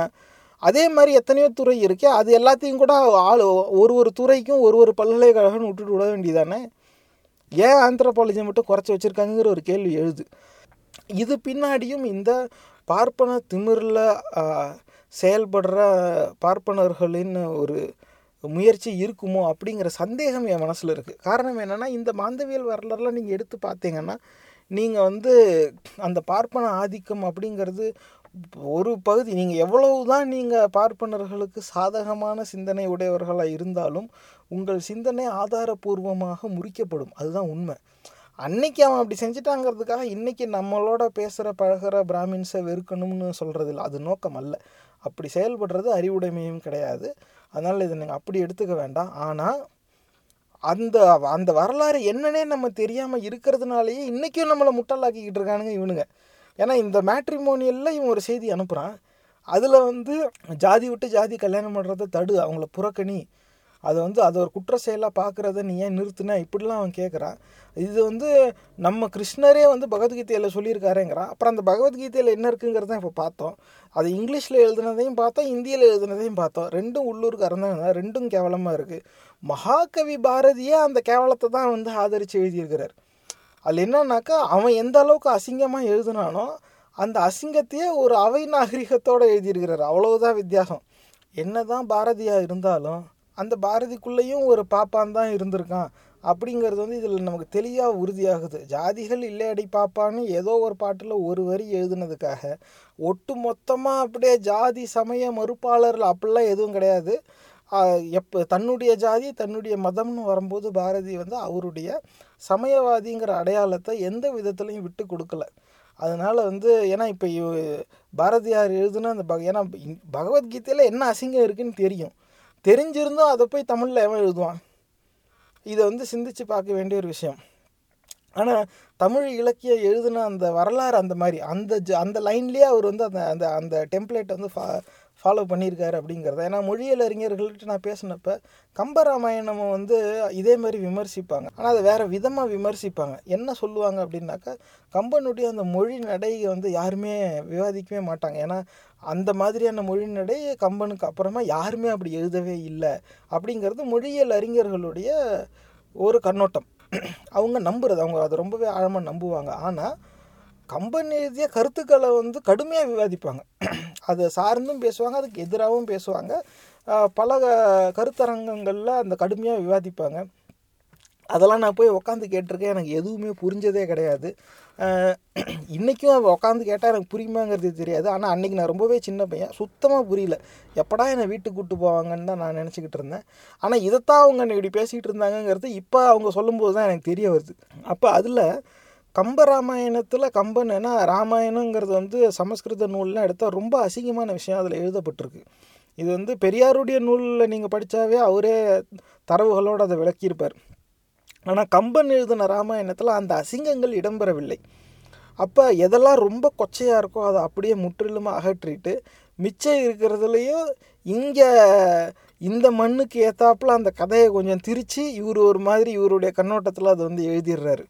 அதே மாதிரி எத்தனையோ துறை இருக்கே, அது எல்லாத்தையும் கூட ஆள் ஒரு ஒரு துறைக்கும் ஒரு ஒரு பல்கலைக்கழகம்னு விட்டுட்டு விட வேண்டியதானே? ஏன் ஆந்த்ரோபாலஜி மட்டும் குறைச்சி வச்சுருக்காங்கிற ஒரு கேள்வி எழுது. இது பின்னாடியும் இந்த பார்ப்பன திமிரில் செயல்படுற பார்ப்பனர்களின் ஒரு முயற்சி இருக்குமோ அப்படிங்கிற சந்தேகம் என் மனசில் இருக்குது. காரணம் என்னென்னா, இந்த மாந்தவியல் வரலாறுலாம் நீங்கள் எடுத்து பார்த்தீங்கன்னா நீங்கள் வந்து அந்த பார்ப்பன ஆதிக்கம் அப்படிங்கிறது ஒரு பகுதி. நீங்கள் எவ்வளவு தான் நீங்கள் பார்ப்பனர்களுக்கு சாதகமான சிந்தனை உடையவர்களாக இருந்தாலும் உங்கள் சிந்தனை ஆதாரபூர்வமாக முறிக்கப்படும், அதுதான் உண்மை. அன்னைக்கு அவன் அப்படி செஞ்சிட்டாங்கிறதுக்காக இன்றைக்கி நம்மளோட பேசுகிற பழகிற பிராமின்ஸை வெறுக்கணும்னு சொல்கிறது இல்லை, அது நோக்கம் அல்ல. அப்படி செயல்படுறது அறிவுடைமையும் கிடையாது. அதனால் இதை நீங்கள் அப்படி எடுத்துக்க வேண்டாம். ஆனால் அந்த அந்த வரலாறு என்னன்னே நம்ம தெரியாமல் இருக்கிறதுனாலேயே இன்றைக்கும் நம்மளை முட்டாளாக்கிக்கிட்டு இருக்கானுங்க இவனுங்க. ஏன்னா இந்த மேட்ரிமோனியலில் இவன் ஒரு செய்தி அனுப்புகிறான், அதில் வந்து ஜாதி விட்டு ஜாதி கல்யாணம் பண்ணுறதை தடு, அவங்கள புறக்கணி, அதை வந்து அதை ஒரு குற்ற செயலாக பார்க்குறத நீ ஏன் நிறுத்தினா இப்படிலாம் அவன் கேட்குறான். இது வந்து நம்ம கிருஷ்ணரே வந்து பகவத்கீதையில் சொல்லியிருக்காருங்கிறான். அப்புறம் அந்த பகவத்கீதையில் என்ன இருக்குங்கிறத இப்போ பார்த்தோம். அது இங்கிலீஷில் எழுதுனதையும் பார்த்தோம், இந்தியில் எழுதுனதையும் பார்த்தோம். ரெண்டும் உள்ளூர்காரன் தான், ரெண்டும் கேவலமாக இருக்குது. மகாகவி பாரதியே அந்த கேவலத்தை தான் வந்து ஆதரித்து எழுதியிருக்கிறார். அதில் என்னன்னாக்கா அவன் எந்த அளவுக்கு அசிங்கமாக எழுதுனானோ அந்த அசிங்கத்தையே ஒரு அவை நாகரிகத்தோடு எழுதியிருக்கிறார். அவ்வளவுதான் வித்தியாசம். என்ன தான் பாரதியாக இருந்தாலும் அந்த பாரதிக்குள்ளேயும் ஒரு பாப்பான் தான் இருந்திருக்கான் அப்படிங்கிறது வந்து இதில் நமக்கு தெளிவாக உறுதியாகுது. ஜாதிகள் இல்லையடி பாப்பான்னு ஏதோ ஒரு பாட்டில் ஒரு வரி எழுதுனதுக்காக ஒட்டு மொத்தமாக அப்படியே ஜாதி சமய மறுப்பாளர்கள் அப்படிலாம் எதுவும் கிடையாது. எப்போ தன்னுடைய ஜாதி தன்னுடைய மதம்னு வரும்போது பாரதி வந்து அவருடைய சமயவாதிங்கிற அடையாளத்தை எந்த விதத்துலையும் விட்டு கொடுக்கல. அதனால் வந்து ஏன்னா இப்போ பாரதியார் எழுதுனா அந்த பக ஏன்னா பகவத்கீதையில் என்ன அசிங்கம் இருக்குதுன்னு தெரியும், தெரிஞ்சிருந்தும் அதை போய் தமிழில் எவன் எழுதுவான்? இதை வந்து சிந்தித்து பார்க்க வேண்டிய ஒரு விஷயம். ஆனால் தமிழ் இலக்கியம் எழுதுன அந்த வரலாறு அந்த மாதிரி அந்த ஜ அந்த லைன்லேயே அவர் வந்து அந்த அந்த அந்த டெம்ப்ளேட்டை வந்து ஃபா ஃபாலோ பண்ணியிருக்காரு அப்படிங்கிறத. ஏன்னா மொழியியல் அறிஞர்கள்ட்ட நான் பேசினப்போ கம்பராமாயணம் வந்து இதே மாதிரி விமர்சிப்பாங்க, ஆனால் அதை வேறு விதமாக விமர்சிப்பாங்க. என்ன சொல்லுவாங்க அப்படின்னாக்கா கம்பனுடைய அந்த மொழி நடையை வந்து யாருமே விவாதிக்கவே மாட்டாங்க. ஏன்னா அந்த மாதிரியான மொழி நடை கம்பனுக்கு அப்புறமா யாருமே அப்படி எழுதவே இல்லை அப்படிங்கிறது மொழியியல் அறிஞர்களுடைய ஒரு கண்ணோட்டம். அவங்க நம்புறது, அவங்க அதை ரொம்பவே ஆழமாக நம்புவாங்க. ஆனால் கம்பன் எழுதிய கருத்துக்களை வந்து கடுமையாக விவாதிப்பாங்க, அதை சார்ந்தும் பேசுவாங்க, அதுக்கு எதிராகவும் பேசுவாங்க, பல கருத்தரங்கங்களில் அந்த கடுமையாக விவாதிப்பாங்க. அதெல்லாம் நான் போய் உட்காந்து கேட்டிருக்கேன், எனக்கு எதுவுமே புரிஞ்சதே கிடையாது. இன்றைக்கும் உட்காந்து கேட்டால் எனக்கு புரியுமாங்கிறது தெரியாது. ஆனால் அன்றைக்கி நான் ரொம்பவே சின்ன பையன், சுத்தமாக புரியல. எப்படா என்னை வீட்டுக்கு கூப்பிட்டு போவாங்கன்னு தான் நான் நினச்சிக்கிட்டு இருந்தேன். ஆனால் இதைத்தான் அவங்க என்னை இப்படி பேசிக்கிட்டு இருந்தாங்கங்கிறது இப்போ அவங்க சொல்லும்போது தான் எனக்கு தெரிய வருது. அப்போ அதில் கம்பராமாயணத்தில் கம்பன் ஏன்னா ராமாயணங்கிறது வந்து சமஸ்கிருத நூல்லாம் எடுத்தால் ரொம்ப அசிங்கமான விஷயம் அதில் எழுதப்பட்டிருக்கு. இது வந்து பெரியாருடைய நூலில் நீங்கள் படித்தாவே அவரே தரவுகளோடு அதை விளக்கியிருப்பார். ஆனால் கம்பன் எழுதின ராமாயணத்தில் அந்த அசிங்கங்கள் இடம்பெறவில்லை. அப்போ எதெல்லாம் ரொம்ப கொச்சையாக இருக்கோ அதை அப்படியே முற்றிலுமாக அகற்றிட்டு மிச்சம் இருக்கிறதுலையும் இங்கே இந்த மண்ணுக்கு ஏற்றாப்புல அந்த கதையை கொஞ்சம் திரித்து இவர் ஒரு மாதிரி இவருடைய கண்ணோட்டத்தில் அதை வந்து எழுதிடுறாரு.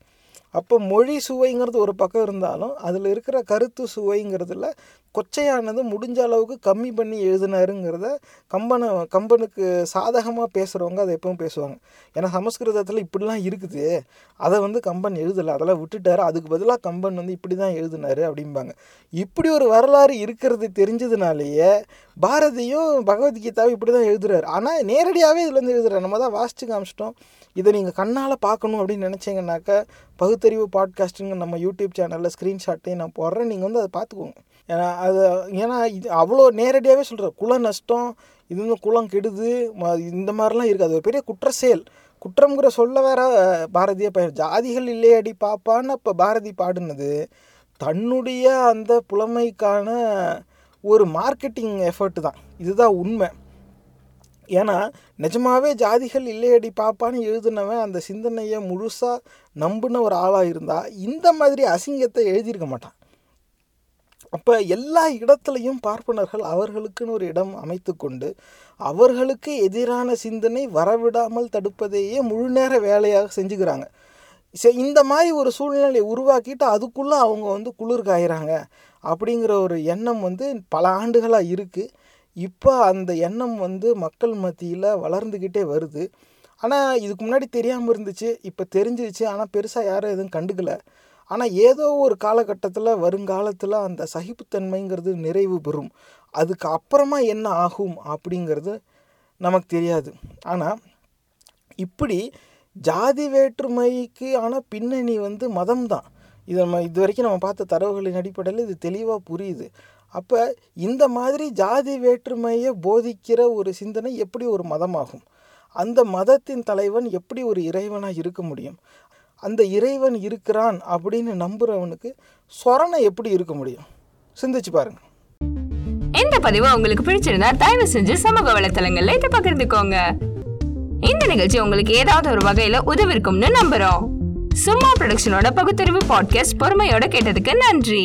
அப்போ மொழி சுவைங்கிறது ஒரு பக்கம் இருந்தாலும் அதில் இருக்கிற கருத்து சுவைங்கிறதுல கொச்சையானது முடிஞ்ச அளவுக்கு கம்மி பண்ணி எழுதினாருங்கிறத கம்பனை கம்பனுக்கு சாதகமாக பேசுகிறவங்க அதை எப்பவும் பேசுவாங்க. ஏன்னா சமஸ்கிருதத்தில் இப்படிலாம் இருக்குது, அதை வந்து கம்பன் எழுதலை, அதெல்லாம் விட்டுட்டார், அதுக்கு பதிலாக கம்பன் வந்து இப்படி தான் எழுதினார் அப்படிம்பாங்க. இப்படி ஒரு வரலாறு இருக்கிறது தெரிஞ்சதுனாலேயே பாரதியும் பகவத்கீதாவும் இப்படி தான் எழுதுகிறார். ஆனால் நேரடியாகவே இதில் வந்து எழுதுகிறார். நம்ம தான் வாசித்து காமிச்சிட்டோம். இதை நீங்கள் கண்ணால் பார்க்கணும் அப்படின்னு நினச்சிங்கன்னாக்கா பகுத்தறிவு பாட்காஸ்ட்டுங்க நம்ம யூடியூப் சேனலில் ஸ்க்ரீன்ஷாட்டையும் நான் போடுறேன், நீங்கள் வந்து அதை பார்த்துக்கோங்க. ஏன்னா அது ஏன்னா இது அவ்வளோ நேரடியாகவே சொல்கிறார். குல நஷ்டம், இது வந்து குலம் கெடுது, இந்த மாதிரிலாம் இருக்குது. அது ஒரு பெரிய குற்ற செயல். குற்றம்ங்கிற சொல்ல வேற பாரதிய பயிர் ஜாதிகள் இல்லையடி பாப்பான்னு அப்போ பாரதி பாடினது தன்னுடைய அந்த புலமைக்கான ஒரு மார்க்கெட்டிங் எஃபர்ட்டு தான். இதுதான் உண்மை. ஏன்னா நிஜமாகவே ஜாதிகள் இல்லையடி பாப்பான்னு எழுதுனவன் அந்த சிந்தனையை முழுசாக நம்பின ஒரு ஆளாக இருந்தால் இந்த மாதிரி அசிங்கத்தை எழுதியிருக்க மாட்டான். அப்போ எல்லா இடத்துலையும் பார்ப்பனர்கள் அவர்களுக்குன்னு ஒரு இடம் அமைத்து கொண்டு அவர்களுக்கு எதிரான சிந்தனை வரவிடாமல் தடுப்பதையே முழு நேர வேலையாக செஞ்சுக்கிறாங்க. சரி, இந்த மாதிரி ஒரு சூழ்நிலையை உருவாக்கிட்டு அதுக்குள்ளே அவங்க வந்து குளிர் காயிறாங்க அப்படிங்கிற ஒரு எண்ணம் வந்து பல ஆண்டுகளாக இருக்குது. இப்போ அந்த எண்ணம் வந்து மக்கள் மத்தியில் வளர்ந்துக்கிட்டே வருது. ஆனால் இதுக்கு முன்னாடி தெரியாமல் இருந்துச்சு, இப்போ தெரிஞ்சிருச்சு. ஆனால் பெருசாக யாரும் எதுவும் கண்டுக்கலை. ஆனால் ஏதோ ஒரு காலகட்டத்தில் வருங்காலத்தில் அந்த சகிப்புத்தன்மைங்கிறது நிறைவு பெறும். அதுக்கு அப்புறமா என்ன ஆகும் அப்படிங்கிறது நமக்கு தெரியாது. ஆனால் இப்படி ஜாதி வேற்றுமைக்கு ஆனால் பின்னணி வந்து மதம்தான். இது நம்ம இது வரைக்கும் நம்ம பார்த்த தரவுகளின் அடிப்படையில் இது தெளிவாக புரியுது. அப்போ இந்த மாதிரி ஜாதி வேற்றுமையை போதிக்கிற ஒரு சிந்தனை எப்படி ஒரு மதமாகும்? அந்த மதத்தின் தலைவன் எப்படி ஒரு இறைவனாக இருக்க முடியும்? அந்த இறைவன் இருக்கிறான் அப்படின்னு நம்புகிறவனுக்கு சொரணை எப்படி இருக்க முடியும்? சிந்திச்சு பாருங்கள். இந்த பதிவு உங்களுக்கு பிடிச்சிருந்தா தயவு செஞ்சு சமூக வலைத்தளங்கள்ல இதை பகிர்ந்துக்கோங்க. இந்த நிகழ்ச்சி உங்களுக்கு ஏதாவது ஒரு வகையில உதவி இருக்கும்னு நம்புறோம். சும்மா ப்ரொடக்ஷனோட பகுத்தறிவு பாட்காஸ்ட் பொறுமையோட கேட்டதுக்கு நன்றி.